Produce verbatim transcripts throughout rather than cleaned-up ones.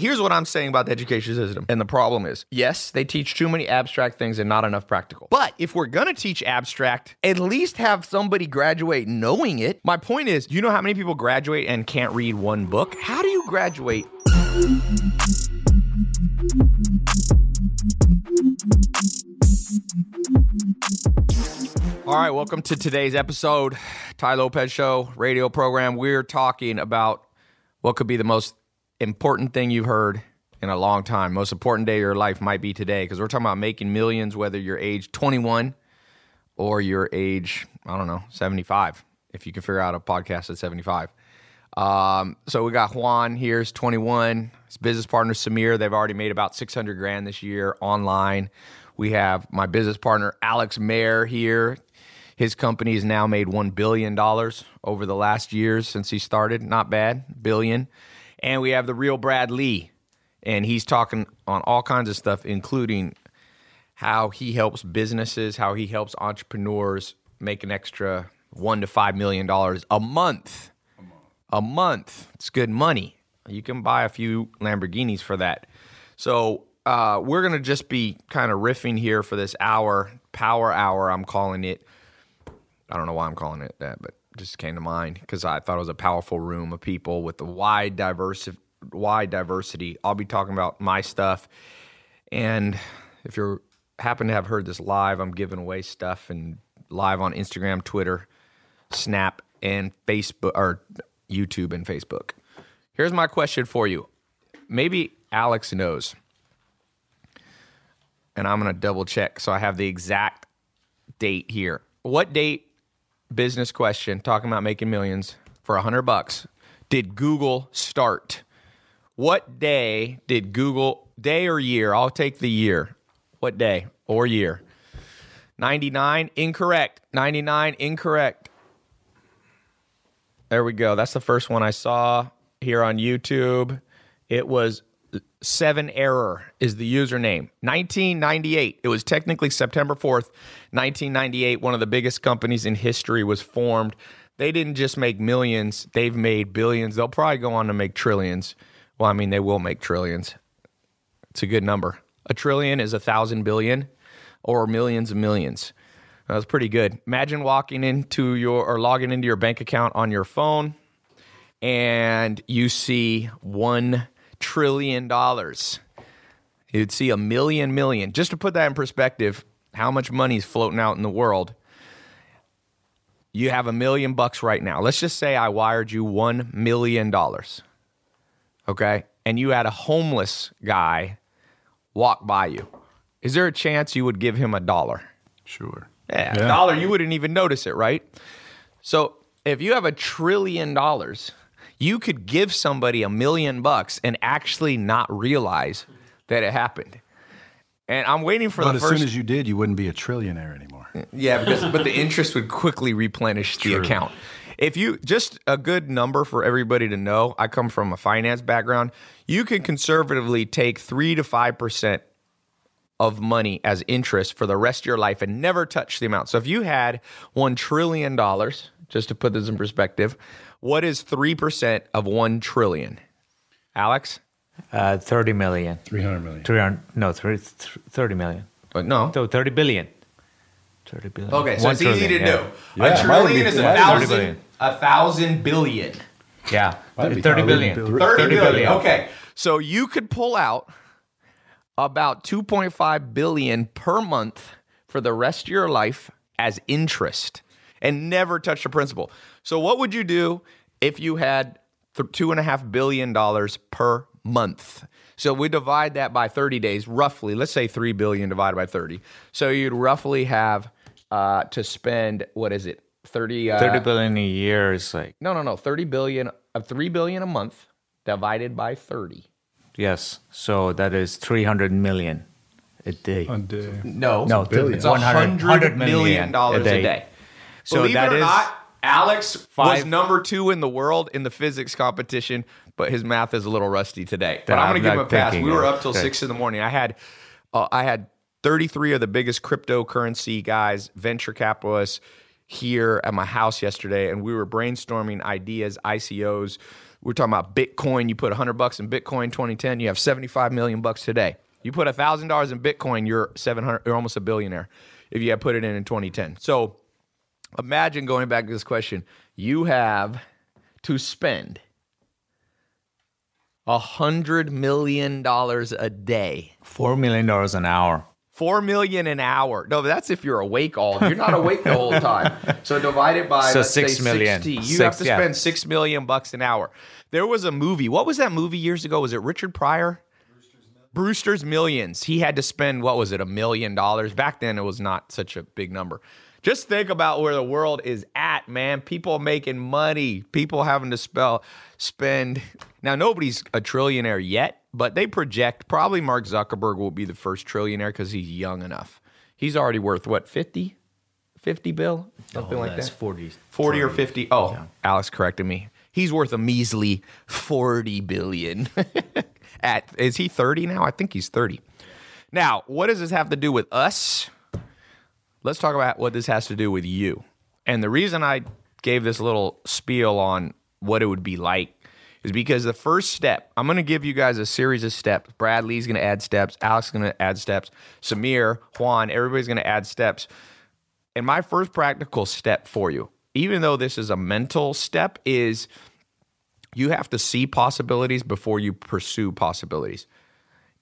here's what I'm saying about the education system. And the problem is, yes, they teach too many abstract things and not enough practical. But if we're going to teach abstract, at least have somebody graduate knowing it. My point is, you know how many people graduate and can't read one book? How do you graduate? All right, welcome to today's episode, Ty Lopez Show, radio program. We're talking about what could be the most important thing you've heard in a long time. Most important day of your life might be today, because we're talking about making millions, whether you're age twenty-one or you're age, I don't know, seventy-five, if you can figure out a podcast at seventy-five. Um, so we got Juan here, he's twenty-one. His business partner, Samir, they've already made about six hundred grand this year online. We have my business partner, Alex Mayer here. His company has now made one billion dollars over the last years since he started. Not bad, billion. And we have the real Brad Lee, and he's talking on all kinds of stuff, including how he helps businesses, how he helps entrepreneurs make an extra one to five million dollars a month. A month. A month. It's good money. You can buy a few Lamborghinis for that. So uh, we're gonna just be kind of riffing here for this hour, power hour. I'm calling it. I don't know why I'm calling it that, but just came to mind because I thought it was a powerful room of people with a wide diverse, wide diversity. I'll be talking about my stuff, and if you happen to have heard this live, I'm giving away stuff and live on Instagram, Twitter, Snap, and Facebook, or YouTube and Facebook. Here's my question for you. Maybe Alex knows, and I'm going to double check so I have the exact date here. What date? Business question, talking about making millions for a hundred bucks. Did Google start? What day did Google, day or year? I'll take the year. What day or year? ninety-nine, incorrect. ninety-nine, incorrect. There we go. That's the first one I saw here on YouTube. It was Seven Error is the username. nineteen ninety-eight. It was technically September fourth, nineteen ninety-eight. One of the biggest companies in history was formed. They didn't just make millions. They've made billions. They'll probably go on to make trillions. Well, I mean, they will make trillions. It's a good number. A trillion is a thousand billion or millions and millions. That was pretty good. Imagine walking into your or logging into your bank account on your phone and you see one trillion dollars. You'd see a million million. Just to put that in perspective, how much money is floating out in the world. You have a million bucks right now. Let's just say I wired you one million dollars. Okay? And you had a homeless guy walk by you. Is there a chance you would give him a dollar? Sure. Yeah, yeah. A dollar, you wouldn't even notice it, right? So if you have a trillion dollars, you could give somebody a million bucks and actually not realize that it happened. And I'm waiting for but the first... But as soon as you did, you wouldn't be a trillionaire anymore. Yeah, because but the interest would quickly replenish True. the account. If you... Just a good number for everybody to know. I come from a finance background. You can conservatively take three to five percent of money as interest for the rest of your life and never touch the amount. So if you had one trillion dollars, just to put this in perspective... What is three percent of one trillion? Alex? Uh, thirty million. three hundred million. three hundred, no, thirty, thirty million. But no. So thirty billion. thirty billion. Okay, so it's easy to yeah. know. Yeah. A trillion is a thousand, a thousand billion. Yeah, thirty billion. thirty billion. thirty billion. Okay, so you could pull out about two point five billion per month for the rest of your life as interest and never touch the principal. So what would you do if you had two point five billion dollars per month? So we divide that by thirty days, roughly. Let's say three billion dollars divided by thirty. So you'd roughly have uh, to spend, what is it, thirty... Uh, thirty billion dollars a year is like... No, no, no, thirty billion dollars, uh, three billion dollars a month divided by thirty. Yes, so that is three hundred million dollars a day. A day. No, no, it's one hundred million dollars a day. So Believe that it or is, not, Alex five, was number two in the world in the physics competition, but his math is a little rusty today. But I'm going to give him a pass. We were up till okay. six in the morning. I had uh, I had thirty-three of the biggest cryptocurrency guys, venture capitalists, here at my house yesterday, and we were brainstorming ideas, I C Os, we're talking about Bitcoin. You put one hundred bucks in Bitcoin twenty ten, you have seventy-five million bucks today. You put one thousand dollars in Bitcoin, you're seven hundred, you're almost a billionaire if you had put it in in twenty ten. So imagine, going back to this question, you have to spend one hundred million dollars a day. four million dollars an hour. four million dollars an hour. No, that's if you're awake all. You're not awake the whole time. So divide it by, so let's six say, million. sixty. You six, have to yeah. spend six million dollars bucks an hour. There was a movie. What was that movie years ago? Was it Richard Pryor? Brewster's Millions. He had to spend, what was it, a million dollars? Back then, it was not such a big number. Just think about where the world is at, man. People making money. People having to spell, spend. Now, nobody's a trillionaire yet, but they project probably Mark Zuckerberg will be the first trillionaire because he's young enough. He's already worth, what, fifty? fifty bill? Something oh, like that. forty. forty or fifty. Oh, yeah. Alex corrected me. He's worth a measly forty billion dollars. At, is he thirty now? I think he's thirty. Now, what does this have to do with us? Let's talk about what this has to do with you. And the reason I gave this little spiel on what it would be like is because the first step, I'm going to give you guys a series of steps. Bradley's going to add steps. Alex is going to add steps. Samir, Juan, everybody's going to add steps. And my first practical step for you, even though this is a mental step, is you have to see possibilities before you pursue possibilities.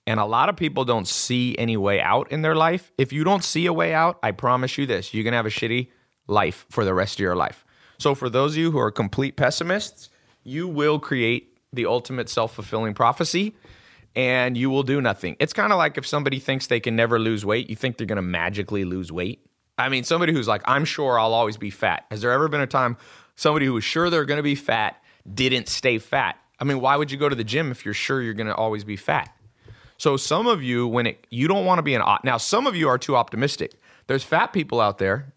And a lot of people don't see any way out in their life. If you don't see a way out, I promise you this, you're going to have a shitty life for the rest of your life. So for those of you who are complete pessimists, you will create the ultimate self-fulfilling prophecy and you will do nothing. It's kind of like if somebody thinks they can never lose weight, you think they're going to magically lose weight. I mean, somebody who's like, I'm sure I'll always be fat. Has there ever been a time somebody who was sure they're going to be fat didn't stay fat? I mean, why would you go to the gym if you're sure you're going to always be fat? So some of you, when it, you don't want to be an, now some of you are too optimistic. There's fat people out there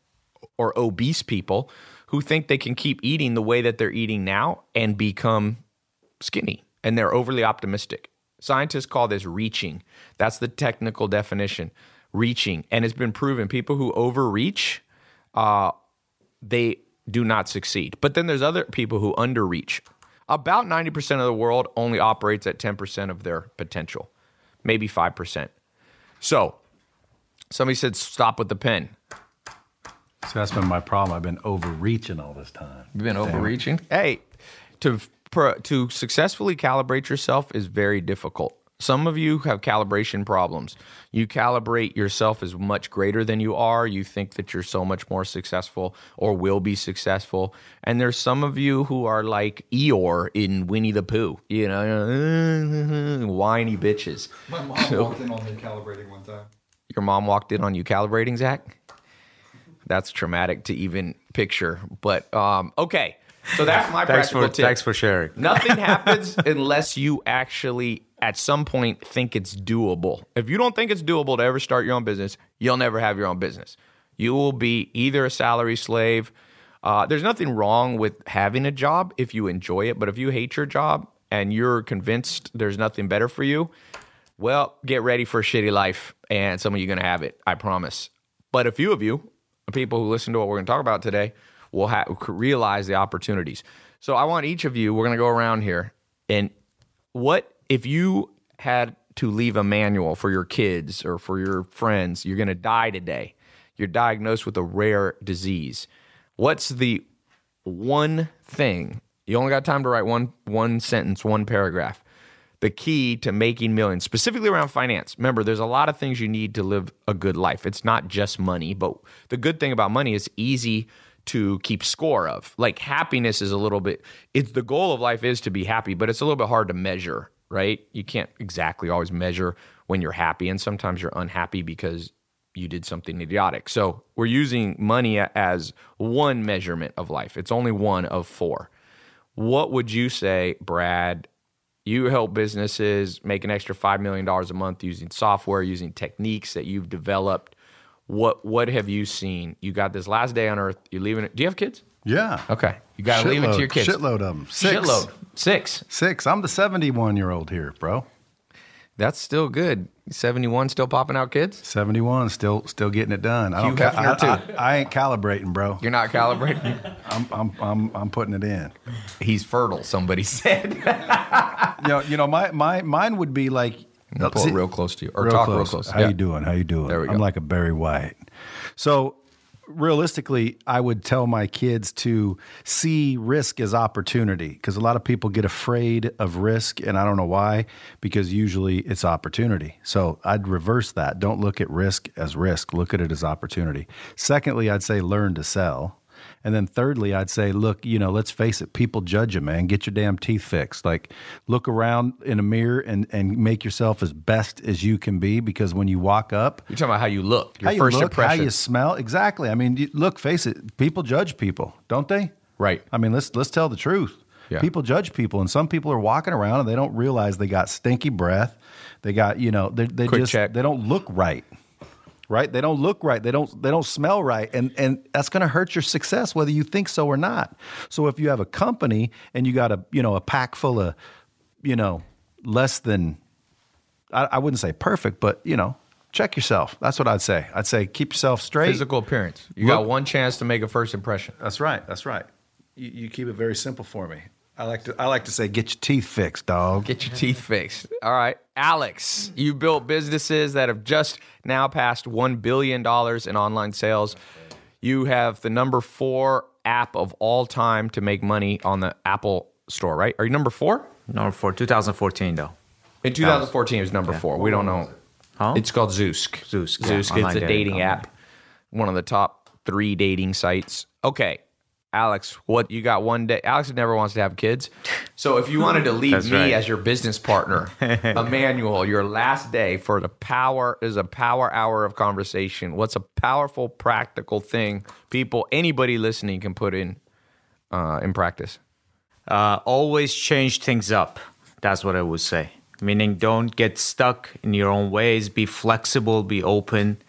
or obese people who think they can keep eating the way that they're eating now and become skinny, and they're overly optimistic. Scientists call this reaching. That's the technical definition, reaching. And it's been proven people who overreach, uh, they do not succeed. But then there's other people who underreach. About ninety percent of the world only operates at ten percent of their potential, maybe five percent. So somebody said, stop with the pen. So that's been my problem. I've been overreaching all this time. You've been overreaching? Hey, to to successfully calibrate yourself is very difficult. Some of you have calibration problems. You calibrate yourself as much greater than you are. You think that you're so much more successful or will be successful. And there's some of you who are like Eeyore in Winnie the Pooh, you know, whiny bitches. My mom so, walked in on me calibrating one time. Your mom walked in on you calibrating, Zach? That's traumatic to even picture. But um, okay, so that's my thanks practical for, tip. Thanks for sharing. Nothing happens unless you actually at some point think it's doable. If you don't think it's doable to ever start your own business, you'll never have your own business. You will be either a salary slave. Uh, there's nothing wrong with having a job if you enjoy it, but if you hate your job and you're convinced there's nothing better for you, well, get ready for a shitty life, and some of you are going to have it, I promise. But a few of you, people who listen to what we're going to talk about today, will ha- realize the opportunities. So I want each of you, we're going to go around here, and what if you had to leave a manual for your kids or for your friends, you're going to die today. You're diagnosed with a rare disease. What's the one thing? You only got time to write one one sentence, one paragraph. The key to making millions, specifically around finance. Remember, there's a lot of things you need to live a good life. It's not just money, but the good thing about money is easy to keep score of. Like happiness is a little bit, it's the goal of life is to be happy, but it's a little bit hard to measure. Right? You can't exactly always measure when you're happy, and sometimes you're unhappy because you did something idiotic. So we're using money as one measurement of life. It's only one of four. What would you say, Brad? You help businesses make an extra five million dollars a month using software, using techniques that you've developed. What What have you seen? You got this last day on earth. You're leaving it. Do you have kids? Yeah. Okay. You got to leave it to your kids. Shitload of them. Six. Shitload. Six. Six. I'm the seventy-one-year-old here, bro. That's still good. seventy-one still popping out kids? seventy-one still still getting it done. I, don't ca- I, too. I, I ain't calibrating, bro. You're not calibrating? I'm, I'm I'm I'm putting it in. He's fertile, somebody said. you know, you know my, my mine would be like... Pull it real close to you. Or real talk close. real close. How yeah. you doing? How you doing? There we go. I'm like a Barry White. So realistically, I would tell my kids to see risk as opportunity, because a lot of people get afraid of risk, and I don't know why, because usually it's opportunity. So I'd reverse that. Don't look at risk as risk. Look at it as opportunity. Secondly, I'd say learn to sell. And then thirdly, I'd say, look, you know, let's face it, people judge you, man. Get your damn teeth fixed. Like, look around in a mirror and, and make yourself as best as you can be, because when you walk up... You're talking about how you look, your first impression. How you smell. Exactly. I mean, look, face it, people judge people, don't they? Right. I mean, let's let's tell the truth. Yeah. People judge people, and some people are walking around and they don't realize they got stinky breath. They got, you know, they they Quick just check. they don't look right. Right? They don't look right. They don't, they don't smell right. And, and that's going to hurt your success, whether you think so or not. So if you have a company and you got a, you know, a pack full of, you know, less than, I, I wouldn't say perfect, but you know, check yourself. That's what I'd say. I'd say, keep yourself straight. Physical appearance. You look, got one chance to make a first impression. That's right. That's right. You, you keep it very simple for me. I like to I like to say, get your teeth fixed, dog. Get your teeth fixed. All right. Alex, you built businesses that have just now passed one billion dollars in online sales. You have the number four app of all time to make money on the Apple Store, right? Are you number four? Number four. twenty fourteen, though. In twenty fourteen, it was number yeah. four. We don't know. It? Huh? It's called Zeusk. Zeusk. Yeah, Zeusk. It's a dating online. app. One of the top three dating sites. Okay. Alex, what you got one day? Alex never wants to have kids. So if you wanted to leave me right. as your business partner, Emmanuel, your last day for the power is a power hour of conversation. What's a powerful, practical thing people, anybody listening can put in uh, in practice? Uh, always change things up. That's what I would say. Meaning don't get stuck in your own ways. Be flexible, be open,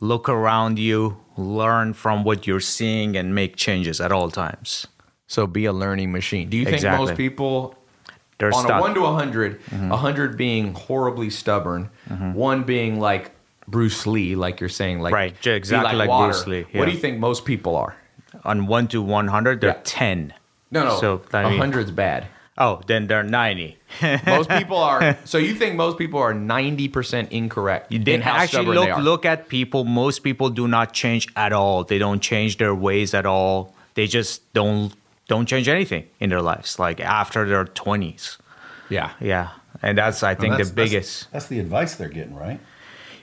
look around you. Learn from what you're seeing and make changes at all times. So be a learning machine. Do you exactly. think most people, They're on stuck. a one to one hundred, mm-hmm. one hundred being horribly stubborn, mm-hmm. one being like Bruce Lee, like you're saying, like right. exactly like, like Bruce Lee. Yeah. What do you think most people are? On one to one hundred, they're yeah. ten. No, no, so, one hundred's bad. Oh, then they're ninety. Most people are. So you think most people are ninety percent incorrect? You didn't in actually look, they are. look at people. Most people do not change at all. They don't change their ways at all. They just don't don't change anything in their lives. Like after their twenties. Yeah, yeah, and that's I think well, that's, the biggest. That's, that's the advice they're getting, right?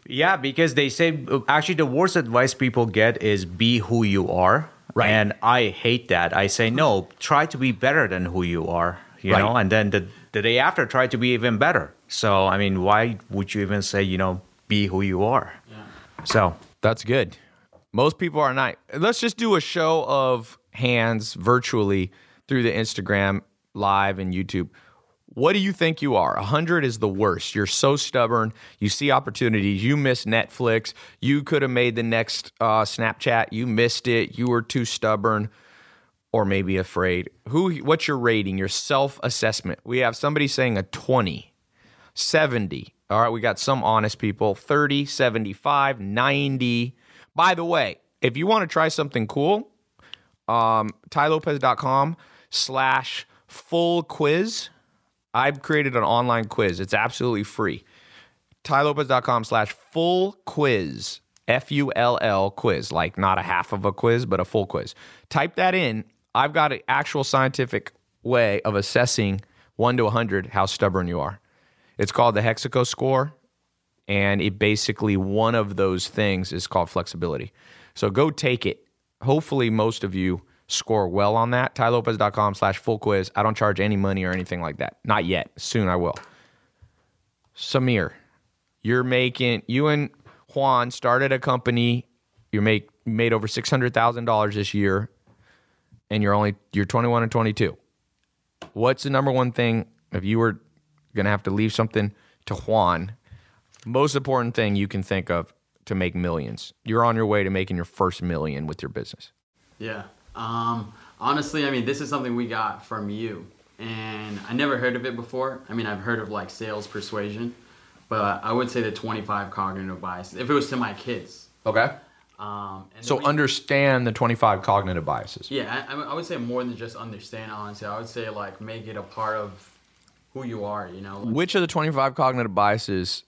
Yeah, because they say actually the worst advice people get is be who you are. Right, and I hate that. I say no. Try to be better than who you are. You right. know, and then the, the day after, try to be even better. So, I mean, why would you even say, you know, be who you are? Yeah. So that's good. Most people are not. Let's just do a show of hands virtually through the Instagram live and YouTube. What do you think you are? one hundred is the worst. You're so stubborn. You see opportunities. You miss Netflix. You could have made the next uh, Snapchat. You missed it. You were too stubborn. Or maybe afraid. Who? What's your rating? Your self-assessment. We have somebody saying a twenty, seventy. All right, we got some honest people. thirty, seventy-five, ninety. By the way, if you want to try something cool, um, tylopez.com slash full quiz. I've created an online quiz. It's absolutely free. tylopez.com slash full quiz. F U L L quiz. Like not a half of a quiz, but a full quiz. Type that in. I've got an actual scientific way of assessing one to one hundred how stubborn you are. It's called the Hexaco score, and it basically, one of those things is called flexibility. So go take it. Hopefully most of you score well on that. tylopez.com slash full quiz. I don't charge any money or anything like that. Not yet. Soon I will. Samir, you're making, you and Juan started a company. You make made over six hundred thousand dollars this year. And you're only you're twenty-one and twenty-two. What's the number one thing, if you were going to have to leave something to Juan, most important thing you can think of to make millions? You're on your way to making your first million with your business. Yeah. Um, honestly, I mean, this is something we got from you. And I never heard of it before. I mean, I've heard of like sales persuasion. but I would say the twenty-five cognitive biases if it was to my kids. Okay. Um, and so understand the twenty-five cognitive biases. Yeah, I, I would say more than just understand, honestly. I would say like make it a part of who you are, you know. Like, which of the twenty-five cognitive biases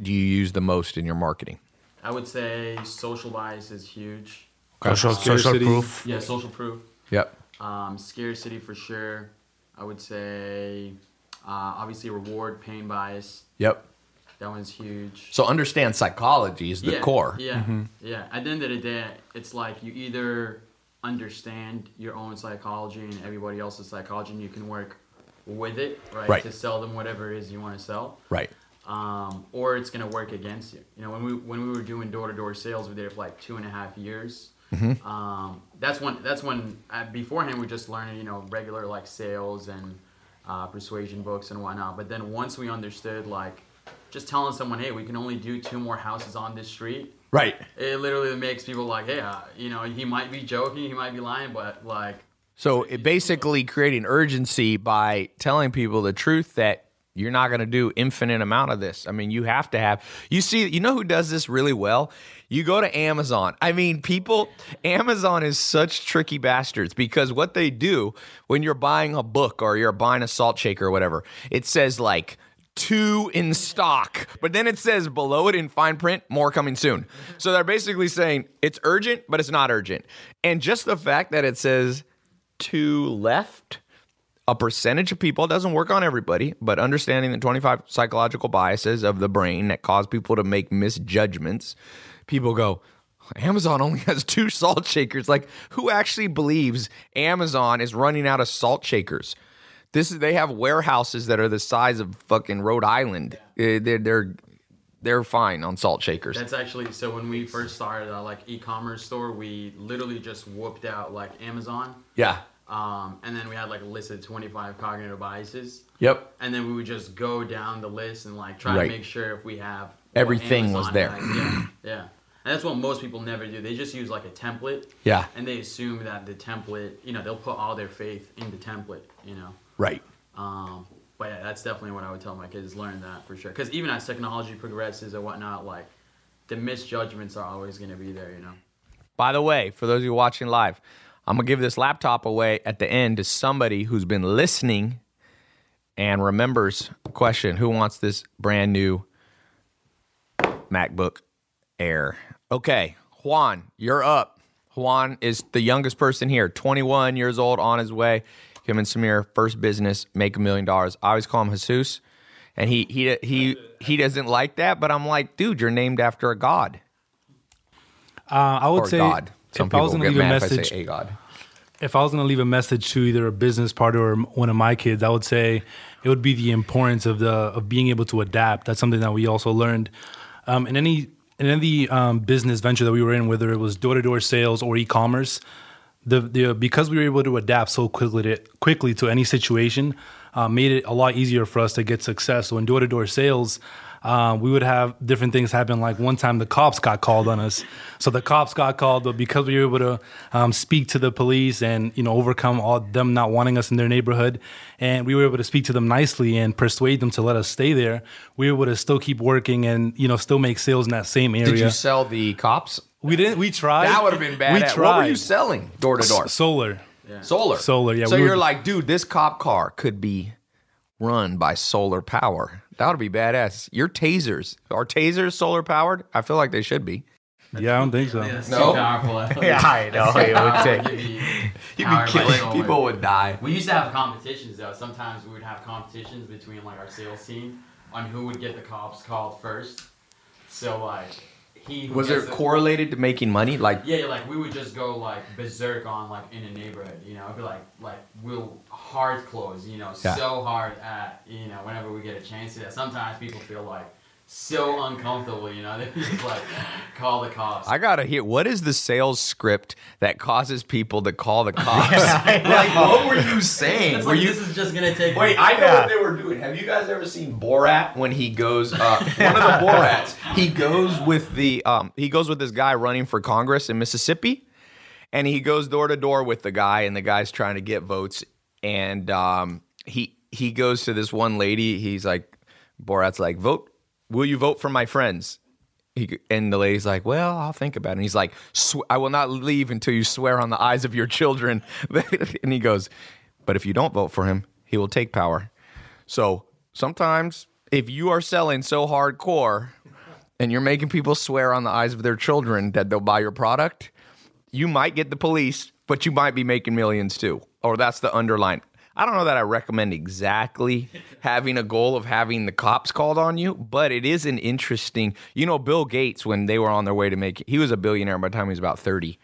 do you use the most in your marketing? I would say social bias is huge. Okay. Social, social proof. Yeah, social proof. Yep. Um, scarcity for sure. I would say uh, obviously reward, pain bias. Yep. That one's huge. So understand psychology is the yeah, core. Yeah, mm-hmm. yeah. At the end of the day, it's like you either understand your own psychology and everybody else's psychology and you can work with it, right? right. To sell them whatever it is you want to sell. Right. Um, or it's going to work against you. You know, when we when we were doing door-to-door sales, we did it for like two and a half years. Mm-hmm. Um, that's when, that's when I, beforehand, we just learned, you know, regular like sales and uh, persuasion books and whatnot. But then once we understood like, just telling someone, hey, we can only do two more houses on this street. Right. It literally makes people like, hey, uh, you know, he might be joking, he might be lying, but like. So it basically creating urgency by telling people the truth that you're not going to do infinite amount of this. I mean, you have to have, you see, you know who does this really well? You go to Amazon. I mean, people, Amazon is such tricky bastards because what they do when you're buying a book or you're buying a salt shaker or whatever, it says like, two in stock, but then it says below it in fine print, more coming soon. So they're basically saying it's urgent, but it's not urgent. And just the fact that it says two left, a percentage of people, doesn't work on everybody, but understanding the twenty-five psychological biases of the brain that cause people to make misjudgments, people go, Amazon only has two salt shakers. Like, who actually believes Amazon is running out of salt shakers? This is, they have warehouses that are the size of fucking Rhode Island. Yeah. They're, they're, they're fine on salt shakers. That's actually, so when we first started our like e-commerce store, we literally just whooped out like Amazon. Yeah. Um, and then we had like a list of twenty-five cognitive biases. Yep. And then we would just go down the list and like try right. to make sure if we have everything Amazon was there. Has. Yeah. Yeah. And that's what most people never do. They just use like a template. Yeah. And they assume that the template, you know, they'll put all their faith in the template, you know. Right. Um, but yeah, that's definitely what I would tell my kids, learn that for sure. Because even as technology progresses and whatnot, like the misjudgments are always going to be there, you know. By the way, for those of you watching live, I'm going to give this laptop away at the end to somebody who's been listening and remembers the question, who wants this brand new MacBook Air? Okay, Juan, you're up. Juan is the youngest person here, twenty-one years old, on his way. Him and Samir, first business, make a million dollars. I always call him Jesus, and he he he he doesn't like that. But I'm like, dude, you're named after a god. Uh, I would or say god. Some if I was going to leave a message, if I, say, a god. If I was going to leave a message to either a business partner or one of my kids, I would say it would be the importance of the of being able to adapt. That's something that we also learned um, in any in any um, business venture that we were in, whether it was door to door sales or e-commerce. The, the because we were able to adapt so quickly to, quickly to any situation, uh, made it a lot easier for us to get success. So in door-to-door sales, uh, we would have different things happen. Like one time the cops got called on us. So the cops got called, but because we were able to um, speak to the police and, you know, overcome all them not wanting us in their neighborhood, and we were able to speak to them nicely and persuade them to let us stay there, we were able to still keep working and, you know, still make sales in that same area. Did you sell the cops? We didn't. We tried. That would have been bad. We tried. What were you selling door to door? Solar. Yeah. Solar. Solar. Yeah. So we you're were... like, dude, this cop car could be run by solar power. That would be badass. Your tasers are tasers solar powered? I feel like they should be. Yeah, I don't think so. Yeah, that's no. Too powerful. Yeah, I know. It would take. You'd be, you'd be killing. People would die. We used to have competitions though. Sometimes we would have competitions between like our sales team on who would get the cops called first. So like. He was it correlated to making money? Like yeah, like we would just go like berserk on like in a neighborhood, you know. It'd be like like we'll hard close, you know, yeah. so hard at you know whenever we get a chance to that. Sometimes people feel like so uncomfortable, you know. They just like call the cops. I gotta hear what is the sales script that causes people to call the cops? Yeah, like what were you saying? Were like, you, this is just gonna take. Wait, I know yeah. what they were doing. Have you guys ever seen Borat when he goes? Uh, one of the Borats. He goes with the um. He goes with this guy running for Congress in Mississippi, and he goes door to door with the guy, and the guy's trying to get votes, and um, he he goes to this one lady. He's like, Borat's like, vote. will you vote for my friends? He, and the lady's like, well, I'll think about it. And he's like, Sw- I will not leave until you swear on the eyes of your children. And he goes, but if you don't vote for him, he will take power. So sometimes if you are selling so hardcore and you're making people swear on the eyes of their children that they'll buy your product, you might get the police, but you might be making millions too. Or that's the underline. I don't know that I recommend exactly having a goal of having the cops called on you, but it is an interesting, you know, Bill Gates, when they were on their way to make it, he was a billionaire by the time he was about thirty.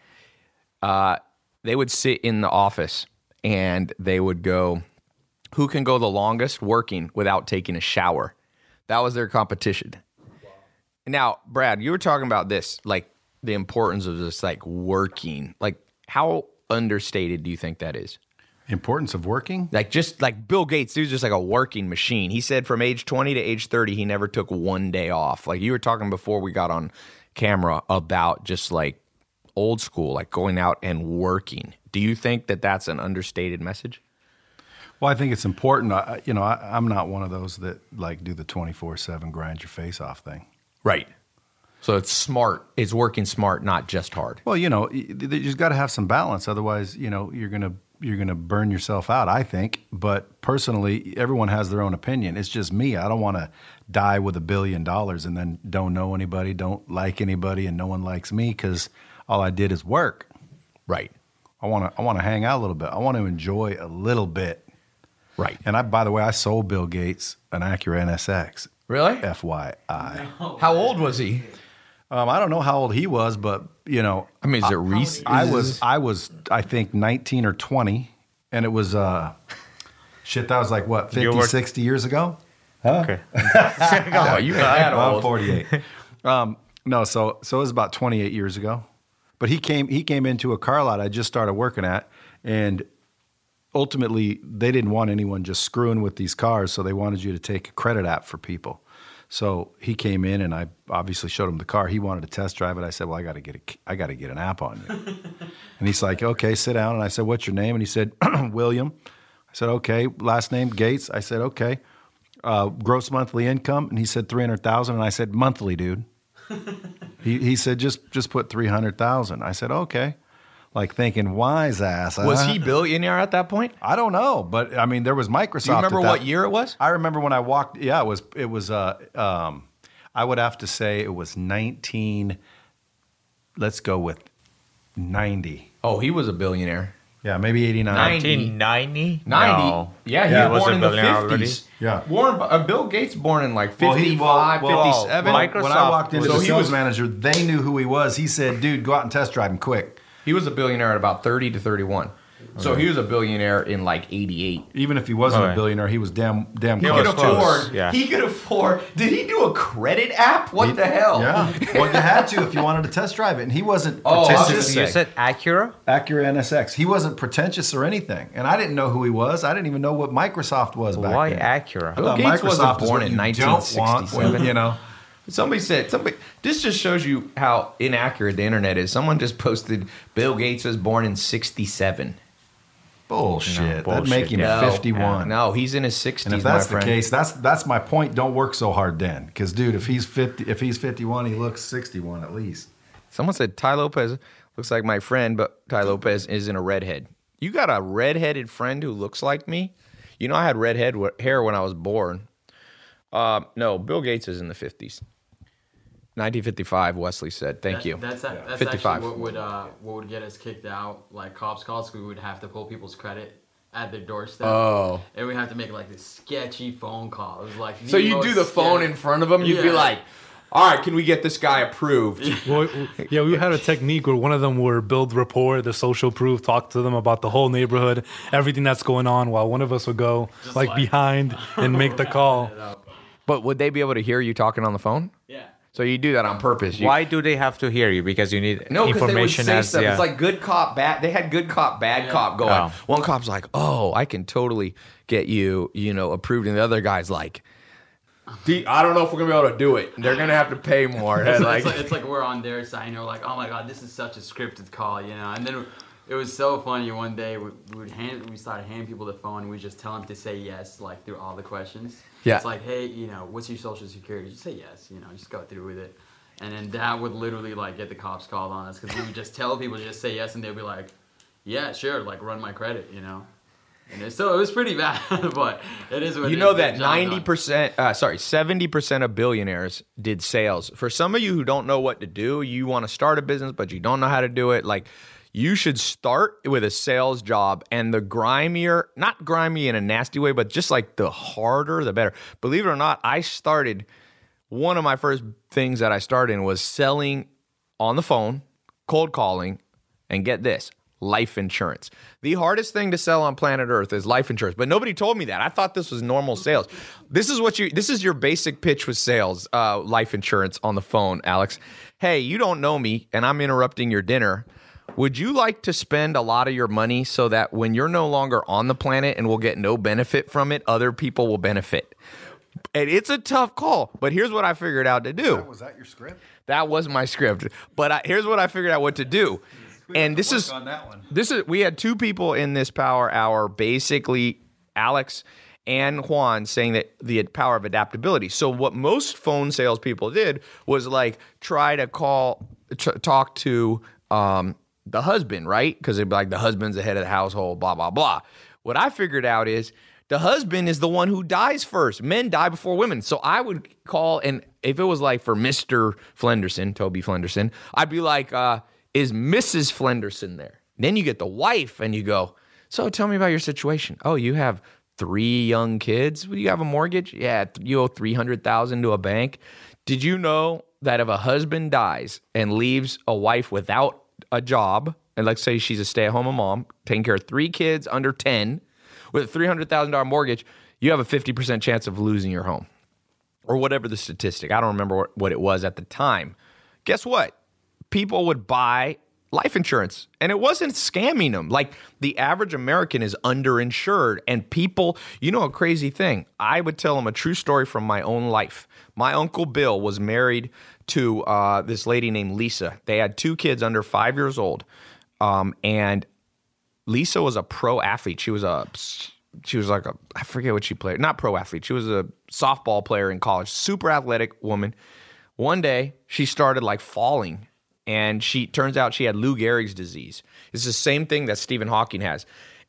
Uh, they would sit in the office and they would go, who can go the longest working without taking a shower? That was their competition. Wow. Now, Brad, you were talking about this, like the importance of this, like working, like how understated do you think that is? Importance of working? Like just like Bill Gates, he was just like a working machine. He said from age twenty to age thirty, he never took one day off. Like you were talking before we got on camera about just like old school, like going out and working. Do you think that that's an understated message? Well, I think it's important. I, you know, I, I'm not one of those that like do the twenty-four seven grind your face off thing. Right. So it's smart. It's working smart, not just hard. Well, you know, you just got to have some balance. Otherwise, you know, you're going to you're going to burn yourself out, I think. But personally, everyone has their own opinion. It's just me. I don't want to die with a billion dollars and then don't know anybody, don't like anybody, and no one likes me because all I did is work. Right. I want to I want to hang out a little bit. I want to enjoy a little bit. Right. And I, by the way, I sold Bill Gates an Acura N S X. Really? F Y I. No. How old was he? Um, I don't know how old he was, but, you know. I mean, is it recent? I was, I was, I think, nineteen or twenty, and it was, uh, shit, that was like, what, fifty, sixty years ago? Huh? Okay. Oh, you got that old. I'm forty-eight. um, no, so so it was about twenty-eight years ago. But he came, he came into a car lot I just started working at, and ultimately, they didn't want anyone just screwing with these cars, so they wanted you to take a credit app for people. So he came in, and I obviously showed him the car. He wanted to test drive it. I said, well, I got to get a, I got to get an app on you. And he's like, okay, sit down. And I said, what's your name? And he said, William. I said, okay. Last name, Gates. I said, okay. Uh, gross monthly income. And he said, three hundred thousand dollars. And I said, monthly, dude. he he said, just just put three hundred thousand dollars. I said, okay. Like thinking, wise ass. Huh? Was he billionaire at that point? I don't know, but I mean, there was Microsoft. Do you remember what year it was? I remember when I walked. Yeah, it was. It was. Uh, um, I would have to say it was nineteen. Let's go with ninety. Oh, he was a billionaire. Yeah, maybe eighty-nine. nineteen ninety? ninety? No. Yeah, he yeah, was born in the fifties. Already. Yeah. Warren, uh, Bill Gates born in like fifty-five, well, well, well, fifty-seven. Well, Microsoft. When I walked into so the sales was, manager, they knew who he was. He said, dude, go out and test drive him quick. He was a billionaire at about thirty to thirty-one. Okay. So he was a billionaire in like eighty-eight. Even if he wasn't right. a billionaire, he was damn damn he close. Could afford, yeah. He could afford. Did he do a credit app? What he, the hell? Yeah. Well, you had to if you wanted to test drive it. And he wasn't oh, pretentious. You said Acura? Acura N S X. He wasn't pretentious or anything. And I didn't know who he was. I didn't even know what Microsoft was well, back why then. Why Acura? Bill Gates wasn't born in nineteen sixty-seven. Want, you know. Somebody said, somebody. This just shows you how inaccurate the internet is. Someone just posted, Bill Gates was born in sixty-seven. Bullshit. No, bullshit. That'd make him no, fifty-one. No, he's in his sixties, and if that's the case, that's that's my point. Don't work so hard then. Because, dude, if he's fifty, if he's fifty-one, he looks sixty-one at least. Someone said, Ty Lopez looks like my friend, but Ty Lopez isn't a redhead. You got a redheaded friend who looks like me? You know, I had redhead hair when I was born. Uh, no, Bill Gates is in the fifties. nineteen fifty-five, Wesley said. Thank that, you. That's, a, that's actually what would uh, what would get us kicked out, like cops calls. We would have to pull people's credit at their doorstep. Oh. And we have to make like this sketchy phone call. It was like so you do the sketchy. Phone in front of them. You'd yeah. be like, all right, can we get this guy approved? Well, yeah, we had a technique where one of them were build rapport, the social proof, talk to them about the whole neighborhood, everything that's going on, while one of us would go like, like behind and make the call. But would they be able to hear you talking on the phone? Yeah. So you do that on purpose. You, Why do they have to hear you? Because you need no, information. No, because they would say stuff. Yeah. It's like good cop, bad. They had good cop, bad yeah. cop going. Oh. One cop's like, oh, I can totally get you, you know, approved. And the other guy's like, D- I don't know if we're going to be able to do it. They're going to have to pay more. it's, like, it's, like, it's like we're on their side. And we're like, oh, my God, this is such a scripted call, you know. And then It was so funny. One day we would hand, we started handing people the phone, and we just tell them to say yes, like through all the questions. Yeah. It's like, hey, you know, what's your social security? Just say yes, you know, just go through with it. And then that would literally like get the cops called on us because we would just tell people to just say yes, and they'd be like, yeah, sure, like run my credit, you know. And so it was pretty bad, but it is what you know that ninety percent, uh, sorry, seventy percent of billionaires did sales. For some of you who don't know what to do, you want to start a business but you don't know how to do it. Like, you should start with a sales job, and the grimier, not grimy in a nasty way, but just like the harder, the better. Believe it or not, I started. One of my first things that I started in was selling on the phone, cold calling, and get this. Life insurance. The hardest thing to sell on planet Earth is life insurance, but nobody told me that. I thought this was normal sales. This is what you. This is your basic pitch with sales, uh, life insurance on the phone, Alex. Hey, you don't know me, and I'm interrupting your dinner. Would you like to spend a lot of your money so that when you're no longer on the planet and will get no benefit from it, other people will benefit? And it's a tough call, but here's what I figured out to do. Was that your script? That was my script, but I, here's what I figured out what to do. We and this is on that one. This is we had two people in this power hour, basically Alex and Juan, saying that the power of adaptability. So what most phone salespeople did was like try to call, tr- talk to um, the husband, right? Because it'd be like the husband's the head of the household, blah blah blah. What I figured out is the husband is the one who dies first. Men die before women. So I would call, and if it was like for Mister Flenderson, Toby Flenderson, I'd be like, uh, is Missus Flenderson there? Then you get the wife and you go, so tell me about your situation. Oh, you have three young kids? Do you have a mortgage? Yeah, you owe three hundred thousand dollars to a bank. Did you know that if a husband dies and leaves a wife without a job, and let's say she's a stay-at-home mom, taking care of three kids under ten, with a three hundred thousand dollars mortgage, you have a fifty percent chance of losing your home or whatever the statistic. I don't remember what it was at the time. Guess what? People would buy life insurance, and it wasn't scamming them. Like, the average American is underinsured, and people, you know, a crazy thing. I would tell them a true story from my own life. My Uncle Bill was married to uh, this lady named Lisa. They had two kids under five years old, um, and Lisa was a pro athlete. She was a, she was like a, I forget what she played. Not pro athlete. She was a softball player in college. Super athletic woman. One day, she started like falling. And she turns out she had Lou Gehrig's disease. It's the same thing that Stephen Hawking has.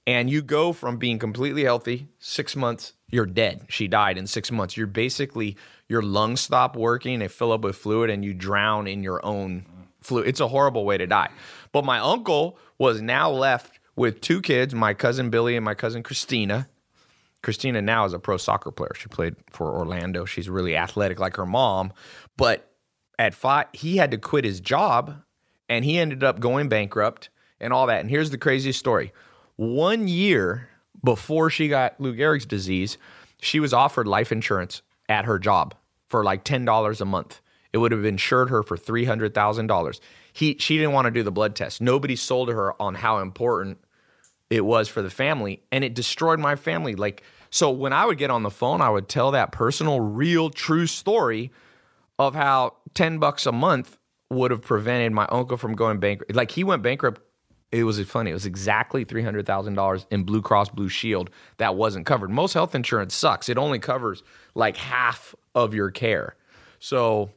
And you go from being completely healthy, six months, you're dead. She died in six months. You're basically, your lungs stop working, they fill up with fluid, and you drown in your own fluid. It's a horrible way to die. But my uncle was now left with two kids, my cousin Billy and my cousin Christina. Christina now is a pro soccer player. She played for Orlando. She's really athletic like her mom. But at five, he had to quit his job, and he ended up going bankrupt and all that. And here's the craziest story. One year before she got Lou Gehrig's disease, she was offered life insurance at her job for like ten dollars a month. It would have insured her for three hundred thousand dollars. He, she didn't want to do the blood test. Nobody sold her on how important it was for the family, and it destroyed my family. Like, so when I would get on the phone, I would tell that personal, real, true story of how ten bucks a month would have prevented my uncle from going bankrupt. Like, he went bankrupt. It was funny. It was exactly three hundred thousand dollars in Blue Cross Blue Shield that wasn't covered. Most health insurance sucks. It only covers like half of your care. So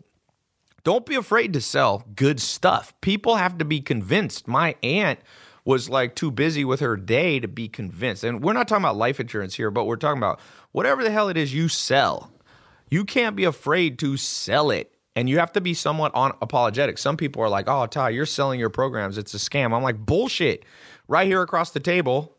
don't be afraid to sell good stuff. People have to be convinced. My aunt was like too busy with her day to be convinced. And we're not talking about life insurance here, but we're talking about whatever the hell it is you sell. You can't be afraid to sell it. And you have to be somewhat apologetic. Some people are like, oh, Ty, you're selling your programs. It's a scam. I'm like, bullshit. Right here across the table,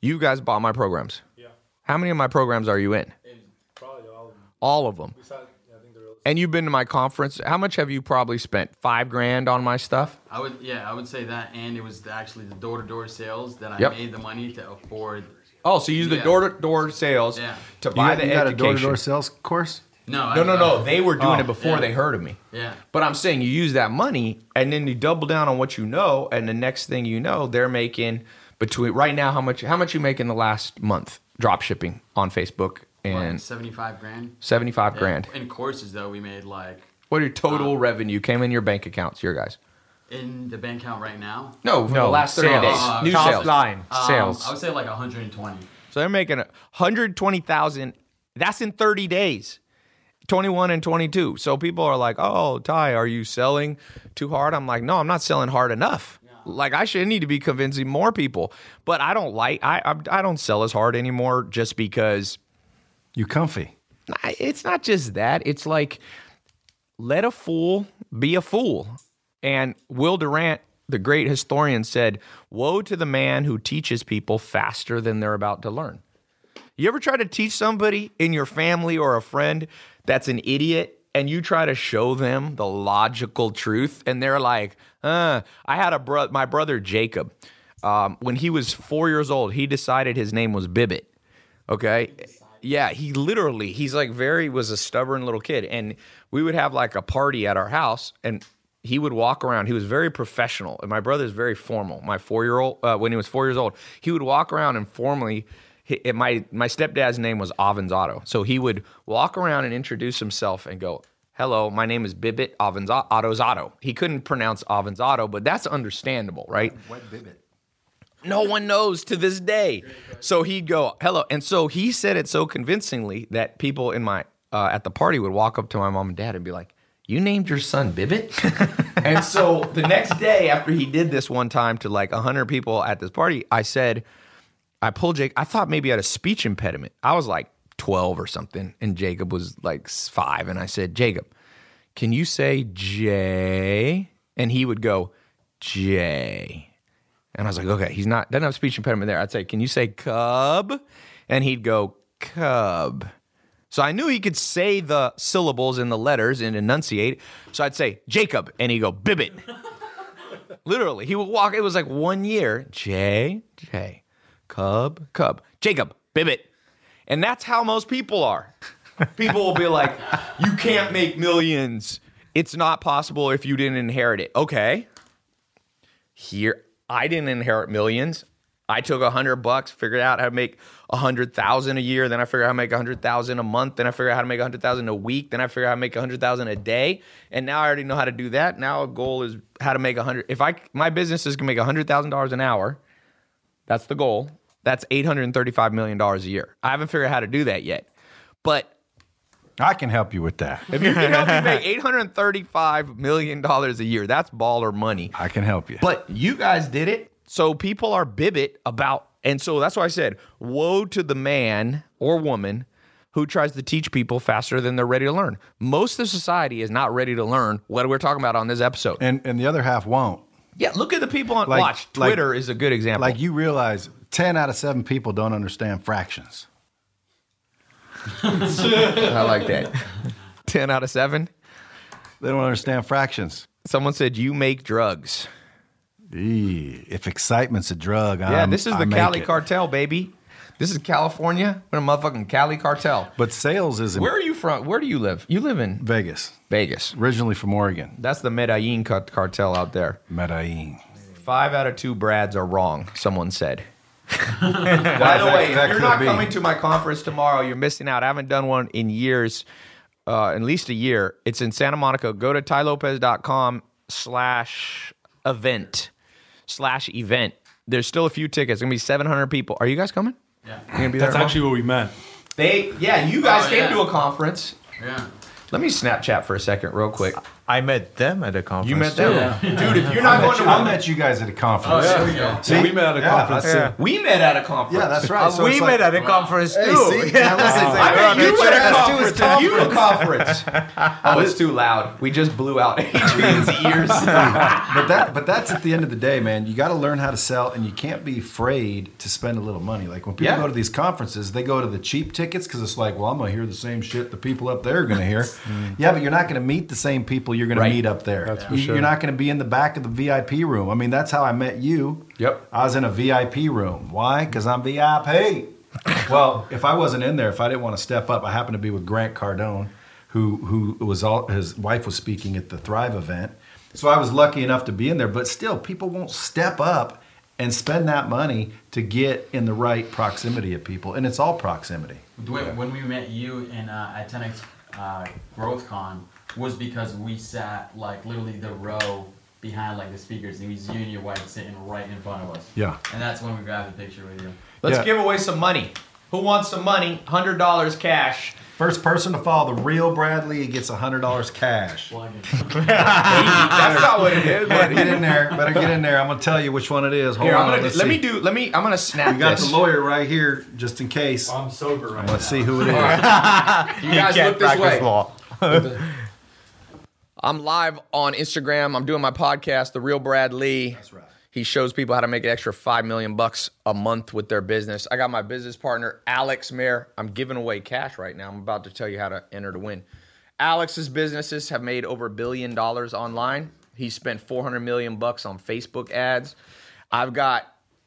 you guys bought my programs. Yeah. How many of my programs are you in? in probably all of them. All of them. Besides, I think they're really- and you've been to my conference. How much have you probably spent? Five grand on my stuff? I would, yeah, I would say that. And it was actually the door-to-door sales that I yep. made the money to afford. Oh, so you use the yeah. door-to-door sales yeah. to buy you, the you education. You got a door-to-door sales course? No, no, no, no. They were doing oh, it before yeah. they heard of me. Yeah. But I'm saying you use that money, and then you double down on what you know, and the next thing you know, they're making between right now how much? How much you make in the last month? Drop shipping on Facebook and what, seventy-five grand. Seventy-five yeah. grand. In courses though, we made like. What are your total um, revenue came in your bank accounts, your guys? in the bank account right now? No, for no, the last thirty sales. days. Uh, New top sales. line um, sales. I would say like one hundred twenty. So they're making one hundred twenty thousand. That's in thirty days. twenty-one and twenty-two. So people are like, "Oh, Ty, are you selling too hard?" I'm like, "No, I'm not selling hard enough." Yeah. Like I should need to be convincing more people. But I don't like I I, I don't sell as hard anymore just because you comfy. It's not just that. It's like let a fool be a fool. And Will Durant, the great historian, said, "Woe to the man who teaches people faster than they're about to learn." You ever try to teach somebody in your family or a friend that's an idiot, and you try to show them the logical truth, and they're like, uh, I had a bro- my brother Jacob, um, when he was four years old, he decided his name was Bibbit, okay? Yeah, he literally, he's like very, was a stubborn little kid, and we would have like a party at our house, and he would walk around. He was very professional, and my brother's very formal. My four-year-old, uh, when he was four years old, he would walk around and formally. It, my my stepdad's name was Avanzato, so he would walk around and introduce himself and go, "Hello, my name is Bibbit Avanzato." He couldn't pronounce Avanzato, but that's understandable, right? What Bibbit? No one knows to this day. So he'd go, "Hello," and so he said it so convincingly that people in my uh, at the party would walk up to my mom and dad and be like, "You named your son Bibbit?" And so the next day, after he did this one time to like a hundred people at this party, I said. I pulled Jake. I thought maybe I had a speech impediment. I was like twelve or something, and Jacob was like five. And I said, "Jacob, can you say J?" And he would go, "J." And I was like, okay, he's not, doesn't have a speech impediment there. I'd say, "Can you say cub?" And he'd go, "Cub." So I knew he could say the syllables and the letters and enunciate. So I'd say, "Jacob." And he'd go, "Bibbit." Literally, he would walk. It was like one year, J, J. Cub, cub, Jacob, Bibbit. And that's how most people are. People will be like, "You can't make millions. It's not possible if you didn't inherit it." Okay. Here, I didn't inherit millions. I took a hundred bucks, figured out how to make a hundred thousand a year. Then I figured out how to make a hundred thousand a month. Then I figured out how to make a hundred thousand a week. Then I figured out how to make a hundred thousand a day. And now I already know how to do that. Now a goal is how to make a hundred. If I, my business is going to make a hundred thousand dollars an hour. That's the goal. That's eight hundred thirty-five million dollars a year. I haven't figured out how to do that yet, but I can help you with that. If you can help me make eight hundred thirty-five million dollars a year, that's baller money. I can help you. But you guys did it, so people are bibbit about, and so that's why I said, woe to the man or woman who tries to teach people faster than they're ready to learn. Most of society is not ready to learn what we're talking about on this episode. And, and the other half won't. Yeah, look at the people on, like, watch. Twitter like, is a good example. Like you realize ten out of seven people don't understand fractions. I like that. ten out of seven? They don't understand fractions. Someone said, "You make drugs." Eee, if excitement's a drug, I'm Yeah, this is the Cali it. cartel, baby. This is California. We're a motherfucking Cali cartel. But sales isn't. Where are you from? Where do you live? You live in Vegas. Vegas. Originally from Oregon. That's the Medellin cartel out there. Medellin. Five out of two Brads are wrong, someone said. By the way, if you're not be. coming to my conference tomorrow, you're missing out. I haven't done one in years, uh, at least a year. It's in Santa Monica. Go to tylopez.com slash event, slash event. There's still a few tickets. It's going to be seven hundred people. Are you guys coming? Yeah. You're gonna be there. That's actually what we meant. They, yeah, you guys oh, came yeah. to a conference. Yeah. Let me Snapchat for a second, real quick. I met them at a conference. You met them, yeah. Dude. If you're not I going to, I met you guys at a conference. Oh, yeah. Yeah. See, we met at a conference. Yeah, yeah. We met at a conference. Yeah, that's right. So we met like, at a conference wow. too. Hey, see, yeah, listen, wow. I met you at a conference. conference. You at a conference. Oh, it's too loud. We just blew out Adrian's ears. but that, but that's at the end of the day, man. You got to learn how to sell, and you can't be afraid to spend a little money. Like when people yeah. go to these conferences, they go to the cheap tickets because it's like, well, I'm gonna hear the same shit the people up there are gonna hear. Mm. Yeah, but you're not going to meet the same people you're going right. to meet up there. That's for sure. You're not going to be in the back of the V I P room. I mean, that's how I met you. Yep. I was in a V I P room. Why? Because I'm V I P. Well, if I wasn't in there, if I didn't want to step up, I happened to be with Grant Cardone, who who was all his wife was speaking at the Thrive event. So I was lucky enough to be in there. But still, people won't step up and spend that money to get in the right proximity of people, and it's all proximity. When, when we met you in uh, at ten X. Uh, GrowthCon was because we sat like literally the row behind like the speakers. It was you and your wife sitting right in front of us. Yeah. And that's when we grabbed the picture with you. Let's yeah. give away some money. Who wants some money? one hundred dollars cash. First person to follow the real Bradley gets one hundred dollars cash. That's not what it is. Better get in there. Better get in there. I'm gonna tell you which one it is. Hold here, on. I'm gonna, let see. me do. Let me. I'm gonna snap. You got this. The lawyer right here, just in case. I'm sober right Let's now. Let's see who it is. You guys look this way. Law. I'm live on Instagram. I'm doing my podcast, The Real Bradley. That's right. He shows people how to make an extra five million bucks a month with their business. I got my business partner, Alex Mayer. I'm giving away cash right now. I'm about to tell you how to enter to win. Alex's businesses have made over a billion dollars online. He spent four hundred million bucks on Facebook ads. I've got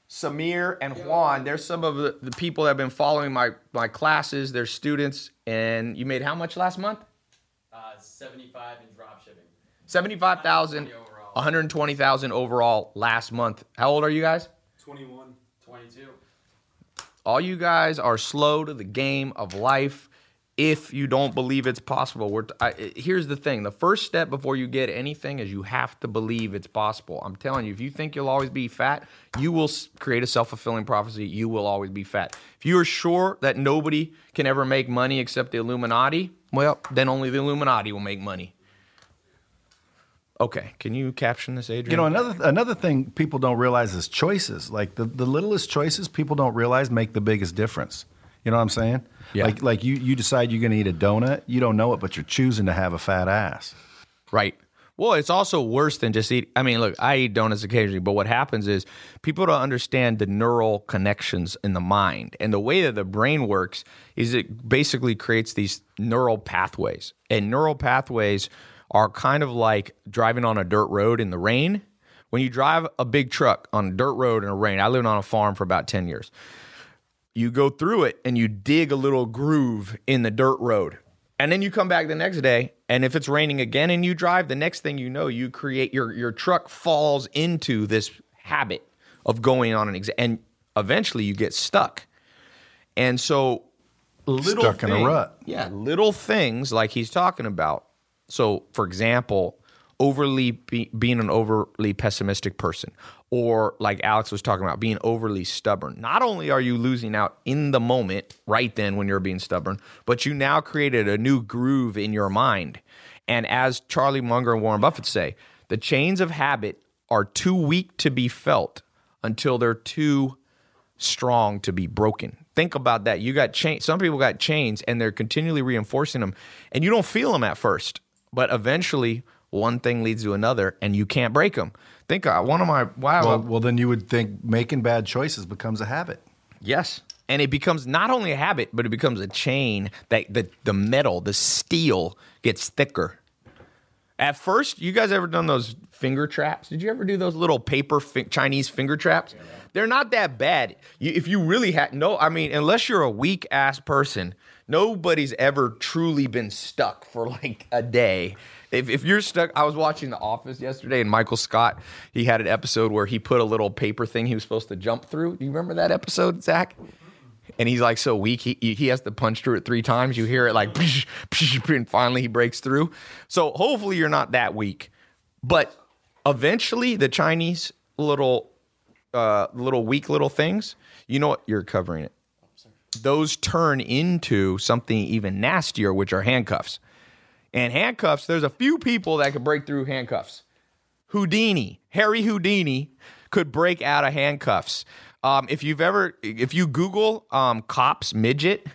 Samir and Juan. They're some of the, the people that have been following my, my classes. They're students. And you made how much last month? Uh, seventy-five in drop shipping. seventy-five thousand. one hundred twenty thousand overall last month. How old are you guys? twenty-one, twenty-two. All you guys are slow to the game of life if you don't believe it's possible. We're t- I, here's the thing. The first step before you get anything is you have to believe it's possible. I'm telling you, if you think you'll always be fat, you will create a self-fulfilling prophecy. You will always be fat. If you are sure that nobody can ever make money except the Illuminati, well, then only the Illuminati will make money. Okay, can you caption this, Adrian? You know, another another thing people don't realize is choices. Like the, the littlest choices people don't realize make the biggest difference. You know what I'm saying? Yeah. Like like you, you decide you're going to eat a donut. You don't know it, but you're choosing to have a fat ass. Right. Well, it's also worse than just eat. I mean, look, I eat donuts occasionally, but what happens is people don't understand the neural connections in the mind. And the way that the brain works is it basically creates these neural pathways. And neural pathways are kind of like driving on a dirt road in the rain. When you drive a big truck on a dirt road in the rain, I lived on a farm for about ten years. You go through it and you dig a little groove in the dirt road. And then you come back the next day, and if it's raining again and you drive, the next thing you know, you create your your truck falls into this habit of going on an exam, and eventually you get stuck. And so little stuck thing, in a rut. Yeah, little things like he's talking about. So, for example, overly be, being an overly pessimistic person, or like Alex was talking about, being overly stubborn. Not only are you losing out in the moment, right then when you're being stubborn, but you now created a new groove in your mind. And as Charlie Munger and Warren Buffett say, the chains of habit are too weak to be felt until they're too strong to be broken. Think about that. You got chains. Some people got chains, and they're continually reinforcing them, and you don't feel them at first. But eventually, one thing leads to another, and you can't break them. Think uh, one of my wow. Well, well, then you would think making bad choices becomes a habit. Yes, and it becomes not only a habit, but it becomes a chain that the the metal, the steel, gets thicker. At first, you guys ever done those finger traps? Did you ever do those little paper fi- Chinese finger traps? Yeah. They're not that bad. You, if you really had no, I mean, unless you're a weak ass person. Nobody's ever truly been stuck for like a day. If, if you're stuck, I was watching The Office yesterday, and Michael Scott, he had an episode where he put a little paper thing he was supposed to jump through. Do you remember that episode, Zach? And he's like so weak, he he has to punch through it three times. You hear it like, and finally he breaks through. So hopefully you're not that weak. But eventually the Chinese little, uh, little weak little things, you know what? You're covering it. Those turn into something even nastier, which are handcuffs. And handcuffs, there's a few people that could break through handcuffs. Houdini, Harry Houdini could break out of handcuffs. Um, if you've ever, if you Google um, cops midget,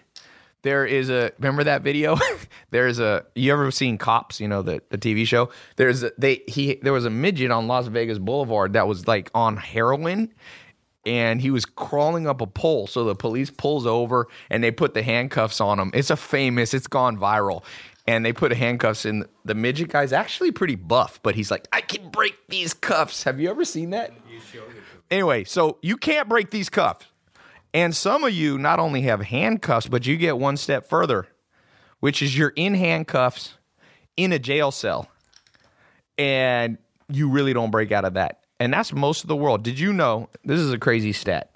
there is a, remember that video? There's a, you ever seen Cops, you know, the, the T V show? There's a, they, he, there was a midget on Las Vegas Boulevard that was like on heroin. And he was crawling up a pole, so the police pulls over, and they put the handcuffs on him. It's a famous, it's gone viral. And they put handcuffs in. The midget guy's actually pretty buff, but he's like, I can break these cuffs. Have you ever seen that? Anyway, so you can't break these cuffs. And some of you not only have handcuffs, but you get one step further, which is you're in handcuffs in a jail cell. And you really don't break out of that. And that's most of the world. Did you know, this is a crazy stat.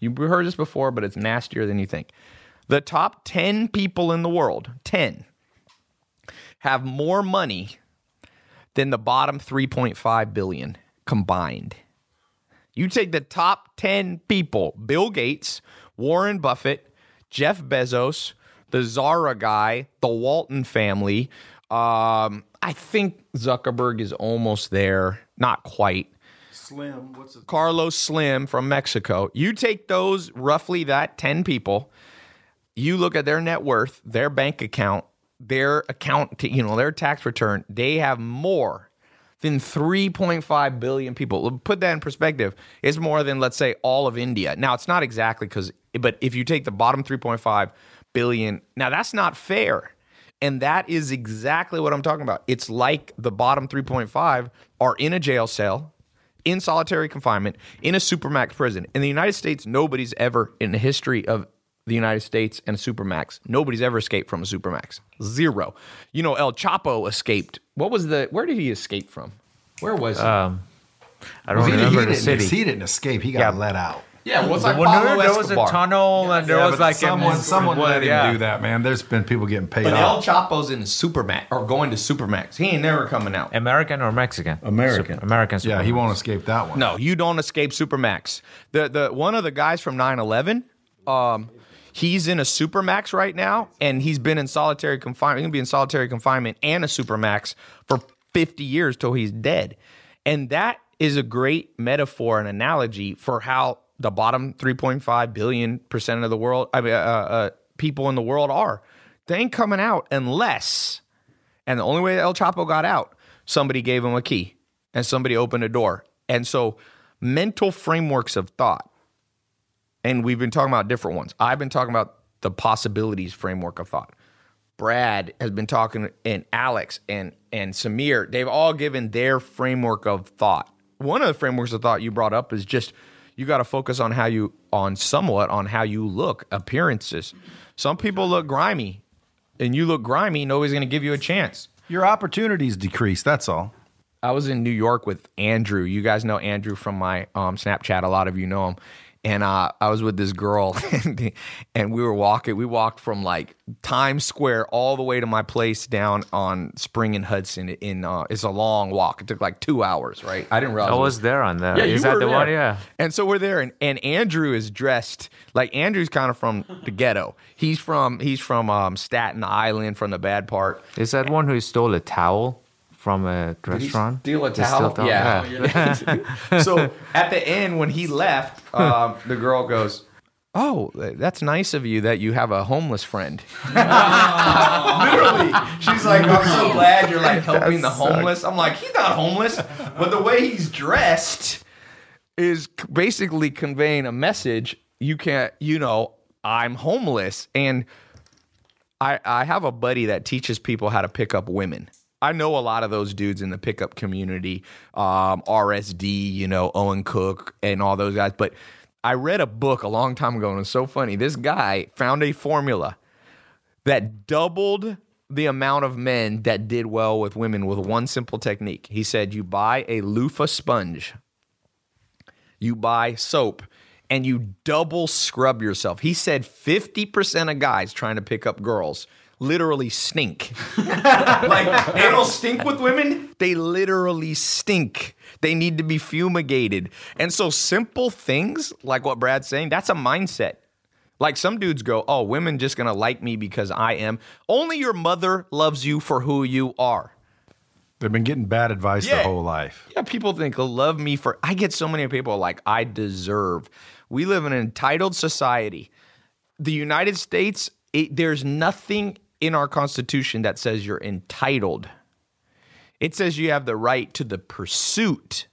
You've heard this before, but it's nastier than you think. The top ten people in the world, ten, have more money than the bottom three point five billion combined. You take the top ten people, Bill Gates, Warren Buffett, Jeff Bezos, the Zara guy, the Walton family. Um, I think Zuckerberg is almost there. Not quite. Slim. What's it? Carlos Slim from Mexico. You take those, roughly that, ten people. You look at their net worth, their bank account, their account, you know, their tax return. They have more than three point five billion people. Put that in perspective. It's more than, let's say, all of India. Now, it's not exactly because, but if you take the bottom three point five billion, now that's not fair. And that is exactly what I'm talking about. It's like the bottom three point five are in a jail cell, in solitary confinement, in a supermax prison. In the United States, nobody's ever in the history of the United States and a supermax. Nobody's ever escaped from a supermax. Zero. You know, El Chapo escaped. What was the, where did he escape from? Where was he? Um, I don't he, remember he the city. He didn't escape. He got yeah. let out. Yeah, it was like well, Pablo there Escobar. was a tunnel yeah. and there yeah, was like someone, someone let him yeah. do that, man. There's been people getting paid but off. But El Chapo's in supermax or going to supermax. He ain't never coming out. American or Mexican? American, Super, American. Supermax. Yeah, he won't escape that one. No, you don't escape supermax. The the one of the guys from nine eleven, um, he's in a supermax right now, and he's been in solitary confinement. He's gonna be in solitary confinement and a supermax for fifty years till he's dead, and that is a great metaphor and analogy for how the bottom three point five billion percent of the world, I mean, uh, uh, people in the world are. They ain't coming out unless, and the only way El Chapo got out, somebody gave him a key and somebody opened a door. And so mental frameworks of thought, and we've been talking about different ones. I've been talking about the possibilities framework of thought. Brad has been talking, and Alex and, and Samir, they've all given their framework of thought. One of the frameworks of thought you brought up is just, you got to focus on how you, on somewhat, on how you look, appearances. Some people look grimy, and you look grimy, nobody's going to give you a chance. Your opportunities decrease, that's all. I was in New York with Andrew. You guys know Andrew from my um, Snapchat. A lot of you know him. And uh, I was with this girl, and, and we were walking. We walked from, like, Times Square all the way to my place down on Spring and Hudson. In uh, it's a long walk. It took, like, two hours, right? I didn't realize. I was there on that. Yeah, you is that were the there. one? Yeah. And so we're there, and, and Andrew is dressed like Andrew's kind of from the ghetto. He's from he's from um, Staten Island, from the bad part. Is that one who stole a towel from a restaurant? Did he steal a towel? Steal yeah. yeah. So at the end, when he left, um, the girl goes, "Oh, that's nice of you that you have a homeless friend." No. Literally. She's like, "I'm so glad you're like helping the homeless." I'm like, he's not homeless. But the way he's dressed is basically conveying a message. You can't, you know, I'm homeless. And I, I have a buddy that teaches people how to pick up women. I know a lot of those dudes in the pickup community, um, R S D, you know, Owen Cook and all those guys. But I read a book a long time ago, and it's so funny. This guy found a formula that doubled the amount of men that did well with women with one simple technique. He said, you buy a loofah sponge, you buy soap, and you double scrub yourself. He said fifty percent of guys trying to pick up girls literally stink. Like, they don't stink with women. They literally stink. They need to be fumigated. And so simple things like what Brad's saying, that's a mindset. Like, some dudes go, oh, women just going to like me because I am. Only your mother loves you for who you are. They've been getting bad advice yeah. their whole life. Yeah, people think, oh, love me for... I get so many people like, I deserve. We live in an entitled society. The United States, it, there's nothing in our Constitution that says you're entitled. It says you have the right to the pursuit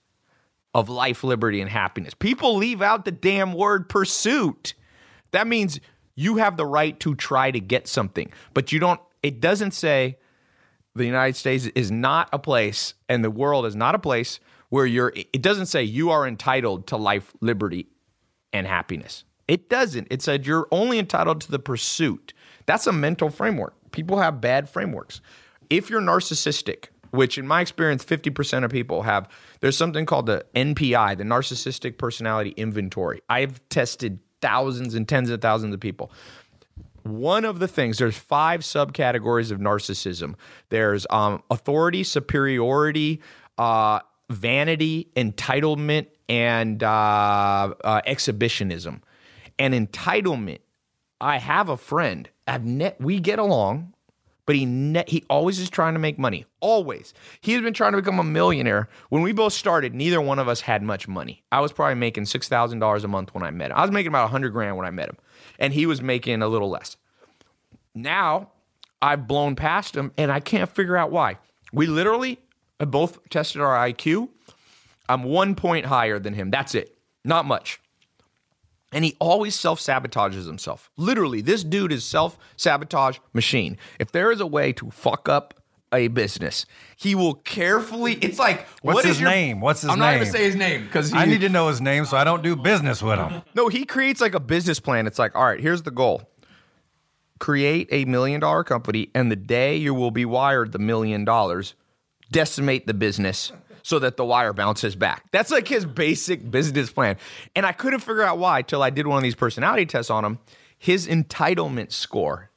of life, liberty, and happiness. People leave out the damn word pursuit. That means you have the right to try to get something, but you don't, it doesn't say the United States is not a place and the world is not a place where you're, it doesn't say you are entitled to life, liberty, and happiness. It doesn't. It said you're only entitled to the pursuit. That's a mental framework. People have bad frameworks. If you're narcissistic, which in my experience, fifty percent of people have, there's something called the N P I, the Narcissistic Personality Inventory. I've tested thousands and tens of thousands of people. one of the things, there's five subcategories of narcissism. There's um, authority, superiority, uh, vanity, entitlement, and uh, uh, exhibitionism. And entitlement, I have a friend, I've ne- we get along, but he ne- he always is trying to make money, always. He's been trying to become a millionaire. When we both started, neither one of us had much money. I was probably making six thousand dollars a month when I met him. I was making about one hundred grand when I met him, and he was making a little less. Now, I've blown past him, and I can't figure out why. We literally both tested our I Q. I'm one point higher than him. That's it. Not much. And he always self-sabotages himself. Literally, this dude is self-sabotage machine. If there is a way to fuck up a business, he will carefully, it's like, what's what is his your, name? What's his I'm name? I'm not going to say his name because I need to know his name so I don't do business with him. No, he creates like a business plan. It's like, all right, here's the goal. Create a million dollar company, and the day you will be wired the million dollars, decimate the business so that the wire bounces back. That's like his basic business plan. And I couldn't figure out why till I did one of these personality tests on him. His entitlement score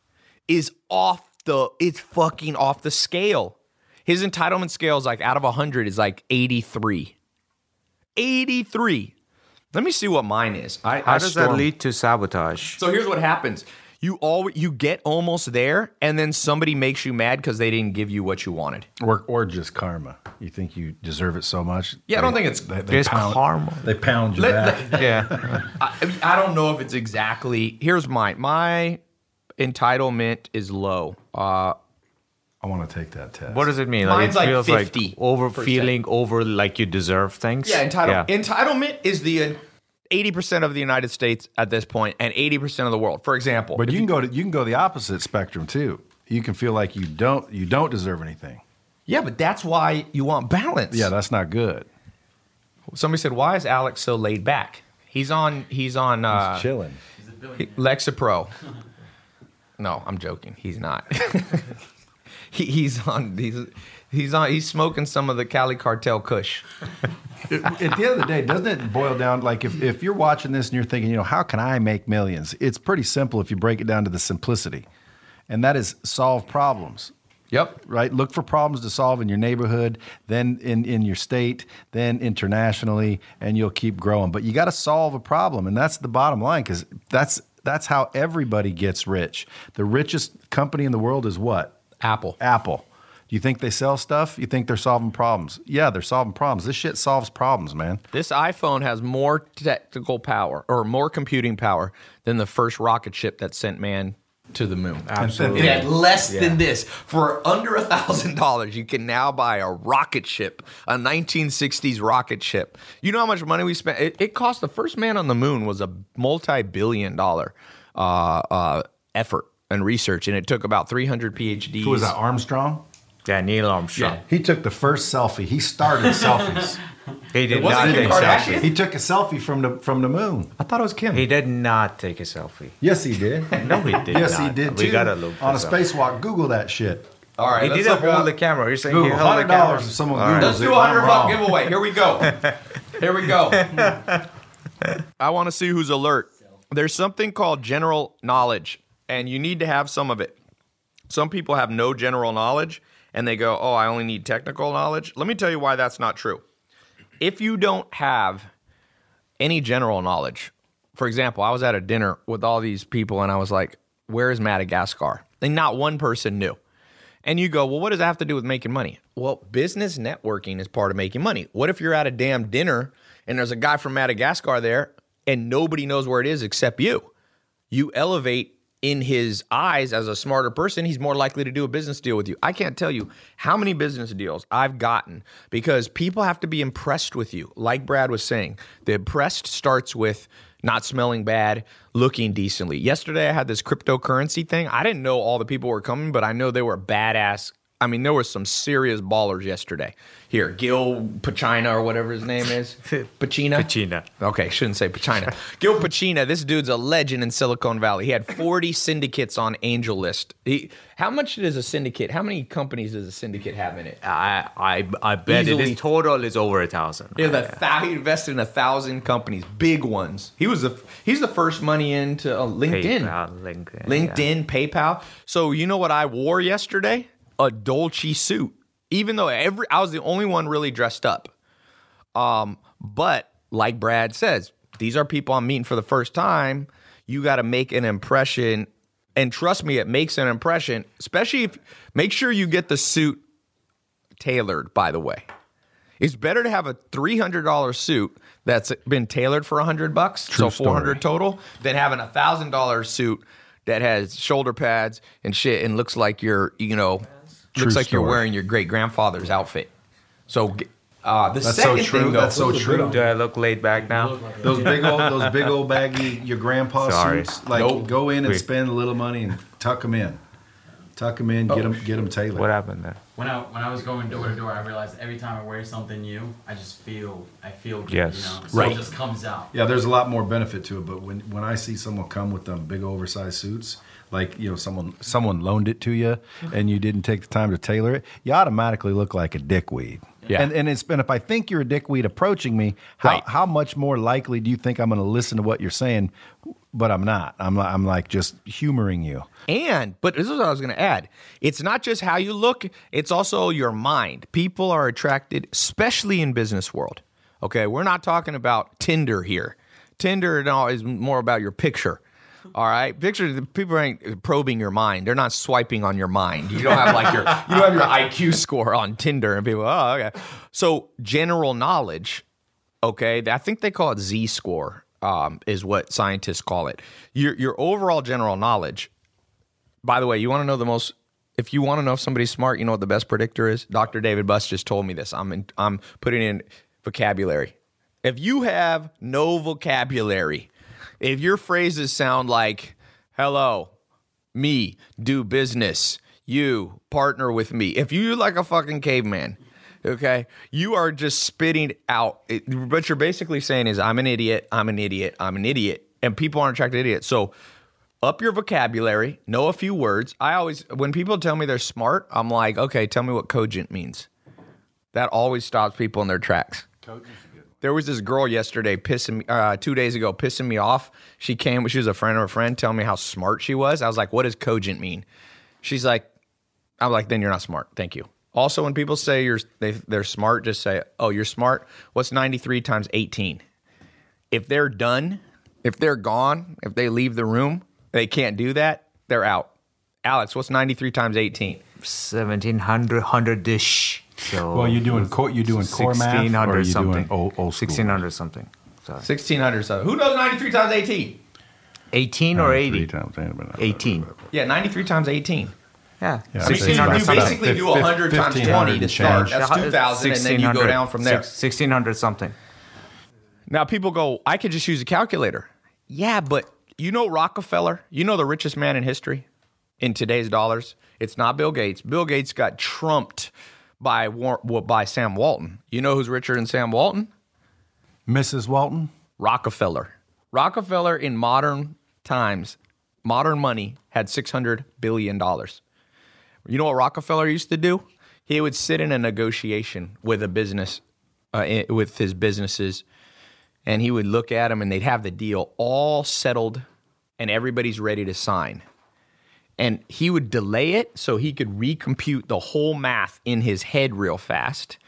is off the, it's fucking off the scale. His entitlement scale is like out of one hundred is like eighty-three. eighty-three. Let me see what mine is. I, How I does storm. that lead to sabotage? So here's what happens. You always, you get almost there, and then somebody makes you mad because they didn't give you what you wanted. Or or just karma. You think you deserve it so much. Yeah, they, I don't think it's... They, they it's pound, karma. They pound you Let, back. Yeah. I, I don't know if it's exactly... Here's mine. My entitlement is low. Uh, I want to take that test. What does it mean? Mine's like, it like feels fifty percent. Like over feeling over like you deserve things? Yeah, entitle, yeah. entitlement is the... eighty percent of the United States at this point and eighty percent of the world, for example. But you can go to, you can go the opposite spectrum too. You can feel like you don't you don't deserve anything. Yeah, but that's why you want balance. Yeah, that's not good. Somebody said, why is Alex so laid back? He's on he's on uh he's chilling. He's a billionaire. Lexapro. No, I'm joking. He's not. he, he's on he's he's on he's smoking some of the Cali Cartel Kush. At the end of the day, doesn't it boil down, like if, if you're watching this and you're thinking, you know, how can I make millions? It's pretty simple if you break it down to the simplicity. And that is solve problems. Yep. Right? Look for problems to solve in your neighborhood, then in, in your state, then internationally, and you'll keep growing. But you got to solve a problem. And that's the bottom line, because that's, that's how everybody gets rich. The richest company in the world is what? Apple. Apple. You think they sell stuff? You think they're solving problems? Yeah, they're solving problems. This shit solves problems, man. This iPhone has more technical power or more computing power than the first rocket ship that sent man to the moon. Absolutely. It had less yeah. than this. For under one thousand dollars, you can now buy a rocket ship, a nineteen sixties rocket ship. You know how much money we spent? It, it cost the first man on the moon was a multi-billion dollar uh, uh, effort and research, and it took about three hundred PhDs. Who was that, Armstrong? Yeah, Neil Armstrong. Yeah. He took the first selfie. He started selfies. He did not take selfies. He took a selfie from the from the moon. I thought it was Kim. He did not take a selfie. Yes, he did. No, he did yes, not. Yes, he did, too. We gotta look on a spacewalk. Google that shit. All right, he didn't hold the camera. You're saying Google. He held the camera. If someone All right. Let's do a one hundred buck giveaway. Here we go. Here we go. I want to see who's alert. There's something called general knowledge, and you need to have some of it. Some people have no general knowledge. And they go, oh, I only need technical knowledge. Let me tell you why that's not true. If you don't have any general knowledge, for example, I was at a dinner with all these people and I was like, where is Madagascar? And not one person knew. And you go, well, what does that have to do with making money? Well, business networking is part of making money. What if you're at a damn dinner and there's a guy from Madagascar there and nobody knows where it is except you? You elevate in his eyes as a smarter person, he's more likely to do a business deal with you. I can't tell you how many business deals I've gotten because people have to be impressed with you. Like Brad was saying, the impressed starts with not smelling bad, looking decently. Yesterday, I had this cryptocurrency thing. I didn't know all the people were coming, but I know they were badass I mean, there were some serious ballers yesterday. Here, Gil Pachina or whatever his name is. Pachina? Pachina. Okay, shouldn't say Pachina. Gil Pachina, this dude's a legend in Silicon Valley. He had forty syndicates on Angel List. He, how much does a syndicate, how many companies does a syndicate have in it? I I, I bet Easily, it is total is over a thousand. Yeah, the th- he invested in a thousand companies, big ones. He was the, he's the first money into uh, LinkedIn. PayPal, LinkedIn. LinkedIn, yeah. PayPal. So you know what I wore yesterday? A Dolce suit, even though every I was the only one really dressed up. Um, but like Brad says, these are people I'm meeting for the first time. You got to make an impression, and trust me, it makes an impression. Especially if make sure you get the suit tailored. By the way, it's better to have a three hundred dollars suit that's been tailored for one hundred bucks, True so four hundred story. Total, than having a one thousand dollars suit that has shoulder pads and shit and looks like you're, you know. True Looks like story. You're wearing your great-grandfather's outfit. So uh, the That's second so true. thing, though, That's so true. Do I look laid back now? Those big old, those big old baggy, your grandpa Sorry. suits. Like, nope. go in and Wait. spend a little money and tuck them in. Tuck them in, oh. get them, get them tailored. What happened there? When I when I was going door to door, I realized every time I wear something new, I just feel I feel good. Yes, you know? so right. It just comes out. Yeah, there's a lot more benefit to it. But when, when I see someone come with them big oversized suits. Like, you know, someone someone loaned it to you and you didn't take the time to tailor it, you automatically look like a dickweed. Yeah. And and it's been, if I think you're a dickweed approaching me, how, right. how much more likely do you think I'm going to listen to what you're saying? But I'm not. I'm like, I'm like just humoring you. And, but this is what I was going to add. It's not just how you look. It's also your mind. People are attracted, especially in business world. Okay, we're not talking about Tinder here. Tinder no, is more about your picture. All right, picture the people ain't probing your mind. They're not swiping on your mind. You don't have like your you don't have your I Q score on Tinder, and people, oh, okay. So general knowledge, okay. I think they call it Z score, um, is what scientists call it. Your your overall general knowledge. By the way, you want to know the most. If you want to know if somebody's smart, you know what the best predictor is? Doctor David Buss just told me this. I'm in, I'm putting in vocabulary. If you have no vocabulary. If your phrases sound like, hello, me, do business, you, partner with me. If you're like a fucking caveman, okay, you are just spitting out. It, what you're basically saying is, I'm an idiot, I'm an idiot, I'm an idiot. And people aren't attracted to idiots. So up your vocabulary, know a few words. I always, when people tell me they're smart, I'm like, okay, tell me what cogent means. That always stops people in their tracks. Cogent. There was this girl yesterday pissing me, uh, two days ago, pissing me off. She came, she was a friend of a friend, telling me how smart she was. I was like, what does cogent mean? She's like, I'm like, then you're not smart. Thank you. Also, when people say you're, they, they're smart, just say, oh, you're smart. What's ninety-three times eighteen? If they're done, if they're gone, if they leave the room, they can't do that, they're out. Alex, what's ninety-three times eighteen? seventeen hundred-ish. So well, you're doing core, you're doing core math, or you're something. doing old, old school. sixteen hundred something. Sorry. sixteen hundred something. Who knows ninety-three times eighteen? eighteen or eighty? eighteen. Yeah, ninety-three times eighteen. Yeah. yeah sixteen, you basically about, do one hundred times twenty to start. That's two thousand, and then you go down from there. sixteen hundred something. Now, people go, I could just use a calculator. Yeah, but you know Rockefeller? You know the richest man in history in today's dollars? It's not Bill Gates. Bill Gates got trumped by War- by Sam Walton. You know who's richer than Sam Walton? Missus Walton? Rockefeller. Rockefeller in modern times, modern money, had six hundred billion dollars. You know what Rockefeller used to do? He would sit in a negotiation with a business, uh, in, with his businesses, and he would look at them, and they'd have the deal all settled, and everybody's ready to sign. And he would delay it so he could recompute the whole math in his head real fast.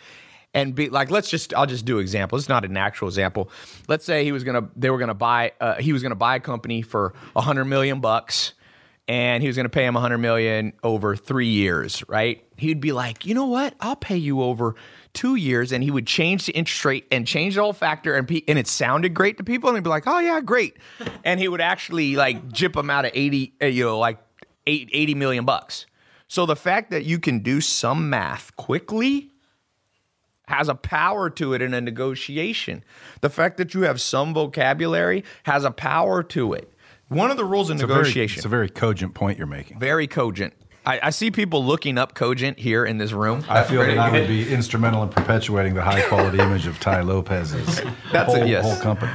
And be like, let's just, I'll just do an example. It's not an actual example. Let's say he was gonna, they were gonna buy, uh, he was gonna buy a company for a hundred million bucks, and he was gonna pay him a hundred million over three years, right? He'd be like, you know what? I'll pay you over two years, and he would change the interest rate and change the whole factor, and pe- and it sounded great to people, and they'd be like, oh yeah, great. And he would actually like jip them out of eighty, you know, like. eighty million bucks. So the fact that you can do some math quickly has a power to it in a negotiation. The fact that you have some vocabulary has a power to it. One of the rules in it's negotiation. A very, it's a very cogent point you're making. Very cogent. I, I see people looking up Cogent here in this room. I feel that I would be instrumental in perpetuating the high-quality image of Ty Lopez's That's whole, a, yes. whole company.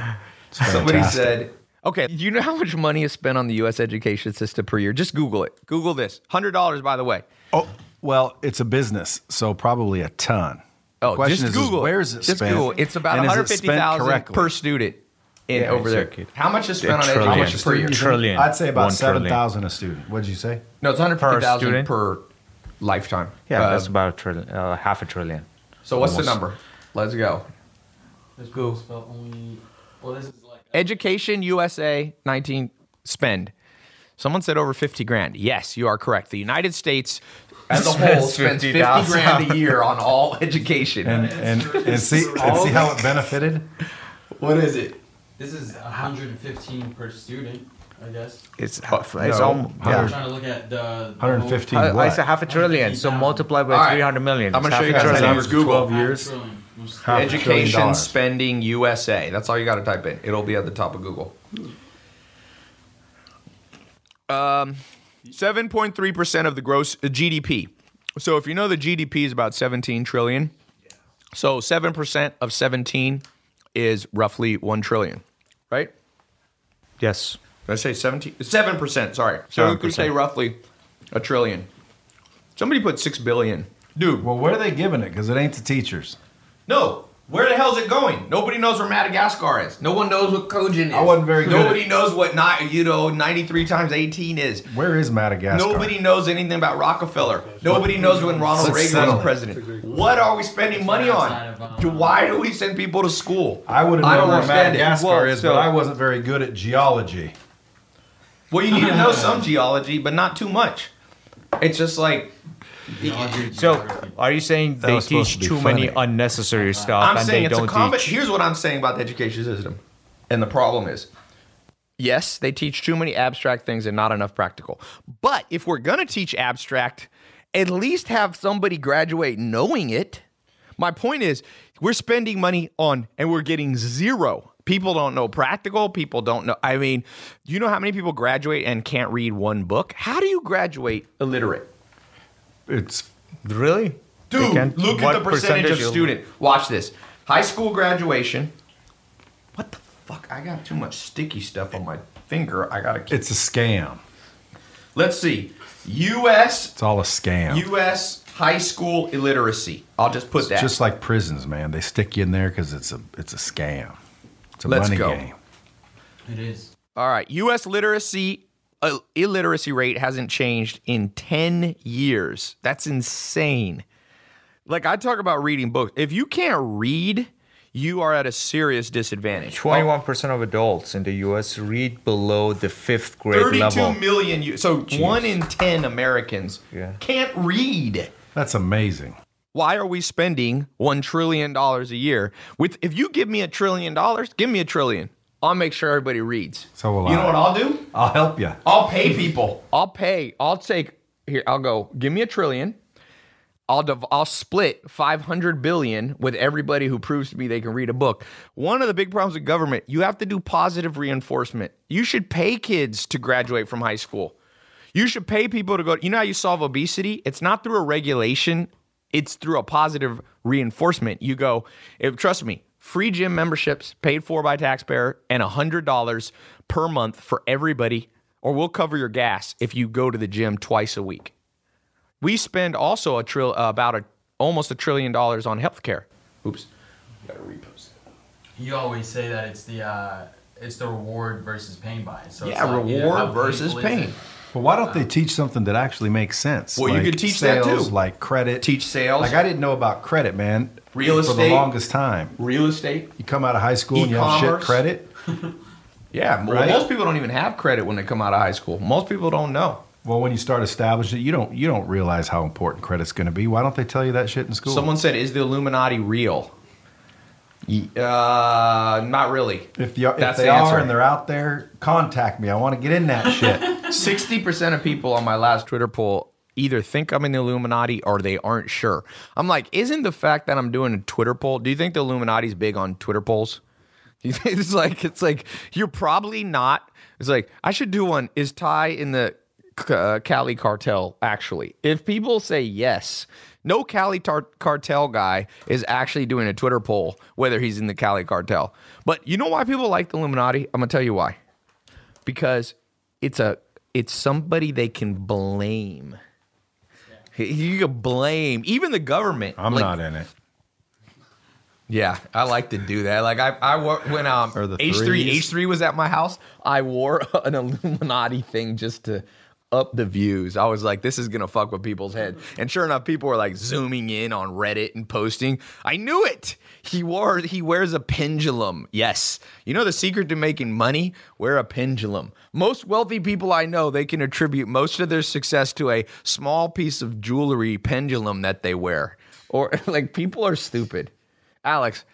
Somebody said, okay, you know how much money is spent on the U S education system per year? Just Google it. Google this. one hundred dollars, by the way. Oh, well, it's a business, so probably a ton. Oh, the question just is, Google is, where is it just spent? Google. It's about one hundred fifty thousand dollars per student. In yeah, over there. Kid. How much is spent on education per year? Trillion. I'd say about seven thousand a student. What did you say? No, it's one hundred fifty thousand per, per lifetime. Yeah, uh, that's about a trillion, uh, half a trillion. So what's almost. the number? Let's go. Let's go. Only, well, this is like education U S A nineteen spend. Someone said over fifty grand. Yes, you are correct. The United States as a whole spends fifty grand a year on all education. and, and, and, and see, and see how it benefited? What is it? This is one hundred fifteen per student, I guess. It's half. No, it's almost. Yeah. I'm trying to look at the, the one hundred fifteen. I, I said half a trillion. So multiply by right. three hundred million. I'm gonna show you guys the numbers. Google years. Education spending U S A. That's all you got to type in. It'll be at the top of Google. Um, seven point three percent of the gross uh, G D P. So if you know the G D P is about seventeen trillion, so seven percent of seventeen is roughly one trillion. Right? Yes. Did I say seventeen? seven percent, sorry. So we could say roughly a trillion. Somebody put six billion. Dude. Well, where are they giving it? Because it ain't to teachers. No. Where the hell is it going? Nobody knows where Madagascar is. No one knows what Cogent is. I wasn't very good. Nobody knows what not, you know, ninety-three times eighteen is. Where is Madagascar? Nobody knows anything about Rockefeller. Nobody knows when Ronald Reagan was president. What are we spending money on? Why do we send people to school? I wouldn't know where Madagascar is, but I wasn't very good at geology. Well, you need to know some geology, but not too much. It's just like... So, are you saying they teach too funny. many unnecessary stuff? I'm and saying they it's don't a combat. Here's what I'm saying about the education system, and the problem is, yes, they teach too many abstract things and not enough practical. But if we're gonna teach abstract, at least have somebody graduate knowing it. My point is, we're spending money on, and we're getting zero. People don't know practical. People don't know. I mean, you know how many people graduate and can't read one book? How do you graduate illiterate? It's really, dude. Look at the percentage, percentage of student. Watch this. High school graduation. What the fuck? I got too much sticky stuff on my finger. I gotta. Keep. It's a scam. Let's see. U S It's all a scam. U S high school illiteracy. I'll just put it's that. Just like prisons, man. They stick you in there because it's a it's a scam. It's a Let's money go. game. It is. All right. U S literacy. Uh, illiteracy rate hasn't changed in ten years. That's insane. Like, I talk about reading books. If you can't read, you are at a serious disadvantage. twenty-one percent of adults in the U S read below the fifth grade level. thirty-two million. So Jeez. one in ten Americans yeah. can't read. That's amazing. Why are we spending one trillion dollars a year? With If you give me a trillion dollars, give me a trillion. I'll make sure everybody reads. So will I. You know what I'll do? I'll help you. I'll pay people. I'll pay. I'll take, here, I'll go, give me a trillion. I'll div- I'll split five hundred billion with everybody who proves to me they can read a book. One of the big problems with government, you have to do positive reinforcement. You should pay kids to graduate from high school. You should pay people to go, you know how you solve obesity? It's not through a regulation. It's through a positive reinforcement. You go, it, trust me. Free gym memberships paid for by taxpayer and one hundred dollars per month for everybody, or we'll cover your gas if you go to the gym twice a week. We spend also a trill about a almost a trillion dollars on healthcare. Oops, gotta repost it. You always say that it's the uh, it's the reward versus pain bias. So yeah, like, reward yeah, versus pain. But why don't they teach something that actually makes sense? Well, like you could teach sales, that too. Like credit. Teach sales. Like I didn't know about credit, man. Real estate. For the longest time. Real estate. You come out of high school E-commerce. and you have shit credit. yeah. Well, right? Most people don't even have credit when they come out of high school. Most people don't know. Well, when you start establishing it, you don't, you don't realize how important credit's going to be. Why don't they tell you that shit in school? Someone said, is the Illuminati real? Uh, not really. If, the, if they the are and they're out there, contact me. I want to get in that shit. sixty percent of people on my last Twitter poll either think I'm in the Illuminati or they aren't sure. I'm like, isn't the fact that I'm doing a Twitter poll, do you think the Illuminati's big on Twitter polls? It's like, it's like, you're probably not. It's like, I should do one. Is Ty in the uh, Cali Cartel, actually. If people say yes, no Cali tar- Cartel guy is actually doing a Twitter poll whether he's in the Cali Cartel. But you know why people like the Illuminati? I'm going to tell you why. Because it's a it's somebody they can blame. Yeah. You can blame even the government. I'm like, not in it. Yeah, I like to do that. Like I, I wore, when um H three H three was at my house, I wore an Illuminati thing just to up the views. I was like, this is gonna fuck with people's head. And sure enough, people were like zooming in on Reddit and posting. I knew it. He wore he wears a pendulum. Yes, you know the secret to making money? Wear a pendulum. Most wealthy people I know, they can attribute most of their success to a small piece of jewelry pendulum that they wear. Or like people are stupid. Alex,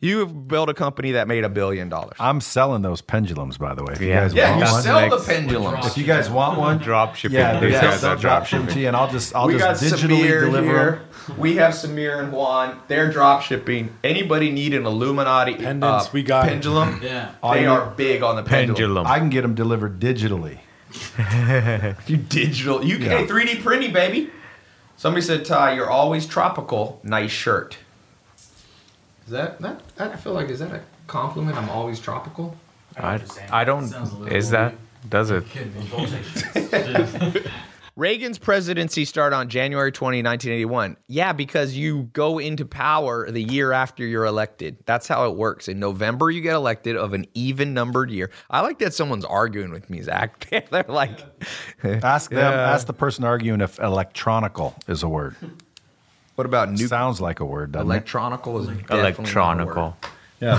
you have built a company that made a billion dollars. I'm selling those pendulums, by the way. If you guys yeah, want you one, sell the pendulums. If you guys want one, drop shipping. Yeah, these guys are drop shipping to you, and I'll just I'll we just digitally Samir deliver here. Them. We have Samir and Juan. They're drop shipping. Anybody need an Illuminati pendants? Uh, we got pendulum. Yeah, they are big on the pendulum. pendulum. I can get them delivered digitally. you digital, you can yeah. three D printing, baby. Somebody said, "Ty, you're always tropical. Nice shirt." Is that, that I feel like, is that a compliment? I'm always tropical. I, I don't. Is that? Does it? Reagan's presidency started on January twentieth, nineteen eighty-one. Yeah, because you go into power the year after you're elected. That's how it works. In November, you get elected of an even-numbered year. I like that someone's arguing with me, Zach. They're like, ask them. Uh, ask the person arguing if "electronical" is a word. What about new? Sounds like a word, doesn't electronical it? Is definitely electronical. Not a word.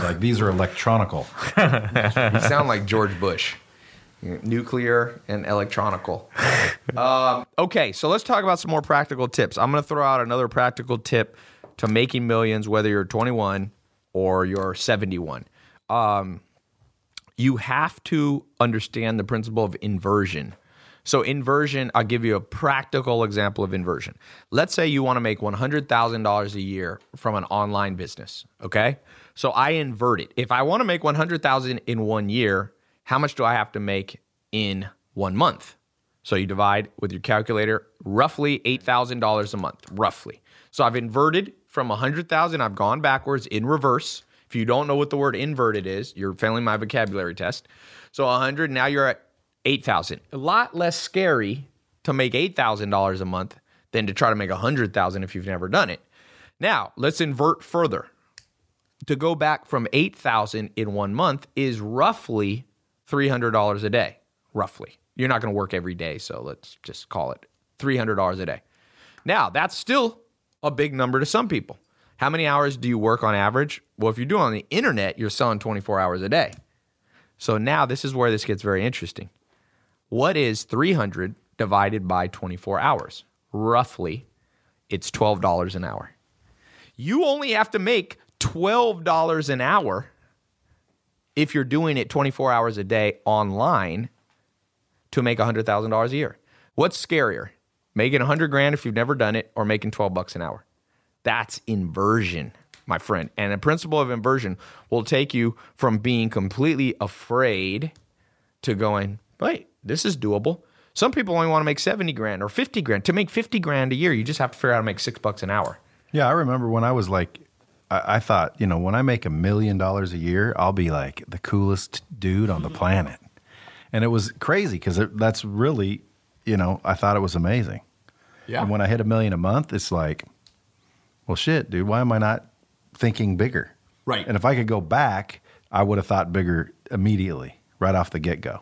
Yeah, like these are electronical. You sound like George Bush. Nuclear and electronical. um, okay, so let's talk about some more practical tips. I'm going to throw out another practical tip to making millions, whether you're twenty-one or you're seventy-one. Um, you have to understand the principle of inversion. So inversion, I'll give you a practical example of inversion. Let's say you want to make one hundred thousand dollars a year from an online business, okay? So I invert it. If I want to make one hundred thousand dollars in one year, how much do I have to make in one month? So you divide with your calculator roughly eight thousand dollars a month, roughly. So I've inverted from one hundred thousand dollars. I've gone backwards in reverse. If you don't know what the word inverted is, you're failing my vocabulary test. So one hundred, now you're at eight thousand dollars. A lot less scary to make eight thousand dollars a month than to try to make one hundred thousand dollars if you've never done it. Now, let's invert further. To go back from eight thousand dollars in one month is roughly three hundred dollars a day, roughly. You're not going to work every day, so let's just call it three hundred dollars a day. Now, that's still a big number to some people. How many hours do you work on average? Well, if you're doing it on the internet, you're selling twenty-four hours a day. So now this is where this gets very interesting. What is three hundred divided by twenty-four hours? Roughly, it's twelve dollars an hour. You only have to make twelve dollars an hour if you're doing it twenty-four hours a day online to make one hundred thousand dollars a year. What's scarier? Making one hundred grand if you've never done it, or making twelve bucks an hour? That's inversion, my friend. And the principle of inversion will take you from being completely afraid to going, wait, this is doable. Some people only want to make seventy grand or fifty grand. To make fifty grand a year, you just have to figure out how to make six bucks an hour. Yeah, I remember when I was like, I, I thought, you know, when I make a million dollars a year, I'll be like the coolest dude on the planet. And it was crazy because that's really, you know, I thought it was amazing. Yeah. And when I hit a million a month, it's like, well, shit, dude, why am I not thinking bigger? Right. And if I could go back, I would have thought bigger immediately, right off the get-go.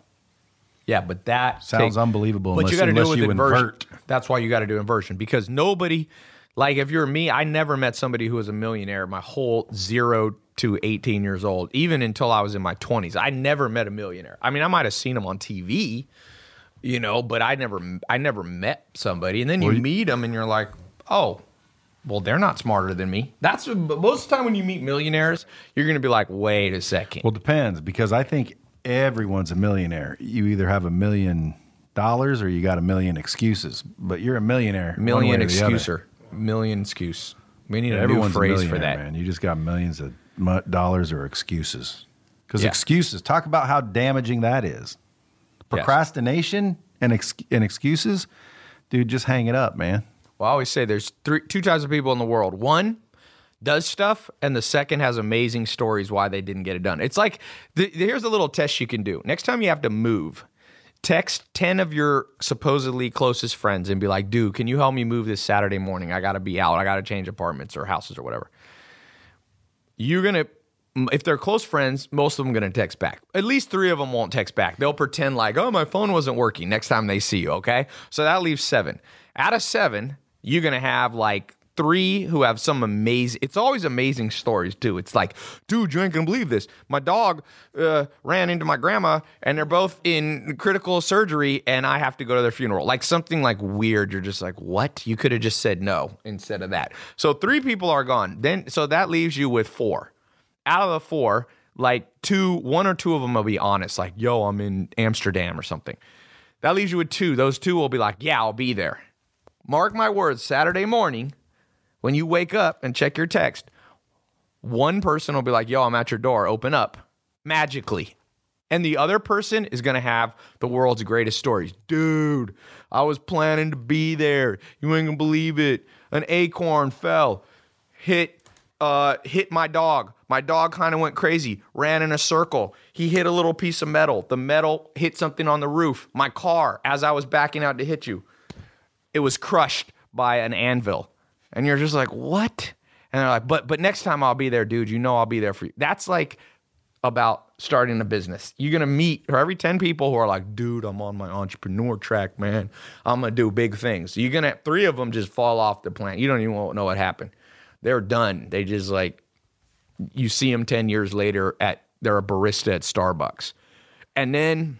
Yeah, but that sounds take, unbelievable. But unless, you got to do it with inversion. Invert. That's why you got to do inversion, because nobody, like if you're me, I never met somebody who was a millionaire my whole zero to eighteen years old, even until I was in my twenties. I never met a millionaire. I mean, I might have seen them on T V, you know, but I never, I never met somebody. And then you, you meet them, and you're like, oh, well, they're not smarter than me. That's most of the time when you meet millionaires, you're going to be like, wait a second. Well, it depends, because I think everyone's a millionaire. You either have a million dollars or you got a million excuses, but you're a millionaire. Million excuser. Million excuse. We need yeah, a new phrase for that. Man, you just got millions of dollars or excuses. Because yeah. excuses, talk about how damaging that is. Procrastination, yes. and, ex- and excuses, dude, just hang it up, man. Well, I always say there's three, two types of people in the world. One does stuff, and the second has amazing stories why they didn't get it done. It's like, the, here's a little test you can do. Next time you have to move, text ten of your supposedly closest friends and be like, dude, can you help me move this Saturday morning? I got to be out. I got to change apartments or houses or whatever. You're going to, if they're close friends, most of them are going to text back. At least three of them won't text back. They'll pretend like, oh, my phone wasn't working next time they see you, okay? So that leaves seven. Out of seven, you're going to have like three who have some amazing, it's always amazing stories too. It's like, dude, you ain't going to believe this. My dog uh, ran into my grandma and they're both in critical surgery and I have to go to their funeral. Like something like weird. You're just like, what? You could have just said no instead of that. So three people are gone. Then, so that leaves you with four. Out of the four, like two, one or two of them will be honest, like, yo, I'm in Amsterdam or something. That leaves you with two. Those two will be like, yeah, I'll be there. Mark my words, Saturday morning, when you wake up and check your text, one person will be like, yo, I'm at your door, open up, magically. And the other person is going to have the world's greatest stories. Dude, I was planning to be there. You ain't going to believe it. An acorn fell, hit Uh, hit my dog. My dog kind of went crazy, ran in a circle. He hit a little piece of metal. The metal hit something on the roof. My car, as I was backing out to hit you, it was crushed by an anvil. And you're just like, what? And they're like, but but next time I'll be there, dude. You know I'll be there for you. That's like about starting a business. You're going to meet for every ten people who are like, dude, I'm on my entrepreneur track, man. I'm going to do big things. You're going to have three of them just fall off the planet. You don't even know what happened. They're done. They just like, you see them ten years later at, they're a barista at Starbucks. And then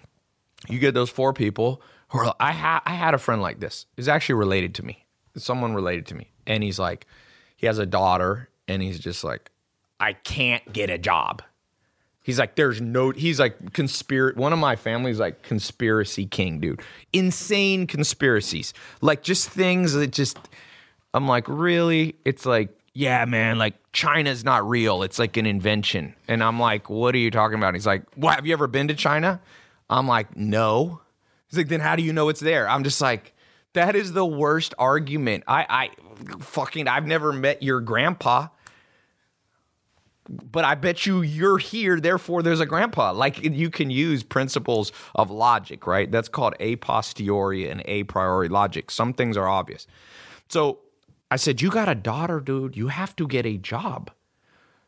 you get those four people who are like, I, ha- I had a friend like this. He's actually related to me. Someone related to me. And he's like, he has a daughter and he's just like, I can't get a job. He's like, there's no, he's like conspiracy. One of my family's like conspiracy king, dude. Insane conspiracies. Like just things that just, I'm like, really? It's like, yeah, man, like China's not real. It's like an invention. And I'm like, what are you talking about? He's like, what? Have you ever been to China? I'm like, no. He's like, then how do you know it's there? I'm just like, that is the worst argument. I, I fucking, I've never met your grandpa, but I bet you you're here. Therefore, there's a grandpa. Like you can use principles of logic, right? That's called a posteriori and a priori logic. Some things are obvious. So I said, you got a daughter, dude. You have to get a job.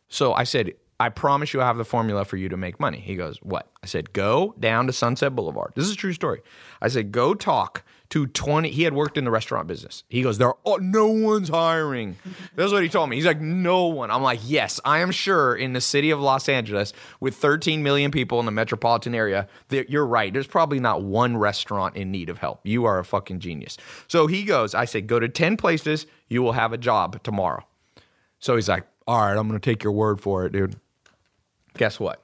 So I said, I promise you I have the formula for you to make money. He goes, what? I said, go down to Sunset Boulevard. This is a true story. I said, go talk to twenty. He had worked in the restaurant business. He goes, there are, no one's hiring. That's what he told me. He's like, no one. I'm like, yes, I am sure in the city of Los Angeles with thirteen million people in the metropolitan area, that you're right. There's probably not one restaurant in need of help. You are a fucking genius. So he goes, I said, go to ten places. You will have a job tomorrow. So he's like, all right, I'm going to take your word for it, dude. Guess what?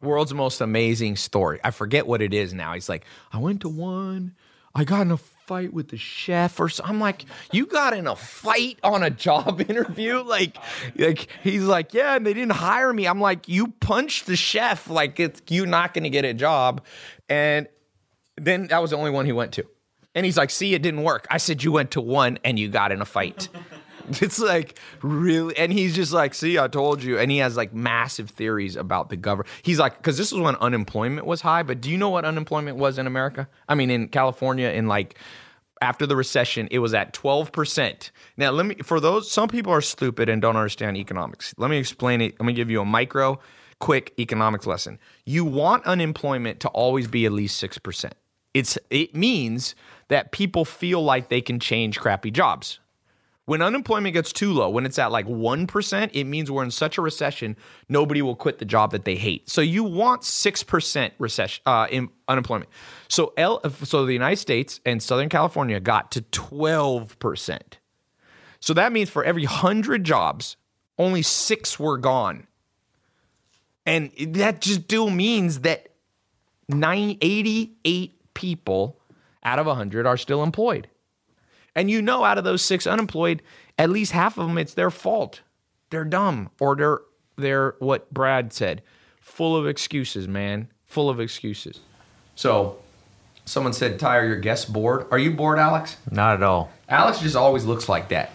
World's most amazing story. I forget what it is now. He's like, I went to one. I got in a fight with the chef or something. I'm like, you got in a fight on a job interview? Like, like he's like, yeah, and they didn't hire me. I'm like, you punched the chef. Like, it's, you're not going to get a job. And then that was the only one he went to. And he's like, see, it didn't work. I said, you went to one and you got in a fight. It's like, really? And he's just like, see, I told you. And he has like massive theories about the government. He's like, because this was when unemployment was high. But do you know what unemployment was in America? I mean, in California, in like after the recession, it was at twelve percent. Now, let me, for those, some people are stupid and don't understand economics. Let me explain it. Let me give you a micro, quick economics lesson. You want unemployment to always be at least six percent. It's, it means that people feel like they can change crappy jobs. When unemployment gets too low, when it's at like one percent, it means we're in such a recession, nobody will quit the job that they hate. So you want six percent recession uh, in unemployment. So L, so the United States and Southern California got to twelve percent. So that means for every one hundred jobs, only six were gone. And that just still means that eighty-eight people out of one hundred are still employed. And you know, out of those six unemployed, at least half of them, it's their fault. They're dumb, or they're, they're what Brad said, full of excuses, man, full of excuses. So Someone said, Ty, are your guests bored? Are you bored, Alex? Not at all. Alex just always looks like that.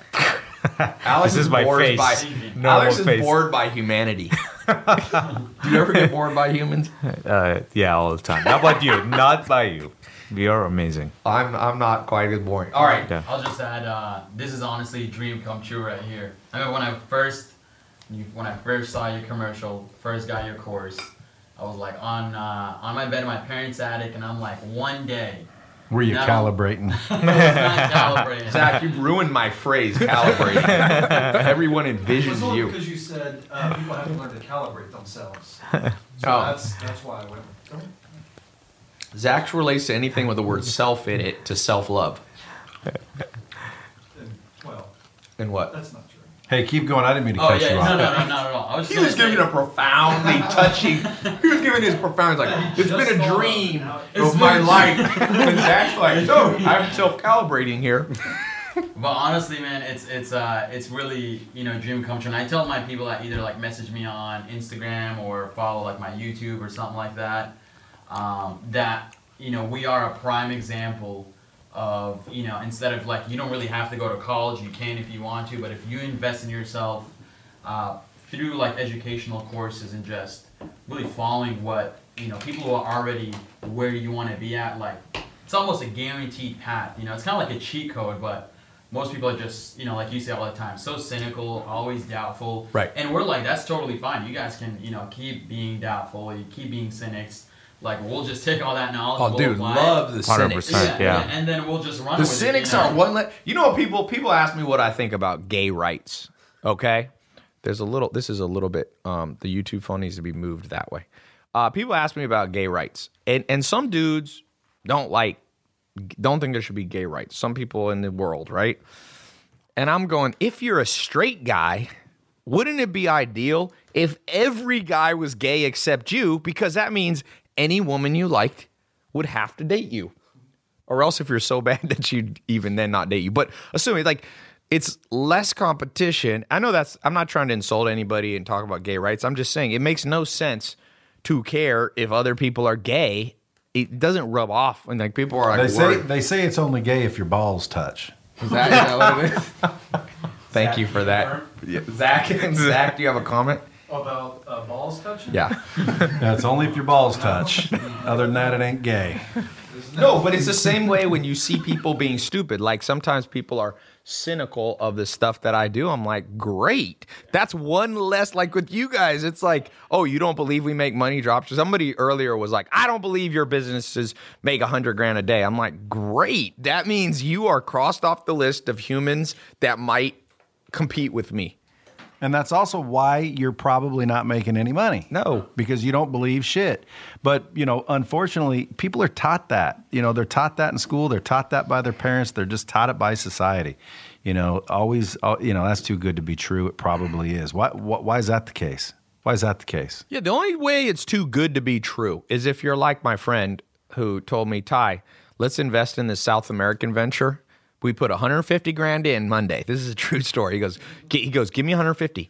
Alex this is, is my bored face. By, Alex is face. bored by humanity. Do you ever get bored by humans? Uh, yeah, all the time. Not by you. Not by you. You're amazing. I'm I'm not quite as boring. All right. Yeah. I'll just add, uh, this is honestly a dream come true right here. I mean, when I first you, when I first saw your commercial, first got your course, I was like on uh, on my bed in my parents' attic, and I'm like, one day. Were you no. calibrating? I was not calibrating. Zach, you've ruined my phrase, calibrating. Everyone envisions you. Because you said uh, people have to learn to calibrate themselves. So oh. that's, that's why I went. Oh. Zach relates to anything with the word self in it to self-love. And, well. And what? That's not true. Hey, keep going. I didn't mean to oh, cut yeah, you no, off. No, no, no, not at all. I was he was giving a profoundly touching. He was giving his profound. Like, it's been a dream of my life. And Zach's like, no, I'm self-calibrating here. But honestly, man, it's it's uh it's really you know dream come true. And I tell my people that either like message me on Instagram or follow like my YouTube or something like that. Um, that you know we are a prime example. Of, you know, instead of like, you don't really have to go to college, you can if you want to, but if you invest in yourself uh, through like educational courses and just really following what, you know, people who are already where you want to be at, like, it's almost a guaranteed path, you know, it's kind of like a cheat code, but most people are just, you know, like you say all the time, so cynical, always doubtful. Right. And we're like, that's totally fine. You guys can, you know, keep being doubtful, you keep being cynics. Like, we'll just take all that knowledge. Oh, we'll dude, apply love it. The cynics. Yeah, yeah. And then we'll just run the with it. The cynics are one... Le- you know, people people ask me what I think about gay rights, okay? There's a little... This is a little bit... Um, the YouTube phone needs to be moved that way. Uh, people ask me about gay rights. And, and some dudes don't like... Don't think there should be gay rights. Some people in the world, right? And I'm going, if you're a straight guy, wouldn't it be ideal if every guy was gay except you? Because that means... any woman you liked would have to date you, or else if you're so bad that you'd even then not date you. But assuming like it's less competition. I know that's, I'm not trying to insult anybody and talk about gay rights. I'm just saying it makes no sense to care if other people are gay. It doesn't rub off. And like people are like, they say, they say it's only gay if your balls touch. Is that what it is? Thank Zach, you for that. Yeah. Zach, Zach, do you have a comment? About uh, balls touching? Yeah. That's only if your balls touch. Other than that, it ain't gay. No, but it's the same way when you see people being stupid. Like, sometimes people are cynical of the stuff that I do. I'm like, great. That's one less, like, with you guys, it's like, oh, you don't believe we make money drops? Somebody earlier was like, I don't believe your businesses make one hundred grand a day. I'm like, great. That means you are crossed off the list of humans that might compete with me. And that's also why you're probably not making any money. No. Because you don't believe shit. But, you know, unfortunately, people are taught that. You know, they're taught that in school. They're taught that by their parents. They're just taught it by society. You know, always, you know, that's too good to be true. It probably is. Why, why, why is that the case? Why is that the case? Yeah, the only way it's too good to be true is if you're like my friend who told me, Ty, let's invest in this South American venture. We put one hundred fifty grand in Monday. This is a true story. He goes, he goes, give me one hundred fifty.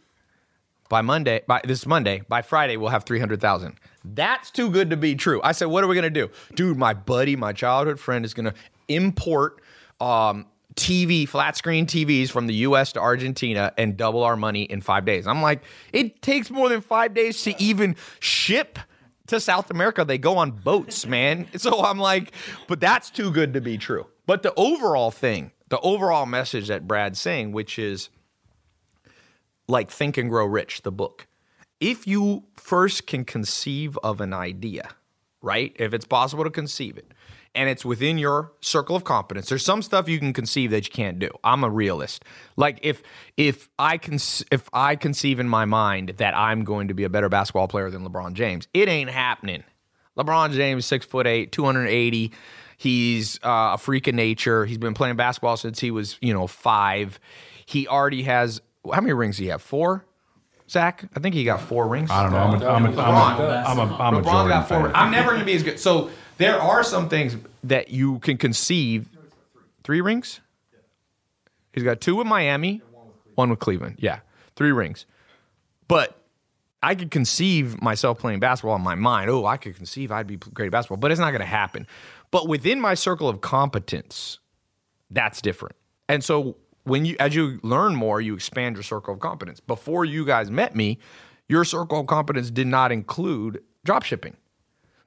By Monday, by this is Monday, by Friday we'll have three hundred thousand. That's too good to be true. I said, what are we gonna do, dude? My buddy, my childhood friend, is gonna import um, T V, flat screen T Vs from the U S to Argentina and double our money in five days. I'm like, it takes more than five days to even ship. To South America, they go on boats, man. So I'm like, but that's too good to be true. But the overall thing, the overall message that Brad's saying, which is like Think and Grow Rich, the book. If you first can conceive of an idea, right? If it's possible to conceive it and it's within your circle of competence, there's some stuff you can conceive that you can't do. I'm a realist. Like if if I can if I conceive in my mind that I'm going to be a better basketball player than LeBron James, it ain't happening. LeBron James, six foot eight, two hundred eighty. He's uh, a freak of nature. He's been playing basketball since he was, you know, five. He already has, how many rings do you have? Four? Zach? I think he got four rings. I don't know. I'm a, I'm a, I'm a, I'm a Jordan got four. I'm never going to be as good. So there are some things that you can conceive. Three rings? He's got two with Miami, one with Cleveland. Yeah, three rings. But I could conceive myself playing basketball in my mind. Oh, I could conceive I'd be great at basketball, but it's not going to happen. But within my circle of competence, that's different. And so when you, as you learn more, you expand your circle of competence. Before you guys met me, your circle of competence did not include dropshipping.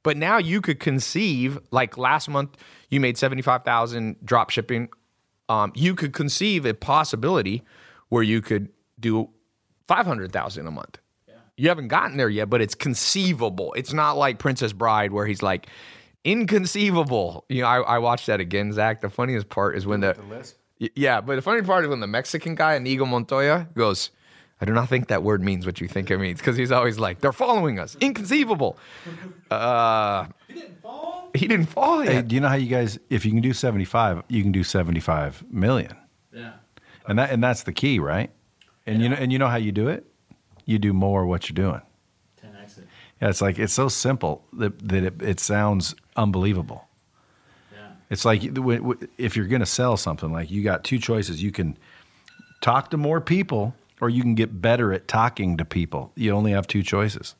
But now you could conceive, like last month, you made seventy-five thousand dropshipping. Um, you could conceive a possibility where you could do five hundred thousand a month. Yeah. You haven't gotten there yet, but it's conceivable. It's not like Princess Bride where he's like, inconceivable. You know, I, I watched that again, Zach. The funniest part is when the, the list. Yeah, but the funny part is when the Mexican guy, Inigo Montoya, goes, I do not think that word means what you think it means, because he's always like, they're following us. Inconceivable. Uh, he didn't fall. He didn't fall yet. Hey, do you know how you guys, if you can do seventy-five, you can do seventy-five million. Yeah. And that and that's the key, right? And yeah. you know and you know how you do it? You do more what you're doing. ten x it. Yeah, it's like it's so simple that, that it, it sounds unbelievable. Yeah. It's like if you're going to sell something, like you got two choices. You can talk to more people, or you can get better at talking to people. You only have two choices.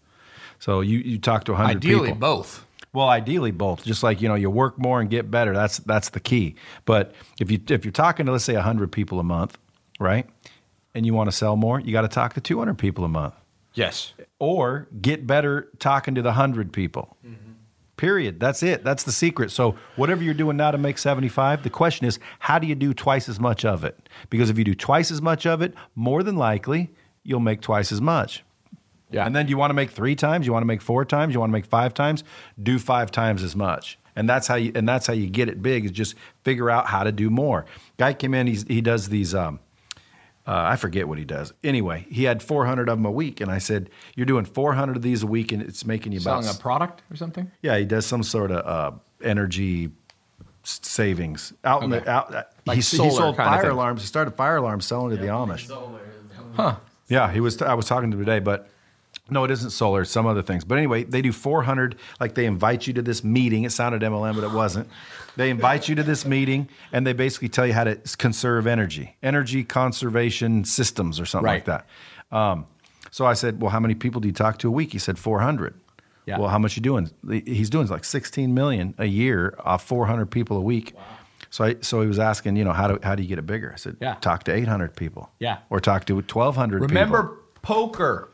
So you, you talk to one hundred ideally, people. Ideally both. Well, ideally both. Just like, you know, you work more and get better. That's that's the key. But if you if you're talking to, let's say, one hundred people a month, right? And you want to sell more, you got to talk to two hundred people a month. Yes. Or get better talking to the one hundred people. Mm-hmm. Period. That's it. That's the secret. So whatever you're doing now to make seventy-five, the question is, how do you do twice as much of it? Because if you do twice as much of it, more than likely, you'll make twice as much. Yeah. And then you want to make three times, you want to make four times, you want to make five times, do five times as much. And that's how you, and that's how you get it big, is just figure out how to do more. Guy came in, he's, he does these, um, uh, I forget what he does. Anyway, he had four hundred of them a week. And I said, you're doing four hundred of these a week and it's making you buy. Selling a product or something? Yeah, he does some sort of uh, energy savings. Out okay. in the, out, like he, he sold fire alarms. He started fire alarms selling yeah, to the Amish. Solar. Huh. Yeah, he was. I was talking to him today, but no, it isn't solar. It's some other things. But anyway, they do four hundred, like they invite you to this meeting. It sounded M L M, but it wasn't. They invite you to this meeting, and they basically tell you how to conserve energy, energy conservation systems or something right. like that. Um, so I said, well, how many people do you talk to a week? He said four hundred. Yeah. Well, how much you doing? He's doing like sixteen million a year off four hundred people a week. Wow. So I, so he was asking, you know, how do how do you get it bigger? I said, yeah. talk to eight hundred people. Yeah. Or talk to twelve hundred Remember people. Remember poker.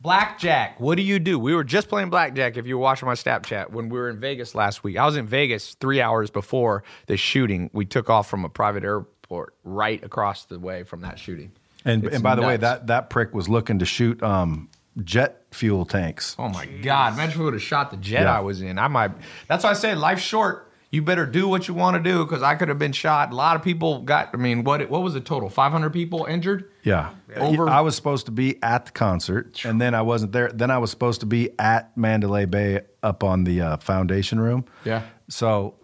Blackjack, what do you do? We were just playing blackjack, if you were watching my Snapchat, when we were in Vegas last week. I was in Vegas three hours before the shooting. We took off from a private airport right across the way from that shooting. And it's and by nuts. the way, that, that prick was looking to shoot um, jet fuel tanks. Oh, my Jeez. God. Imagine if we would have shot the jet yeah. I was in. I might. That's why I said life's short. You better do what you want to do, because I could have been shot. A lot of people got, I mean, what what was the total? five hundred people injured? Yeah. Over. I was supposed to be at the concert, and then I wasn't there. Then I was supposed to be at Mandalay Bay up on the uh, Foundation Room. Yeah. So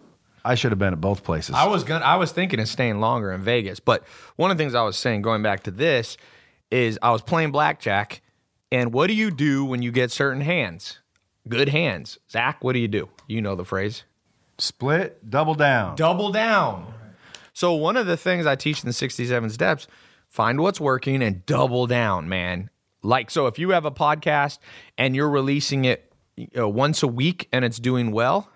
I should have been at both places. I was gonna, I was thinking of staying longer in Vegas, but one of the things I was saying, going back to this, is I was playing blackjack, and what do you do when you get certain hands? Good hands. Zach, what do you do? You know the phrase. Split, double down. Double down. So one of the things I teach in the sixty-seven Steps, find what's working and double down, man. Like, so if you have a podcast and you're releasing it you know, once a week and it's doing well,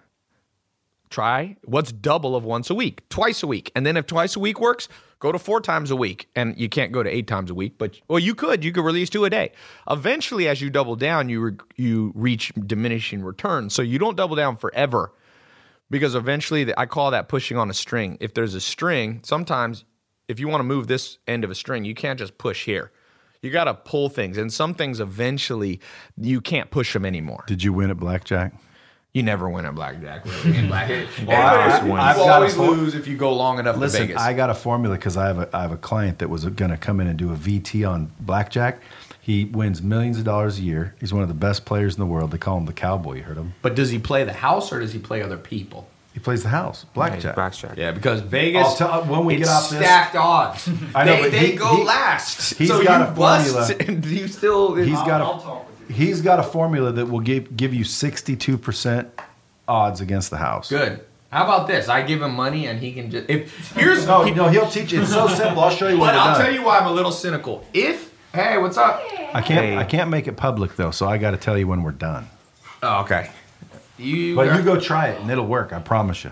try what's double of once a week, twice a week. And then if twice a week works, go to four times a week. And you can't go to eight times a week, but well, you could. You could release two a day. Eventually, as you double down, you, re- you reach diminishing returns. So you don't double down forever. Because eventually, the, I call that pushing on a string. If there's a string, sometimes if you want to move this end of a string, you can't just push here. You got to pull things. And some things eventually, you can't push them anymore. Did you win at blackjack? You never win at blackjack. Really. In blackjack. well, I, I, I've you always for- lose if you go long enough Listen, to Vegas. I got a formula because I have a, I have a client that was going to come in and do a V T on blackjack. He wins millions of dollars a year. He's one of the best players in the world. They call him the Cowboy. You heard him. But does he play the house or does he play other people? He plays the house. Blackjack. Blackjack. Yeah, because Vegas, tell, when we it's get off this, stacked odds. I know, they, but they he, go he, last. He's so got you a formula. And you still, he's I'll, got a, I'll talk with you. He's got a formula that will give, give you sixty-two percent odds against the house. Good. How about this? I give him money and he can just... If, here's, no, he, no, he'll teach you. It's so simple. I'll show you what But I'll done. tell you why I'm a little cynical. If... Hey, what's up? I can't hey. I can't make it public, though, so I got to tell you when we're done. Oh, okay. You but are, you go try it, and it'll work, I promise you.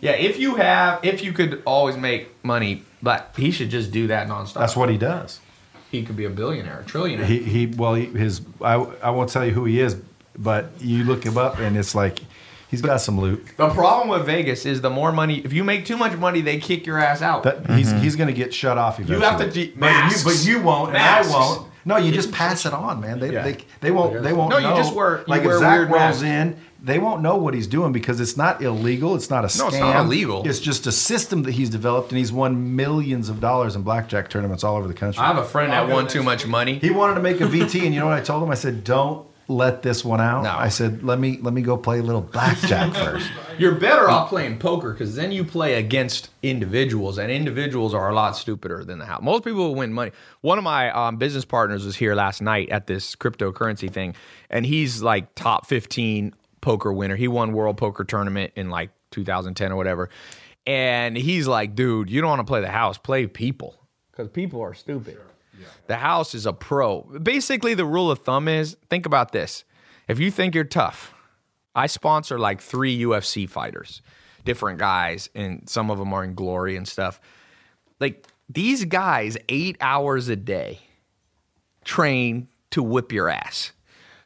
Yeah, if you have, if you could always make money, but he should just do that nonstop. That's what he does. He could be a billionaire, a trillionaire. He, he well, he, his I, I won't tell you who he is, but you look him up and it's like he's got some loot. The problem with Vegas is the more money, if you make too much money, they kick your ass out. That, mm-hmm. He's he's going to get shut off eventually. You have to, de- but, you, but you won't, masks. And I won't. No, you just pass it on, man. They yeah. they, they won't they won't. No, know. You just wear you like wear if Zach weird rolls masks. in. They won't know what he's doing because it's not illegal. It's not a scam. No, it's not illegal. It's just a system that he's developed, and he's won millions of dollars in blackjack tournaments all over the country. I have a friend that won too much money. He wanted to make a V T, and you know what I told him? I said, don't let this one out. No. I said, let me let me go play a little blackjack first. You're better off playing poker because then you play against individuals, and individuals are a lot stupider than the house. Most people will win money. One of my um, business partners was here last night at this cryptocurrency thing, and he's like top fifteen poker winner. He won World Poker Tournament in like two thousand ten or whatever. And he's like, dude, you don't want to play the house. Play people. Because people are stupid. Sure. Yeah. The house is a pro. Basically, the rule of thumb is, think about this. If you think you're tough, I sponsor like three U F C fighters, different guys, and some of them are in Glory and stuff. Like, these guys, eight hours a day, train to whip your ass.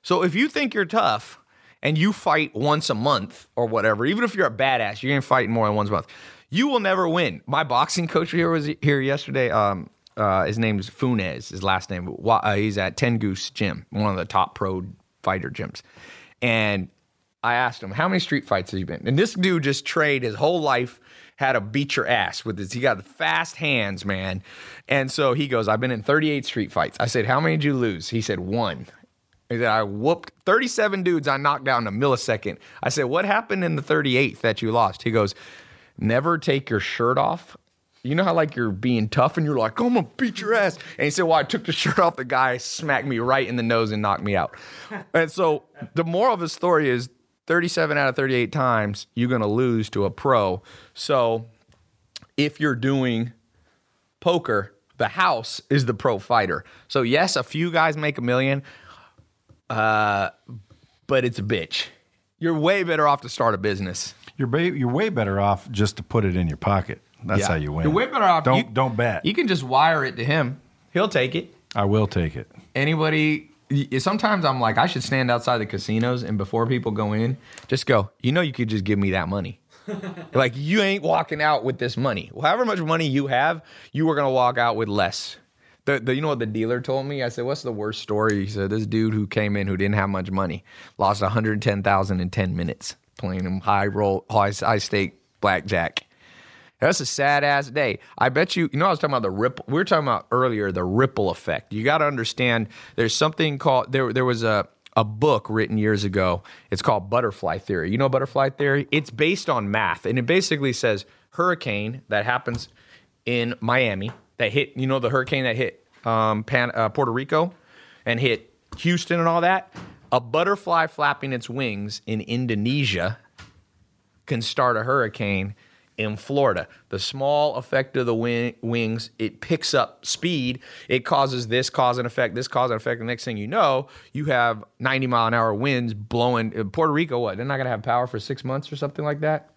So if you think you're tough, and you fight once a month or whatever, even if you're a badass, you're going to fight more than once a month. You will never win. My boxing coach here was here yesterday. Um, uh, his name's Funes, his last name. Uh, he's at Ten Goose Gym, one of the top pro fighter gyms. And I asked him, how many street fights have you been? And this dude just trained his whole life, how to beat your ass with this. He got the fast hands, man. And so he goes, I've been in thirty-eight street fights. I said, how many did you lose? He said, one. He said, I whooped thirty-seven dudes I knocked down in a millisecond. I said, what happened in the thirty-eighth that you lost? He goes, never take your shirt off. You know how like you're being tough and you're like, oh, I'm going to beat your ass. And he said, well, I took the shirt off. The guy smacked me right in the nose and knocked me out. And so the moral of the story is thirty-seven out of thirty-eight times you're going to lose to a pro. So if you're doing poker, the house is the pro fighter. So yes, a few guys make a million. Uh, but it's a bitch. You're way better off to start a business. You're ba- you're way better off just to put it in your pocket. That's yeah. how you win. You're way better off. Don't you, don't bet. You can just wire it to him. He'll take it. I will take it. Anybody. Sometimes I'm like, I should stand outside the casinos and before people go in, just go, you know, you could just give me that money. Like, you ain't walking out with this money. Well, however much money you have, you are going to walk out with less. The, the, you know what the dealer told me? I said, what's the worst story? He said, this dude who came in who didn't have much money lost one hundred ten thousand dollars in ten minutes playing him high roll, high, high stake blackjack. That's a sad ass day. I bet you, you know, I was talking about the ripple. We were talking about earlier the ripple effect. You got to understand there's something called, there, there was a, a book written years ago. It's called Butterfly Theory. You know Butterfly Theory? It's based on math. And it basically says hurricane that happens in Miami. That hit, you know, the hurricane that hit um, Pan, uh, Puerto Rico and hit Houston and all that. A butterfly flapping its wings in Indonesia can start a hurricane in Florida. The small effect of the win- wings, it picks up speed. It causes this cause and effect, this cause and effect. The next thing you know, you have ninety mile an hour winds blowing. Uh, Puerto Rico, what? They're not going to have power for six months or something like that?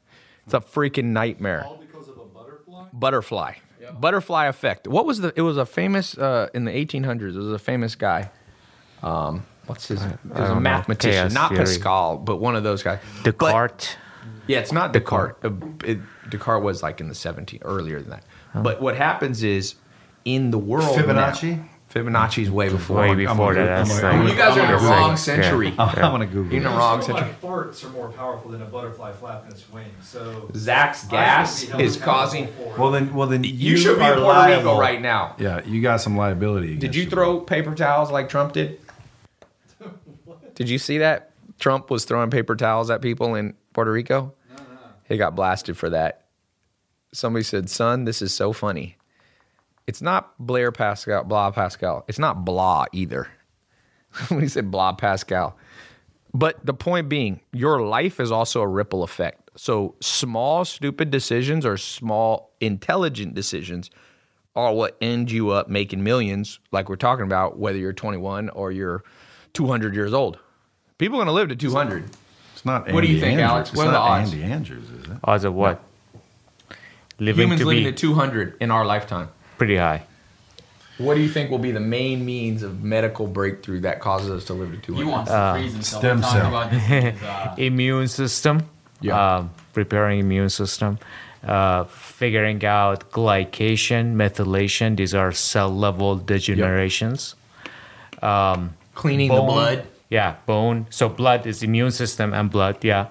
It's a freaking nightmare. All because of a butterfly? Butterfly. Butterfly effect. What was the? It was a famous uh, in the eighteen hundreds. It was a famous guy. Um, what's his? It was a mathematician, not Pascal, but one of those guys. Descartes. But, yeah, it's not Descartes. Descartes, it, Descartes was like in the seventeen earlier than that. Huh. But what happens is in the world Fibonacci. Now, Fibonacci's way before. Way before I'm that. Gonna, I'm gonna, you guys I'm are in the wrong century. Yeah. I'm, I'm gonna Google. You're in the wrong so century. Like farts are more powerful than a butterfly flapping its wings. So Zach's gas is causing. Well then, well then, you, you should be in Puerto Rico right now. Yeah, you got some liability. Did you throw people. paper towels like Trump did? Did you see that Trump was throwing paper towels at people in Puerto Rico? No, no. He got blasted for that. Somebody said, "Son, this is so funny." It's not Blair Pascal, blah Pascal. It's not blah either. We said blah Pascal. But the point being, your life is also a ripple effect. So small, stupid decisions or small, intelligent decisions are what end you up making millions, like we're talking about, whether you're twenty-one or you're two hundred years old. People are going to live to two hundred. It's not, it's not Andy What do you think, Andrews. Alex? It's what not are the odds? Andy Andrews, is it? Odds of what? No. living humans to living be to two hundred in our lifetime. Pretty high. What do you think will be the main means of medical breakthrough that causes us to live to two hundred? You want some uh, reasons. So stem cell. About this is, uh, immune system. Yeah. Uh, preparing immune system. Uh, figuring out glycation, methylation. These are cell-level degenerations. Yep. Um, Cleaning bone, the blood. Yeah, bone. So blood is immune system and blood, yeah.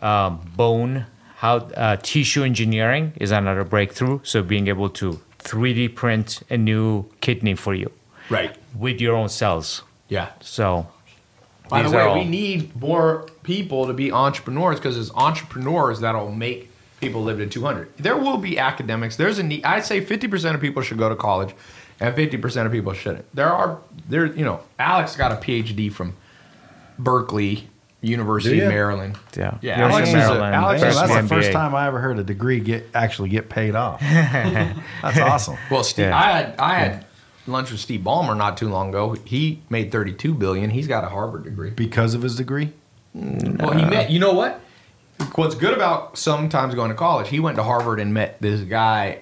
Um, bone. How uh, tissue engineering is another breakthrough. So being able to three D print a new kidney for you. Right. With your own cells. Yeah. So... By the way, all... we need more people to be entrepreneurs because it's entrepreneurs that'll make people live to two hundred. There will be academics. There's a need. I'd say fifty percent of people should go to college and fifty percent of people shouldn't. There are, there, you know, Alex got a P H D from Berkeley, University of Maryland. Yeah. Yeah. Alex, Maryland. Is a, Alex is that's M B A. The first time I ever heard a degree get actually get paid off. That's awesome. Well, Steve, yeah. I had, I had, yeah. lunch with Steve Ballmer not too long ago. He made thirty-two billion dollars. He's got a Harvard degree. Because of his degree? No. Well, he met, you know what? What's good about sometimes going to college, he went to Harvard and met this guy,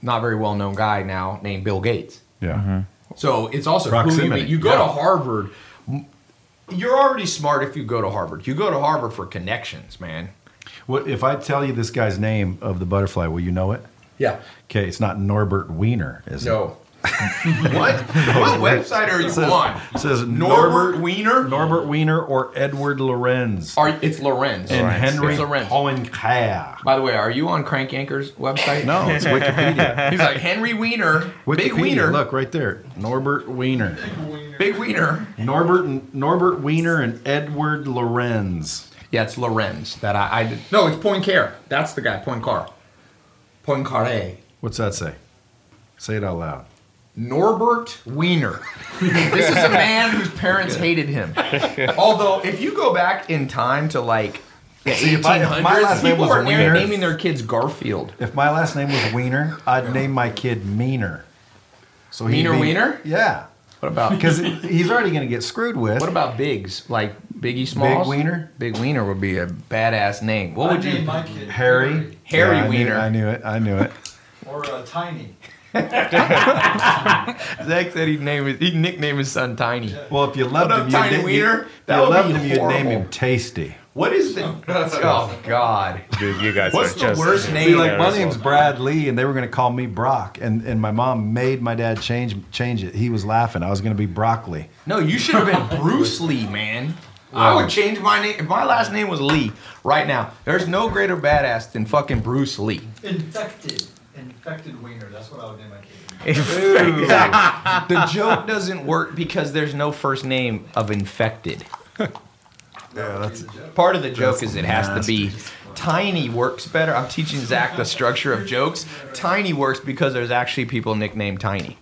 not very well-known guy now, named Bill Gates. Yeah. Mm-hmm. So it's also proximity. Who you, you go yeah. to Harvard, you're already smart if you go to Harvard. You go to Harvard for connections, man. Well, if I tell you this guy's name of the butterfly, will you know it? Yeah. Okay, it's not Norbert Wiener, is no. it? No. What? What website are you says, on? It says Norbert, Norbert Wiener? Norbert Wiener or Edward Lorenz. Are, it's Lorenz. And Lorenz. Henry Poincaré. By the way, are you on Crank Anchor's website? No, it's Wikipedia. He's like, Henry Wiener, Wikipedia, Big Wiener. Look, right there. Norbert Wiener. Big Wiener. Norbert, Norbert Wiener and Edward Lorenz. Yeah, it's Lorenz. That I, I did. No, it's Poincaré. That's the guy, Poincaré. Poincaré. What's that say? Say it out loud. Norbert Wiener. This is a man whose parents hated him. Although, if you go back in time to like the See, if I, if my last people name was are Wiener, naming their kids Garfield. If my last name was Wiener, I'd yeah. name my kid Meaner. So Meaner be, Wiener? Yeah. What about? Because he's already going to get screwed with. What about Biggs? Like Biggie Smalls? Big Wiener? Big Wiener would be a badass name. What I would you? My kid Harry. Harry yeah, I Wiener. Knew, I knew it. I knew it. Or uh, Tiny. Zach said he'd name his, he'd nickname his son Tiny. Well, if you loved what him, up, you'd, Wiener, you, you loved him, you'd name him Tasty. What is the? Oh God, dude, you guys. What's are the just worst name? See, like my name's Brad Lee, and they were gonna call me Brock, and, and my mom made my dad change change it. He was laughing. I was gonna be Broccoli. No, you should have been Bruce Lee, man. Wow. I would change my name if my last name was Lee right now. There's no greater badass than fucking Bruce Lee. Infected. Infected Wiener, that's what I would name my kid. The joke doesn't work because there's no first name of infected. Yeah, that's part of the joke is it has to be. Tiny works better. I'm teaching Zach the structure of jokes. Tiny works because there's actually people nicknamed Tiny.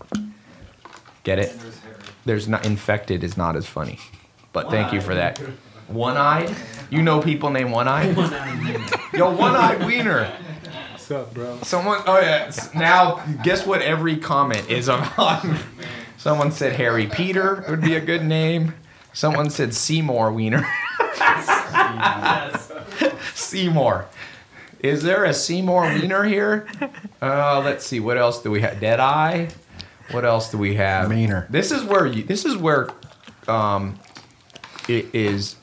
Get it? There's not infected is not as funny. But thank you for that. One-eyed? You know people named One-eyed? Yo, One-eyed Wiener. What's up, bro? Someone, oh yeah, now guess what every comment is on. Someone said Harry Peter would be a good name. Someone said Seymour Wiener. Yes. Seymour. Is there a Seymour Wiener here? Uh, let's see, what else do we have? Deadeye? What else do we have? Meaner. This is where, you, this is where um, it is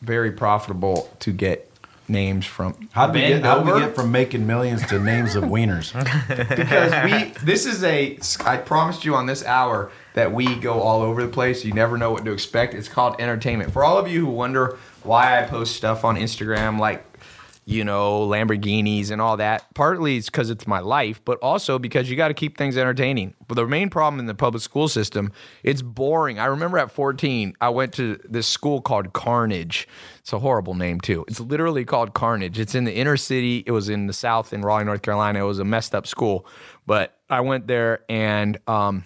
very profitable to get names from how do we get, how do we get from making millions to names of wieners? Because we this is a I promised you on this hour that we go all over the place. You never know what to expect. It's called entertainment. For all of you who wonder why I post stuff on Instagram like you know Lamborghinis and all that, partly it's because it's my life, but also because you got to keep things entertaining. But the main problem in the public school system, it's boring. I remember at fourteen, I went to this school called Carnage. It's a horrible name, too. It's literally called Carnage. It's in the inner city. It was in the South in Raleigh, North Carolina. It was a messed up school. But I went there and um,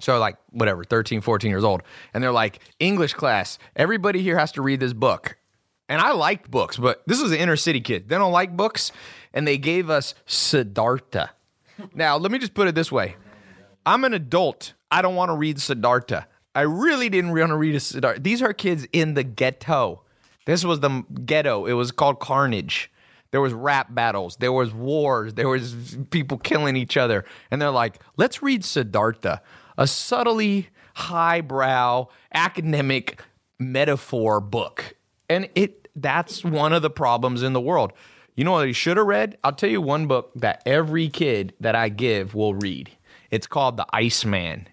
so like whatever, thirteen, fourteen years old. And they're like, English class, everybody here has to read this book. And I liked books, but this was an inner city kid. They don't like books. And they gave us Siddhartha. Now, let me just put it this way. I'm an adult. I don't want to read Siddhartha. I really didn't want to read a Siddhartha. These are kids in the ghetto. This was the ghetto. It was called Carnage. There was rap battles. There was wars. There was people killing each other. And they're like, let's read Siddhartha, a subtly highbrow academic metaphor book. And it that's one of the problems in the world. You know what he should have read? I'll tell you one book that every kid that I give will read. It's called The Iceman.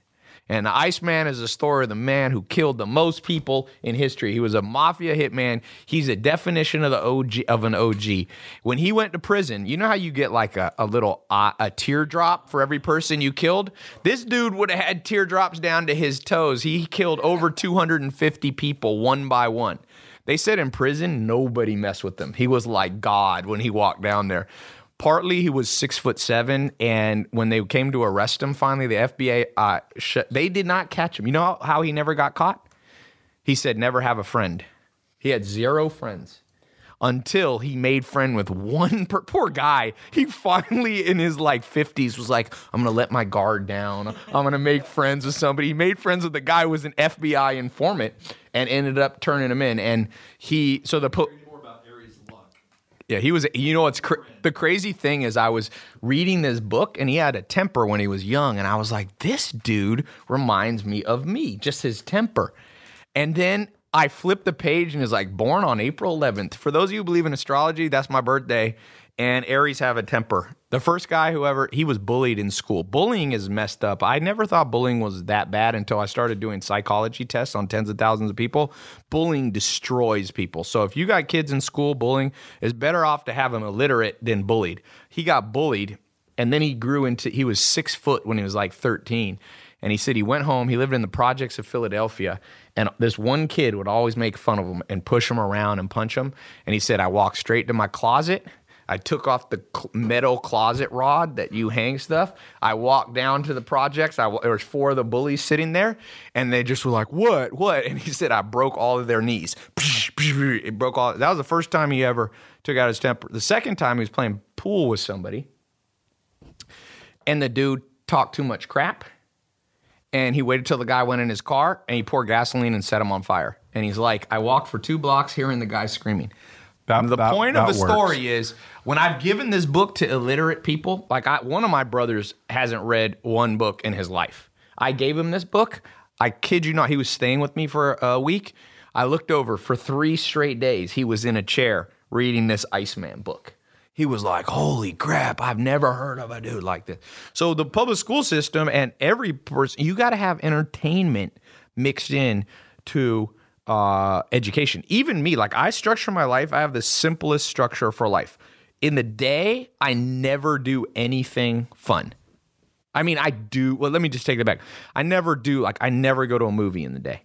And The Iceman is the story of the man who killed the most people in history. He was a mafia hitman. He's a definition of the O G of an O G. When he went to prison, you know how you get like a, a little uh, a teardrop for every person you killed? This dude would have had teardrops down to his toes. He killed over two hundred fifty people one by one. They said in prison, nobody messed with him. He was like God when he walked down there. Partly he was six foot seven, and when they came to arrest him, finally the F B I, uh, sh- they did not catch him. You know how he never got caught? He said, never have a friend. He had zero friends until he made friend with one per- poor guy. He finally in his like fifties was like, I'm going to let my guard down. I'm going to make friends with somebody. He made friends with the guy who was an F B I informant and ended up turning him in. And he, so the po- Yeah, he was, you know, it's cra- the crazy thing is I was reading this book and he had a temper when he was young. And I was like, this dude reminds me of me, just his temper. And then I flipped the page and it's like born on April eleventh. For those of you who believe in astrology, that's my birthday. And Aries have a temper. The first guy, whoever, he was bullied in school. Bullying is messed up. I never thought bullying was that bad until I started doing psychology tests on tens of thousands of people. Bullying destroys people. So if you got kids in school, bullying is better off to have them illiterate than bullied. He got bullied, and then he grew into, he was six foot when he was like thirteen. And he said he went home, he lived in the projects of Philadelphia, and this one kid would always make fun of him and push him around and punch him. And he said, I walked straight to my closet, I took off the metal closet rod that you hang stuff. I walked down to the projects. I, there was four of the bullies sitting there, and they just were like, what, what? And he said, I broke all of their knees. It broke all. That was the first time he ever took out his temper. The second time he was playing pool with somebody, and the dude talked too much crap, and he waited till the guy went in his car, and he poured gasoline and set him on fire. And he's like, I walked for two blocks hearing the guy screaming. That, the that, point that of the works. Story is when I've given this book to illiterate people, like I, one of my brothers hasn't read one book in his life. I gave him this book. I kid you not. He was staying with me for a week. I looked over for three straight days. He was in a chair reading this Iceman book. He was like, holy crap, I've never heard of a dude like this. So the public school system and every person, you got to have entertainment mixed in to Uh, education. Even me, like I structure my life. I have the simplest structure for life. In the day, I never do anything fun. I mean, I do. Well, let me just take it back. I never do. Like I never go to a movie in the day,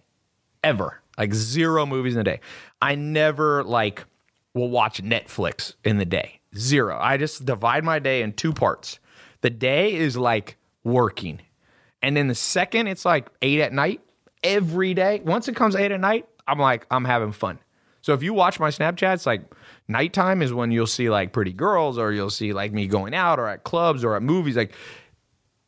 ever. Like zero movies in the day. I never like will watch Netflix in the day. Zero. I just divide my day in two parts. The day is like working, and then the second, it's like eight at night. Every day, once it comes eight at night, I'm like, I'm having fun. So if you watch my Snapchats, like nighttime is when you'll see like pretty girls or you'll see like me going out or at clubs or at movies. Like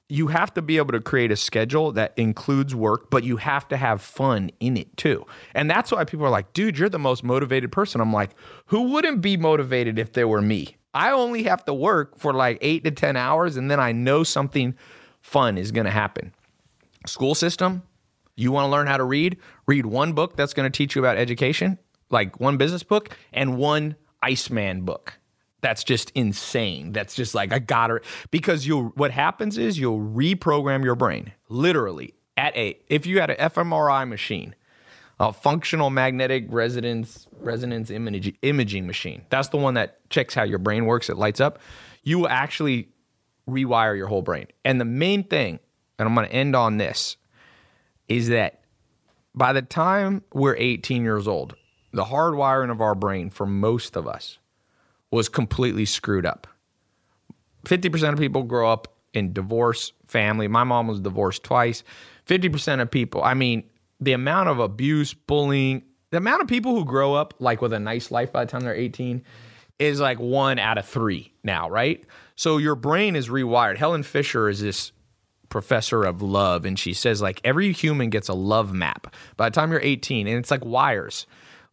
you have to be able to create a schedule that includes work, but you have to have fun in it too. And that's why people are like, dude, you're the most motivated person. I'm like, who wouldn't be motivated if there were me? I only have to work for like eight to ten hours and then I know something fun is going to happen. School system. You want to learn how to read? Read one book that's going to teach you about education, like one business book and one Iceman book. That's just insane. That's just like, I got to, because you what happens is you'll reprogram your brain, literally, at a, if you had an fMRI machine, a functional magnetic resonance, resonance imaging, imaging machine, that's the one that checks how your brain works, it lights up, you will actually rewire your whole brain. And the main thing, and I'm going to end on this, is that by the time we're eighteen years old, the hardwiring of our brain for most of us was completely screwed up. fifty percent of people grow up in divorce, family. My mom was divorced twice. fifty percent of people, I mean, the amount of abuse, bullying, the amount of people who grow up like with a nice life by the time they're eighteen is like one out of three now, right? So your brain is rewired. Helen Fisher is this professor of love, and she says like every human gets a love map by the time you're eighteen, and it's like wires.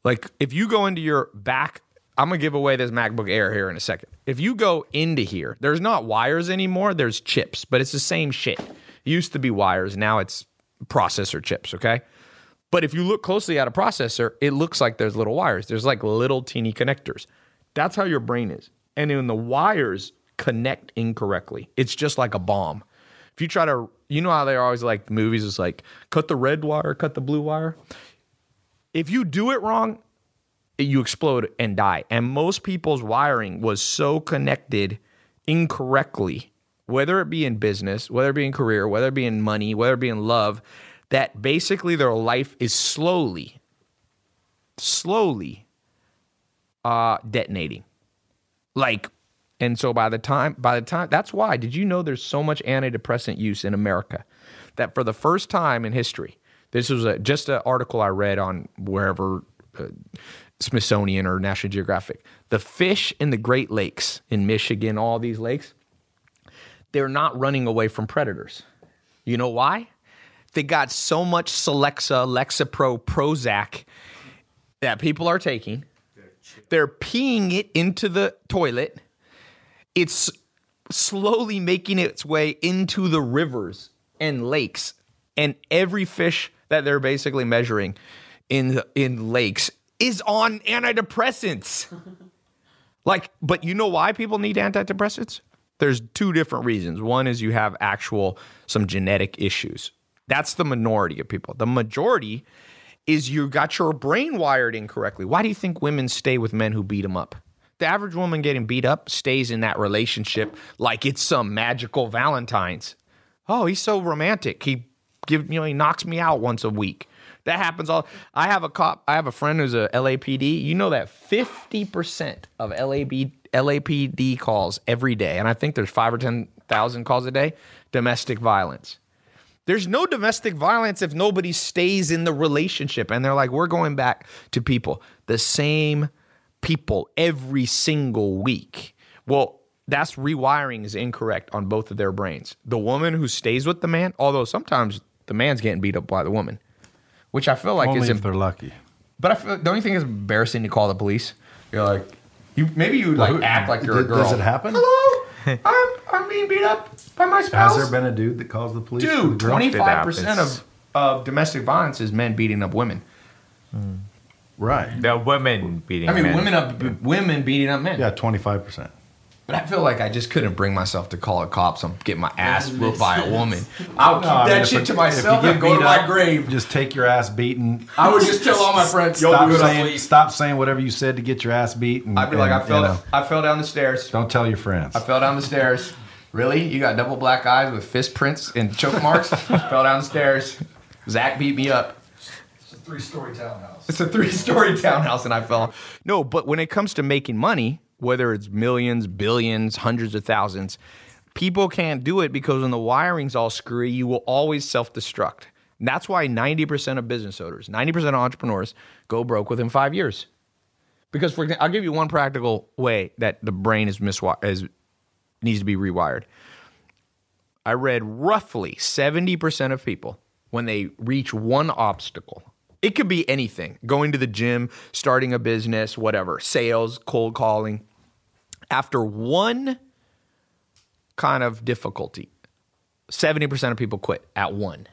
Like if you go into your back I'm going to give away this MacBook Air here in a second. If you go into here, there's not wires anymore. There's chips, but it's the same shit. It used to be wires. Now it's processor chips, okay? But if you look closely at a processor, it looks like there's little wires. There's like little teeny connectors. That's how your brain is. And then the wires connect incorrectly. It's just like a bomb. If you try to, you know how they're always like movies, it's like cut the red wire, cut the blue wire. If you do it wrong, you explode and die. And most people's wiring was so connected incorrectly, whether it be in business, whether it be in career, whether it be in money, whether it be in love, that basically their life is slowly, slowly uh, detonating. Like, and so by the time, by the time, that's why, did you know there's so much antidepressant use in America that for the first time in history, this was a, just an article I read on wherever, uh, Smithsonian or National Geographic. The fish in the Great Lakes in Michigan, all these lakes, they're not running away from predators. You know why? They got so much Celexa, Lexapro, Prozac that people are taking. They're peeing it into the toilet. It's slowly making its way into the rivers and lakes. And every fish that they're basically measuring in the, in lakes is on antidepressants. Like, but you know why people need antidepressants? There's two different reasons. One is you have actual some genetic issues. That's the minority of people. The majority is you got your brain wired incorrectly. Why do you think women stay with men who beat them up? The average woman getting beat up stays in that relationship like it's some magical Valentine's. Oh, he's so romantic. He give, you know, he knocks me out once a week. That happens all. I have a cop. I have a friend who's a L A P D. You know that fifty percent of L A P D calls every day, and I think there's five or ten thousand calls a day, domestic violence. There's no domestic violence if nobody stays in the relationship, and they're like, we're going back to people, the same people every single week. Well, that's rewiring is incorrect on both of their brains. The woman who stays with the man, although sometimes the man's getting beat up by the woman. Which I feel like is if they're lucky. But I feel, don't you think it's embarrassing to call the police? You're like, you maybe you well, like who, act like you're d- a girl. Does it happen? Hello, I'm I'm being beat up by my spouse. Has there been a dude that calls the police? Dude, twenty-five percent of of domestic violence is men beating up women. Mm. Right. The women beating. I mean, men. women up yeah. women beating up men. Yeah, twenty-five percent. But I feel like I just couldn't bring myself to call a cops. I'm getting my ass whipped by a woman. I'll no, keep I that mean, shit it, to myself and go to my up, grave. Just take your ass beaten. I would just tell all my friends, stop, Yo, saying, stop saying whatever you said to get your ass beaten. I'd be and, like, I fell, you know, I fell down the stairs. Don't tell your friends. I fell down the stairs. Really? You got double black eyes with fist prints and choke marks? Fell down the stairs. Zach beat me up. It's a three-story townhouse. It's a three-story townhouse and I fell. No, but when it comes to making money, whether it's millions, billions, hundreds of thousands, people can't do it because when the wiring's all screwy, you will always self-destruct. And that's why ninety percent of business owners, ninety percent of entrepreneurs go broke within five years. Because, for example, I'll give you one practical way that the brain is miswi- is, needs to be rewired. I read roughly seventy percent of people, when they reach one obstacle, it could be anything, going to the gym, starting a business, whatever, sales, cold calling. After one kind of difficulty, seventy percent of people quit at one.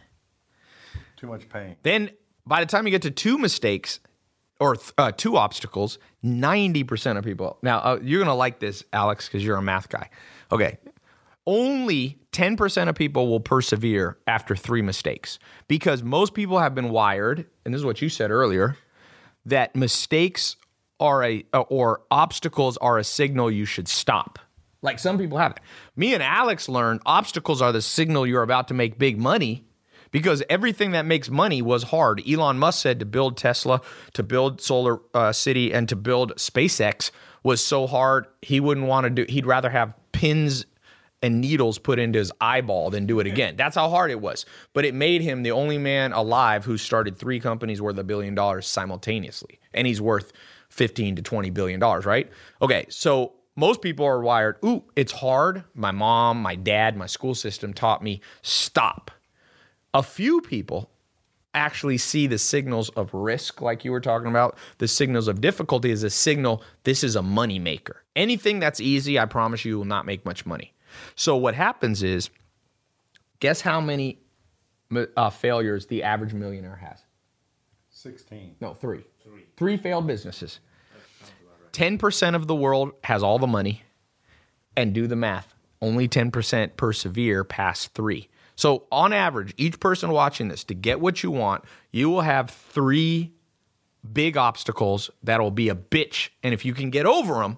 Too much pain. Then by the time you get to two mistakes or uh, two obstacles, ninety percent of people. Now, uh, you're going to like this, Alex, because you're a math guy. Okay. Only ten percent of people will persevere after three mistakes because most people have been wired, and this is what you said earlier, that mistakes are a or obstacles are a signal you should stop. Like some people have it. Me and Alex learned obstacles are the signal you're about to make big money because everything that makes money was hard. Elon Musk said to build Tesla, to build Solar uh, City, and to build SpaceX was so hard he wouldn't want to do. He'd rather have pins and needles put into his eyeball then do it again. That's how hard it was. But it made him the only man alive who started three companies worth a billion dollars simultaneously. And he's worth fifteen to twenty billion dollars, right? Okay, so most people are wired, ooh, it's hard. My mom, my dad, my school system taught me, stop. A few people actually see the signals of risk, like you were talking about. The signals of difficulty is a signal, this is a money maker. Anything that's easy, I promise you, will not make much money. So what happens is, guess how many uh, failures the average millionaire has? sixteen. No, three. Three. Three failed businesses. ten percent of the world has all the money, and do the math. Only ten percent persevere past three. So on average, each person watching this, to get what you want, you will have three big obstacles that will be a bitch. And if you can get over them,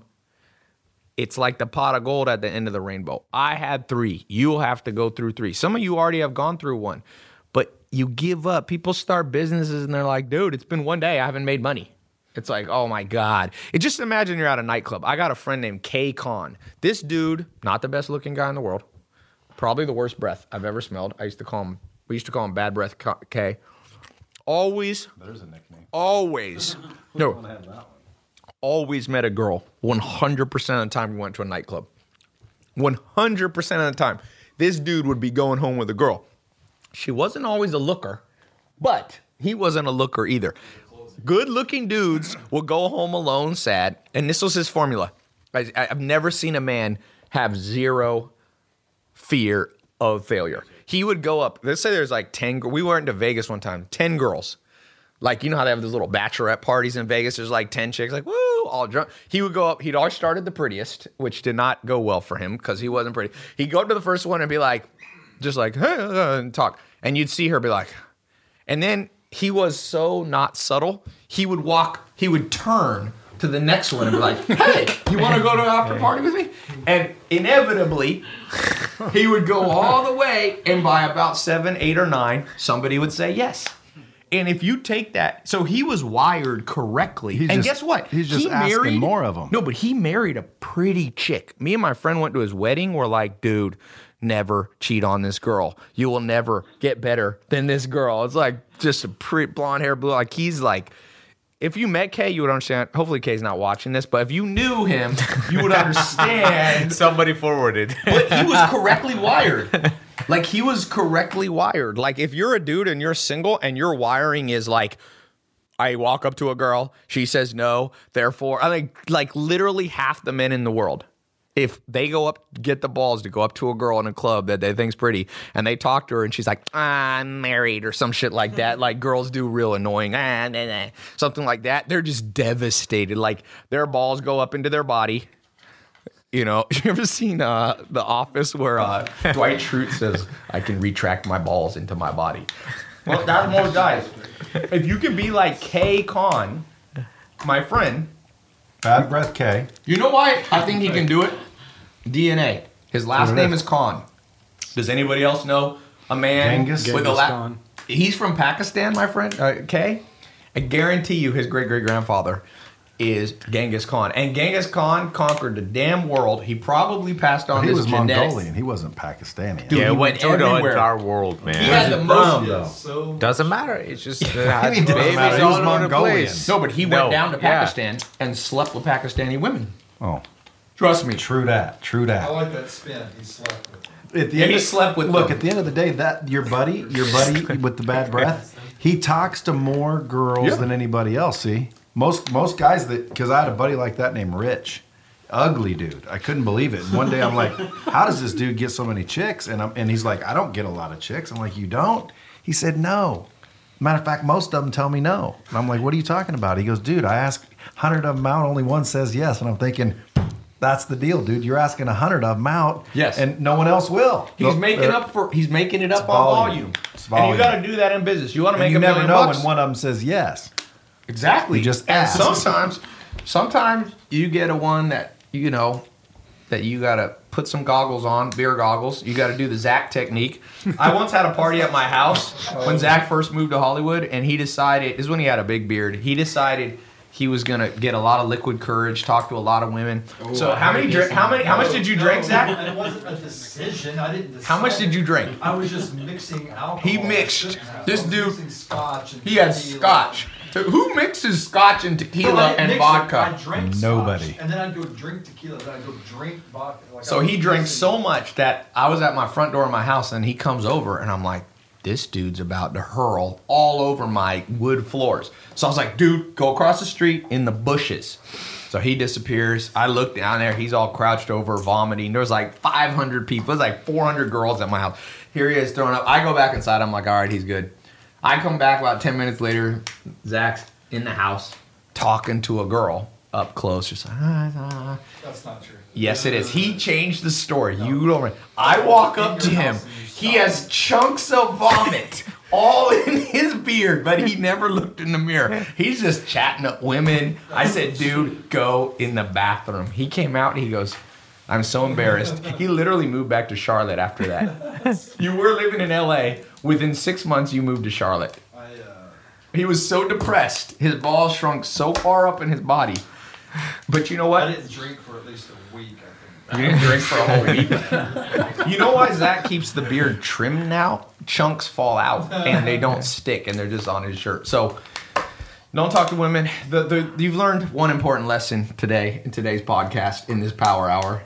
it's like the pot of gold at the end of the rainbow. I had three. You'll have to go through three. Some of you already have gone through one, but you give up. People start businesses and they're like, dude, it's been one day. I haven't made money. It's like, oh my God. It, just imagine you're at a nightclub. I got a friend named K Khan. This dude, not the best looking guy in the world, probably the worst breath I've ever smelled. I used to call him, we used to call him Bad Breath K. Always, there's a nickname. Always, no, always met a girl one hundred percent of the time we went to a nightclub. one hundred percent of the time, this dude would be going home with a girl. She wasn't always a looker, but he wasn't a looker either. Good-looking dudes will go home alone sad, and this was his formula. I, I've never seen a man have zero fear of failure. He would go up. Let's say there's like ten. We went to Vegas one time. ten girls. Like, you know how they have those little bachelorette parties in Vegas? There's like ten chicks, like, woo, all drunk. He would go up. He'd always started the prettiest, which did not go well for him because he wasn't pretty. He'd go up to the first one and be like, just like, hey, and talk. And you'd see her be like, and then he was so not subtle. He would walk, he would turn to the next one and be like, hey, you want to go to an after party with me? And inevitably, he would go all the way, and by about seven, eight, or nine, somebody would say yes. And if you take that, so he was wired correctly. He's and just, guess what? He's just he asking married, more of them. No, but he married a pretty chick. Me and my friend went to his wedding. We're like, dude, never cheat on this girl. You will never get better than this girl. It's like just a pretty blonde hair, blue. Like he's like, if you met Kay, you would understand. Hopefully Kay's not watching this, but if you knew him, you would understand. Somebody forwarded. But he was correctly wired. Like he was correctly wired. Like if you're a dude and you're single and your wiring is like, I walk up to a girl, she says no, therefore, I like like literally half the men in the world, if they go up, get the balls to go up to a girl in a club that they think's pretty, and they talk to her, and she's like, ah, I'm married, or some shit like that. Like, girls do real annoying, ah, nah, nah, something like that. They're just devastated. Like, their balls go up into their body. You know, you ever seen uh, The Office where uh, Dwight Schrute says, I can retract my balls into my body? Well, that's most guys. If you can be like K Khan, my friend, Bad Breath K. You know why I think he can do it? D N A. His last name is Khan. Does anybody else know a man Genghis, with Genghis a last name? He's from Pakistan, my friend, uh, K. I guarantee you his great-great-grandfather is Genghis Khan. And Genghis Khan conquered the damn world. He probably passed on his genetics. He was genetics. Mongolian. He wasn't Pakistani. Dude, yeah, he went everywhere. It's our world, man. He had the most, though. So doesn't matter. It's just yeah, it babies matter. All over the place. No, but he no. went down to Pakistan yeah. and slept with Pakistani women. Oh. Trust me. True that. True that. I like that spin. He slept with them. At the end he of, slept with Look, them. At the end of the day, that your buddy, your buddy with the bad breath, he talks to more girls yeah. than anybody else, see? Most most guys that, because I had a buddy like that named Rich, ugly dude. I couldn't believe it. And one day I'm like, how does this dude get so many chicks? And I'm and he's like, I don't get a lot of chicks. I'm like, you don't? He said no. Matter of fact, most of them tell me no. And I'm like, what are you talking about? He goes, dude, I asked a hundred of them out, only one says yes. And I'm thinking, that's the deal, dude. You're asking a hundred of them out, yes, and no one else will. He's Those, making uh, up for. He's making it up volume. on volume. volume. And you got to do that in business. You want to make a million bucks. You never know when one of them says yes. Exactly. You just ask. And sometimes, sometimes you get a one that, you know, that you got to put some goggles on, beer goggles. You got to do the Zach technique. I once had a party at my house when Zach first moved to Hollywood, and he decided, this is when he had a big beard, he decided he was going to get a lot of liquid courage, talk to a lot of women. Ooh, so how many drink, how many, how much did you drink, no, Zach? It wasn't a decision. I didn't decide. How much did you drink? I was just mixing alcohol. He mixed. This dude, he had scotch. Who mixes scotch and tequila and mixed, vodka? I drink Nobody. Scotch, and then I go drink tequila, then I go drink vodka. Like so he drinks so much that I was at my front door of my house, and he comes over, and I'm like, this dude's about to hurl all over my wood floors. So I was like, dude, go across the street in the bushes. So he disappears. I look down there. He's all crouched over, vomiting. There was like five hundred people. There's like four hundred girls at my house. Here he is throwing up. I go back inside. I'm like, all right, he's good. I come back about ten minutes later. Zach's in the house talking to a girl up close. Just like, ah, ah. That's not true. Yes, it is. He changed the story. No. You don't. I walk up to him. He has chunks of vomit all in his beard, but he never looked in the mirror. He's just chatting up women. I said, dude, go in the bathroom. He came out and he goes, I'm so embarrassed. He literally moved back to Charlotte after that. You were living in L A. Within six months, you moved to Charlotte. I, uh... He was so depressed. His balls shrunk so far up in his body. But you know what? I didn't drink for at least a week, I think. You didn't drink for a whole week. You know why Zach keeps the beard trimmed now? Chunks fall out and they don't stick and they're just on his shirt. So don't talk to women. The, the, you've learned one important lesson today in today's podcast, in this power hour.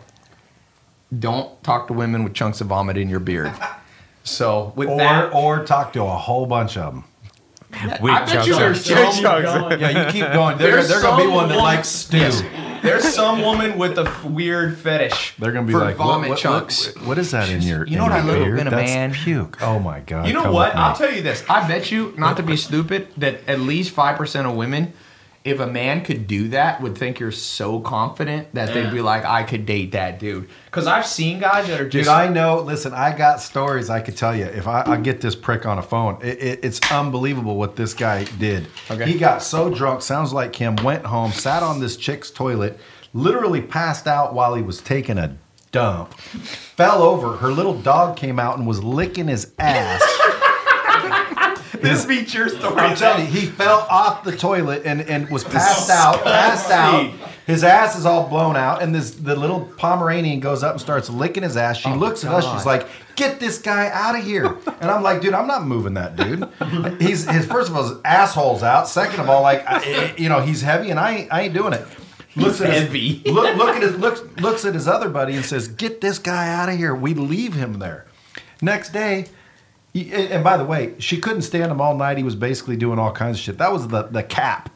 Don't talk to women with chunks of vomit in your beard. So with or, that, or talk to a whole bunch of them. We I bet you there's so many going. Yeah, you keep going. There's, there's going to be one that likes stew. Yes. There's some woman with a weird fetish. They're going to be like, vomit what, what, chunks. What, what, what is that She's, in your You know what I look in a That's man? Puke. Oh my God. You know what? I'll tell you this. I bet you, not to be stupid, that at least five percent of women, if a man could do that, would think you're so confident that yeah. they'd be like, I could date that dude. Because I've seen guys that are just... Dude, I know. Listen, I got stories I could tell you. If I, I get this prick on a phone, it, it, it's unbelievable what this guy did. Okay. He got so drunk, sounds like him, went home, sat on this chick's toilet, literally passed out while he was taking a dump, fell over. Her little dog came out and was licking his ass. This beat your story. I'm telling you, he fell off the toilet and, and was passed out, passed out. His ass is all blown out, and this the little Pomeranian goes up and starts licking his ass. She oh looks at us, she's like, get this guy out of here. And I'm like, dude, I'm not moving that dude. He's his first of all, his asshole's out. Second of all, like, I, you know, he's heavy, and I ain't, I ain't doing it. Looks at heavy. His, look, look at his looks looks at his other buddy and says, get this guy out of here. We leave him there. Next day. And by the way, she couldn't stand him all night. He was basically doing all kinds of shit. That was the, the cap.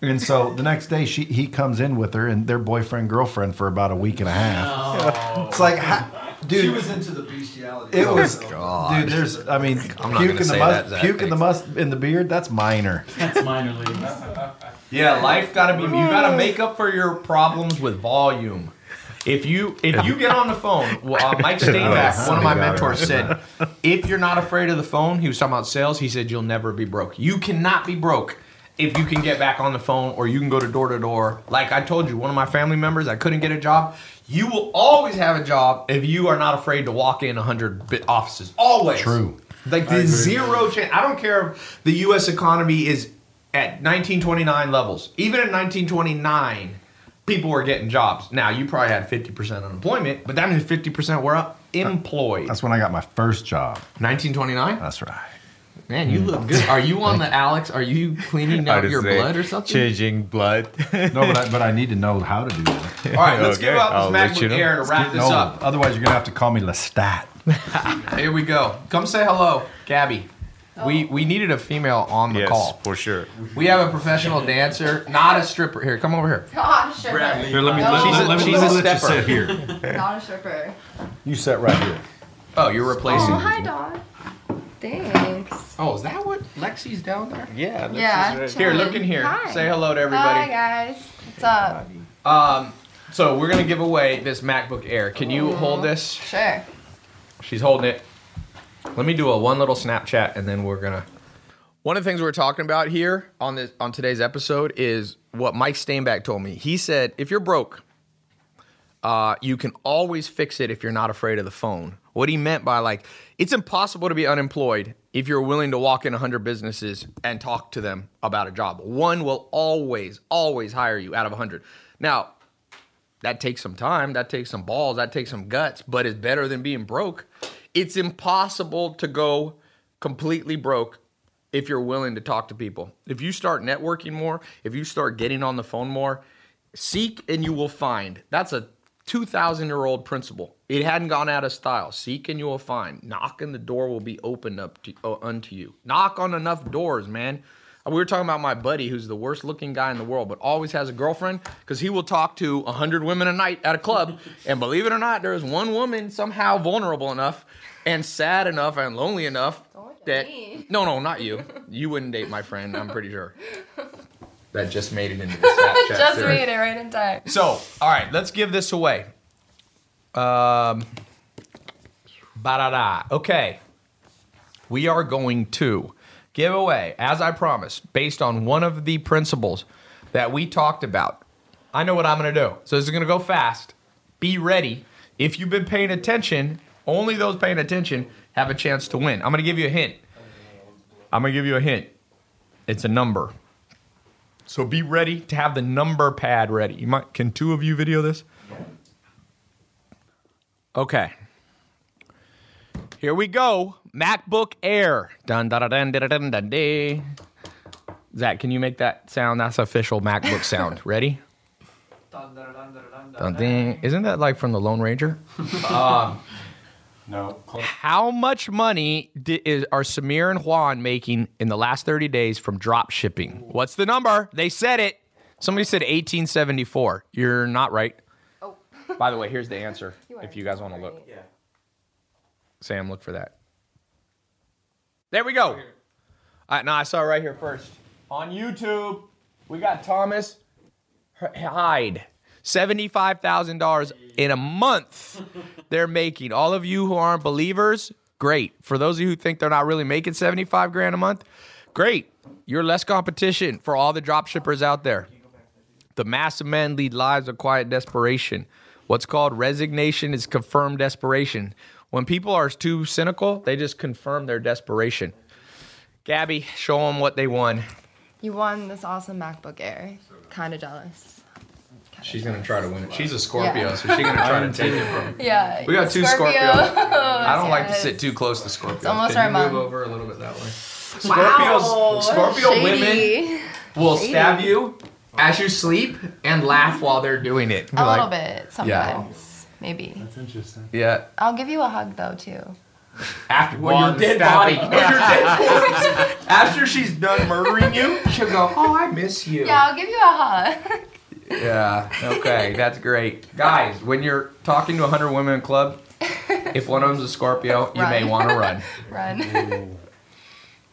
And so the next day, she he comes in with her and their boyfriend, girlfriend for about a week and a half. No. It's like, ha, dude. She was into the bestiality. It was, God. Dude, there's, I mean, I'm puke, in the, that, Zach, puke in the must in the beard, that's minor. That's minor league. Yeah, life got to be, you got to make up for your problems with volume. If you if you get on the phone, well, uh, Mike Steinbach, one of my mentors, said, if you're not afraid of the phone, he was talking about sales, he said, you'll never be broke. You cannot be broke if you can get back on the phone or you can go to door to door. Like I told you, one of my family members, I couldn't get a job. You will always have a job if you are not afraid to walk in one hundred offices. Always. True. Like the zero chance. I don't care if the U S economy is at nineteen twenty-nine levels. Even in nineteen twenty-nine... people were getting jobs. Now, you probably had fifty percent unemployment, but that means fifty percent were employed. That's when I got my first job. nineteen twenty-nine? That's right. Man, you mm. look good. Are you on the Alex? Are you cleaning out your blood or something? Changing blood. No, but I, but I need to know how to do that. All right, let's okay. give out this MacBook Air to wrap this up. Otherwise, you're going to have to call me Lestat. Here we go. Come say hello, Gabby. We we needed a female on the yes, call. Yes, for sure. We have a professional dancer, not a stripper. Here, come over here. Not a stripper. Here, let me, no. She's a, let me, she's let me a let stepper. You sit here. Not a stripper. You sit right here. Oh, you're replacing. Oh, hi, Dawn. Thanks. Oh, is that what? Lexi's down there? Yeah. Lexi's yeah. Right. Here, look in here. Hi. Say hello to everybody. Hi, guys. What's up? Um, so we're going to give away this MacBook Air. Can you Ooh. hold this? Sure. She's holding it. Let me do a one little Snapchat, and then we're gonna. One of the things we're talking about here on this on today's episode is what Mike Steinbach told me. He said, if you're broke, uh, you can always fix it if you're not afraid of the phone. What he meant by like, it's impossible to be unemployed if you're willing to walk in one hundred businesses and talk to them about a job. One will always, always hire you out of one hundred. Now, that takes some time. That takes some balls. That takes some guts. But it's better than being broke. It's impossible to go completely broke if you're willing to talk to people. If you start networking more, if you start getting on the phone more, seek and you will find. That's a two thousand year old principle. It hadn't gone out of style. Seek and you will find. Knock and the door will be opened up to, uh, unto you. Knock on enough doors, man. We were talking about my buddy who's the worst looking guy in the world, but always has a girlfriend because he will talk to one hundred women a night at a club. And believe it or not, there is one woman somehow vulnerable enough and sad enough and lonely enough that... Me. No, no, not you. You wouldn't date my friend, I'm pretty sure. That just made it into the Snapchat. Just series. Made it right in time. So, all right, let's give this away. Um, ba-da-da. Okay. We are going to give away, as I promised, based on one of the principles that we talked about. I know what I'm going to do. So this is going to go fast. Be ready. If you've been paying attention, only those paying attention have a chance to win. I'm going to give you a hint. I'm going to give you a hint. It's a number. So be ready to have the number pad ready. You might, can two of you video this? Okay. Here we go. MacBook Air. Dun dun dun dun dun dun dun. Zach, can you make that sound? That's official MacBook sound. Ready? Dun dun dun dun dun dun. Isn't that like from the Lone Ranger? um, no. How much money di- is, are Samir and Juan making in the last thirty days from drop shipping? What's the number? They said it. Somebody said eighteen seventy-four. You're not right. Oh. By the way, here's the answer you if you guys want to look. Yeah. Sam, look for that. There we go. All right, no, I saw it right here first. On YouTube, we got Thomas Hyde. seventy-five thousand dollars in a month they're making. All of you who aren't believers, great. For those of you who think they're not really making seventy-five grand a month, great. You're less competition for all the drop shippers out there. The mass of men lead lives of quiet desperation. What's called resignation is confirmed desperation. When people are too cynical, they just confirm their desperation. Gabby, show them what they won. You won this awesome MacBook Air. Kind of jealous. She's going to try to win it. She's a Scorpio, yeah. So she's going to try to take it from... Yeah. We got two Scorpio. Scorpios. I don't yes. like to sit too close to Scorpios. It's almost Can our mom. Move over a little bit that way. Scorpios, wow. Scorpio Shady. Women will Shady. Stab you as you sleep and laugh while they're doing it. A like, little bit sometimes, yeah. Maybe. That's interesting. Yeah. I'll give you a hug, though, too. After well, your dead body, your dead corpse. After she's done murdering you, she'll go, oh, I miss you. Yeah, I'll give you a hug. Yeah, okay, that's great. Guys, when you're talking to one hundred women in a club, if one of them's a Scorpio, you run. May want to run. Run. Ooh.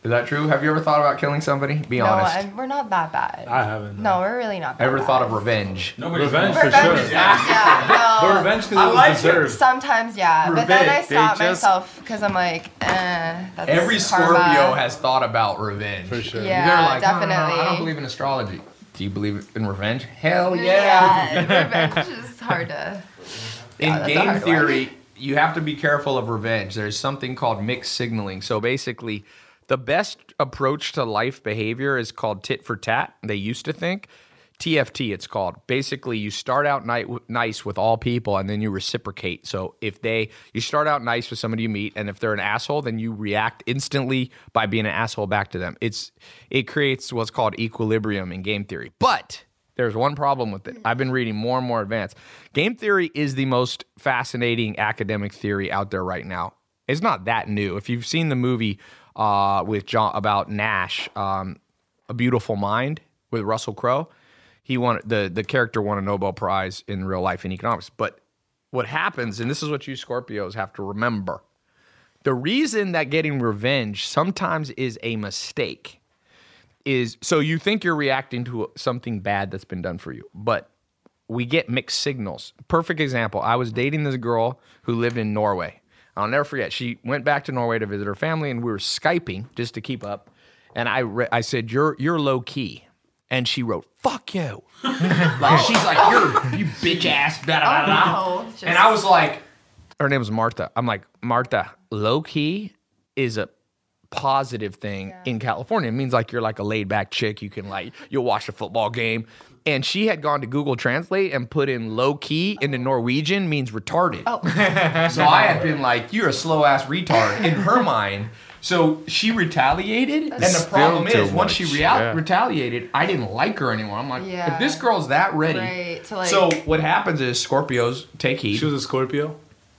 Is that true? Have you ever thought about killing somebody? Be no, honest. No, we're not that bad. I haven't. No, no we're really not that ever bad. Ever thought of revenge? No, revenge, revenge for sure. Revenge, yeah. yeah no. But revenge because it was like deserved. Sometimes, yeah. Revenge, but then I stop myself because I'm like, eh, that's every Scorpio bad. Has thought about revenge. For sure. Yeah, they're like, definitely. No, no, no, I don't believe in astrology. Do you believe in revenge? Hell yeah. Yeah, revenge is hard to... Yeah, in game theory, one. You have to be careful of revenge. There's something called mixed signaling. So basically, the best approach to life behavior is called tit for tat. They used to think. T F T, it's called. Basically, you start out nice with all people, and then you reciprocate. So if they... You start out nice with somebody you meet, and if they're an asshole, then you react instantly by being an asshole back to them. It's It creates what's called equilibrium in game theory. But there's one problem with it. I've been reading more and more advanced. Game theory is the most fascinating academic theory out there right now. It's not that new. If you've seen the movie uh, with John about Nash, um, A Beautiful Mind, with Russell Crowe, He won the the character won a Nobel Prize in real life in economics. But what happens, and this is what you Scorpios have to remember, the reason that getting revenge sometimes is a mistake is so you think you're reacting to something bad that's been done for you, but we get mixed signals. Perfect example. I was dating this girl who lived in Norway. I'll never forget. She went back to Norway to visit her family, and we were Skyping just to keep up. And I re- I said, "You're you're low key." And she wrote, "Fuck you." Like, she's like, you're, you bitch ass, da da da da. And I was like, her name was Martha. I'm like, Martha, low key is a positive thing yeah. in California. It means like you're like a laid back chick. You can like, you'll watch a football game. And she had gone to Google Translate and put in low key into Norwegian means retarded. Oh. So I had been like, you're a slow ass retard in her mind. So she retaliated, that's and the problem is once she rea yeah. retaliated, I didn't like her anymore. I'm like, yeah. if this girl's that ready, right. to like, so what happens is Scorpios take heat. She was a Scorpio.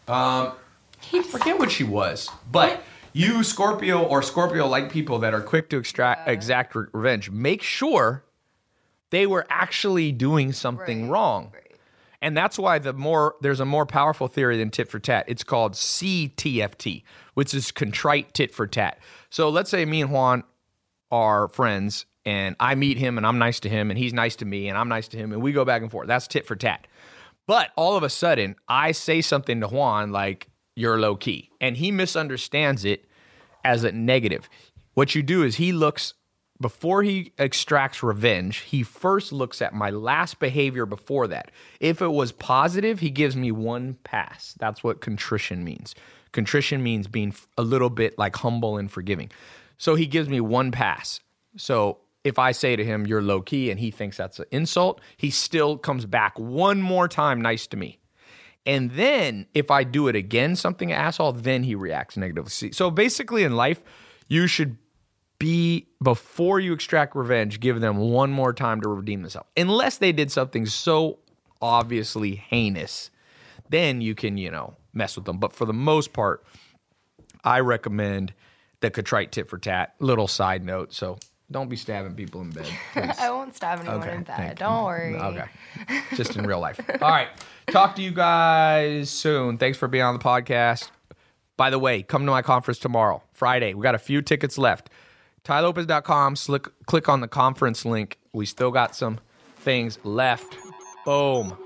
Um, I forget what she was, but you Scorpio or Scorpio-like people that are quick to extract uh, exact re revenge, make sure they were actually doing something right. wrong. Right. And that's why the more there's a more powerful theory than tit for tat. It's called C T F T, which is contrite tit for tat. So let's say me and Juan are friends, and I meet him, and I'm nice to him, and he's nice to me, and I'm nice to him, and we go back and forth. That's tit for tat. But all of a sudden, I say something to Juan like, you're low key, and he misunderstands it as a negative. What you do is he looks... Before he extracts revenge, he first looks at my last behavior before that. If it was positive, he gives me one pass. That's what contrition means. Contrition means being a little bit like humble and forgiving. So he gives me one pass. So if I say to him, you're low key, and he thinks that's an insult, he still comes back one more time nice to me. And then if I do it again, something asshole, then he reacts negatively. So basically in life, you should be, before you extract revenge, give them one more time to redeem themselves. Unless they did something so obviously heinous, then you can, you know, mess with them. But for the most part, I recommend the contrite tit for tat. Little side note, so don't be stabbing people in bed. I won't stab anyone okay, in bed. Don't you. worry. Okay. Just in real life. All right. Talk to you guys soon. Thanks for being on the podcast. By the way, come to my conference tomorrow, Friday. We got a few tickets left. Ty Lopez dot com, click on the conference link. We still got some things left. Boom.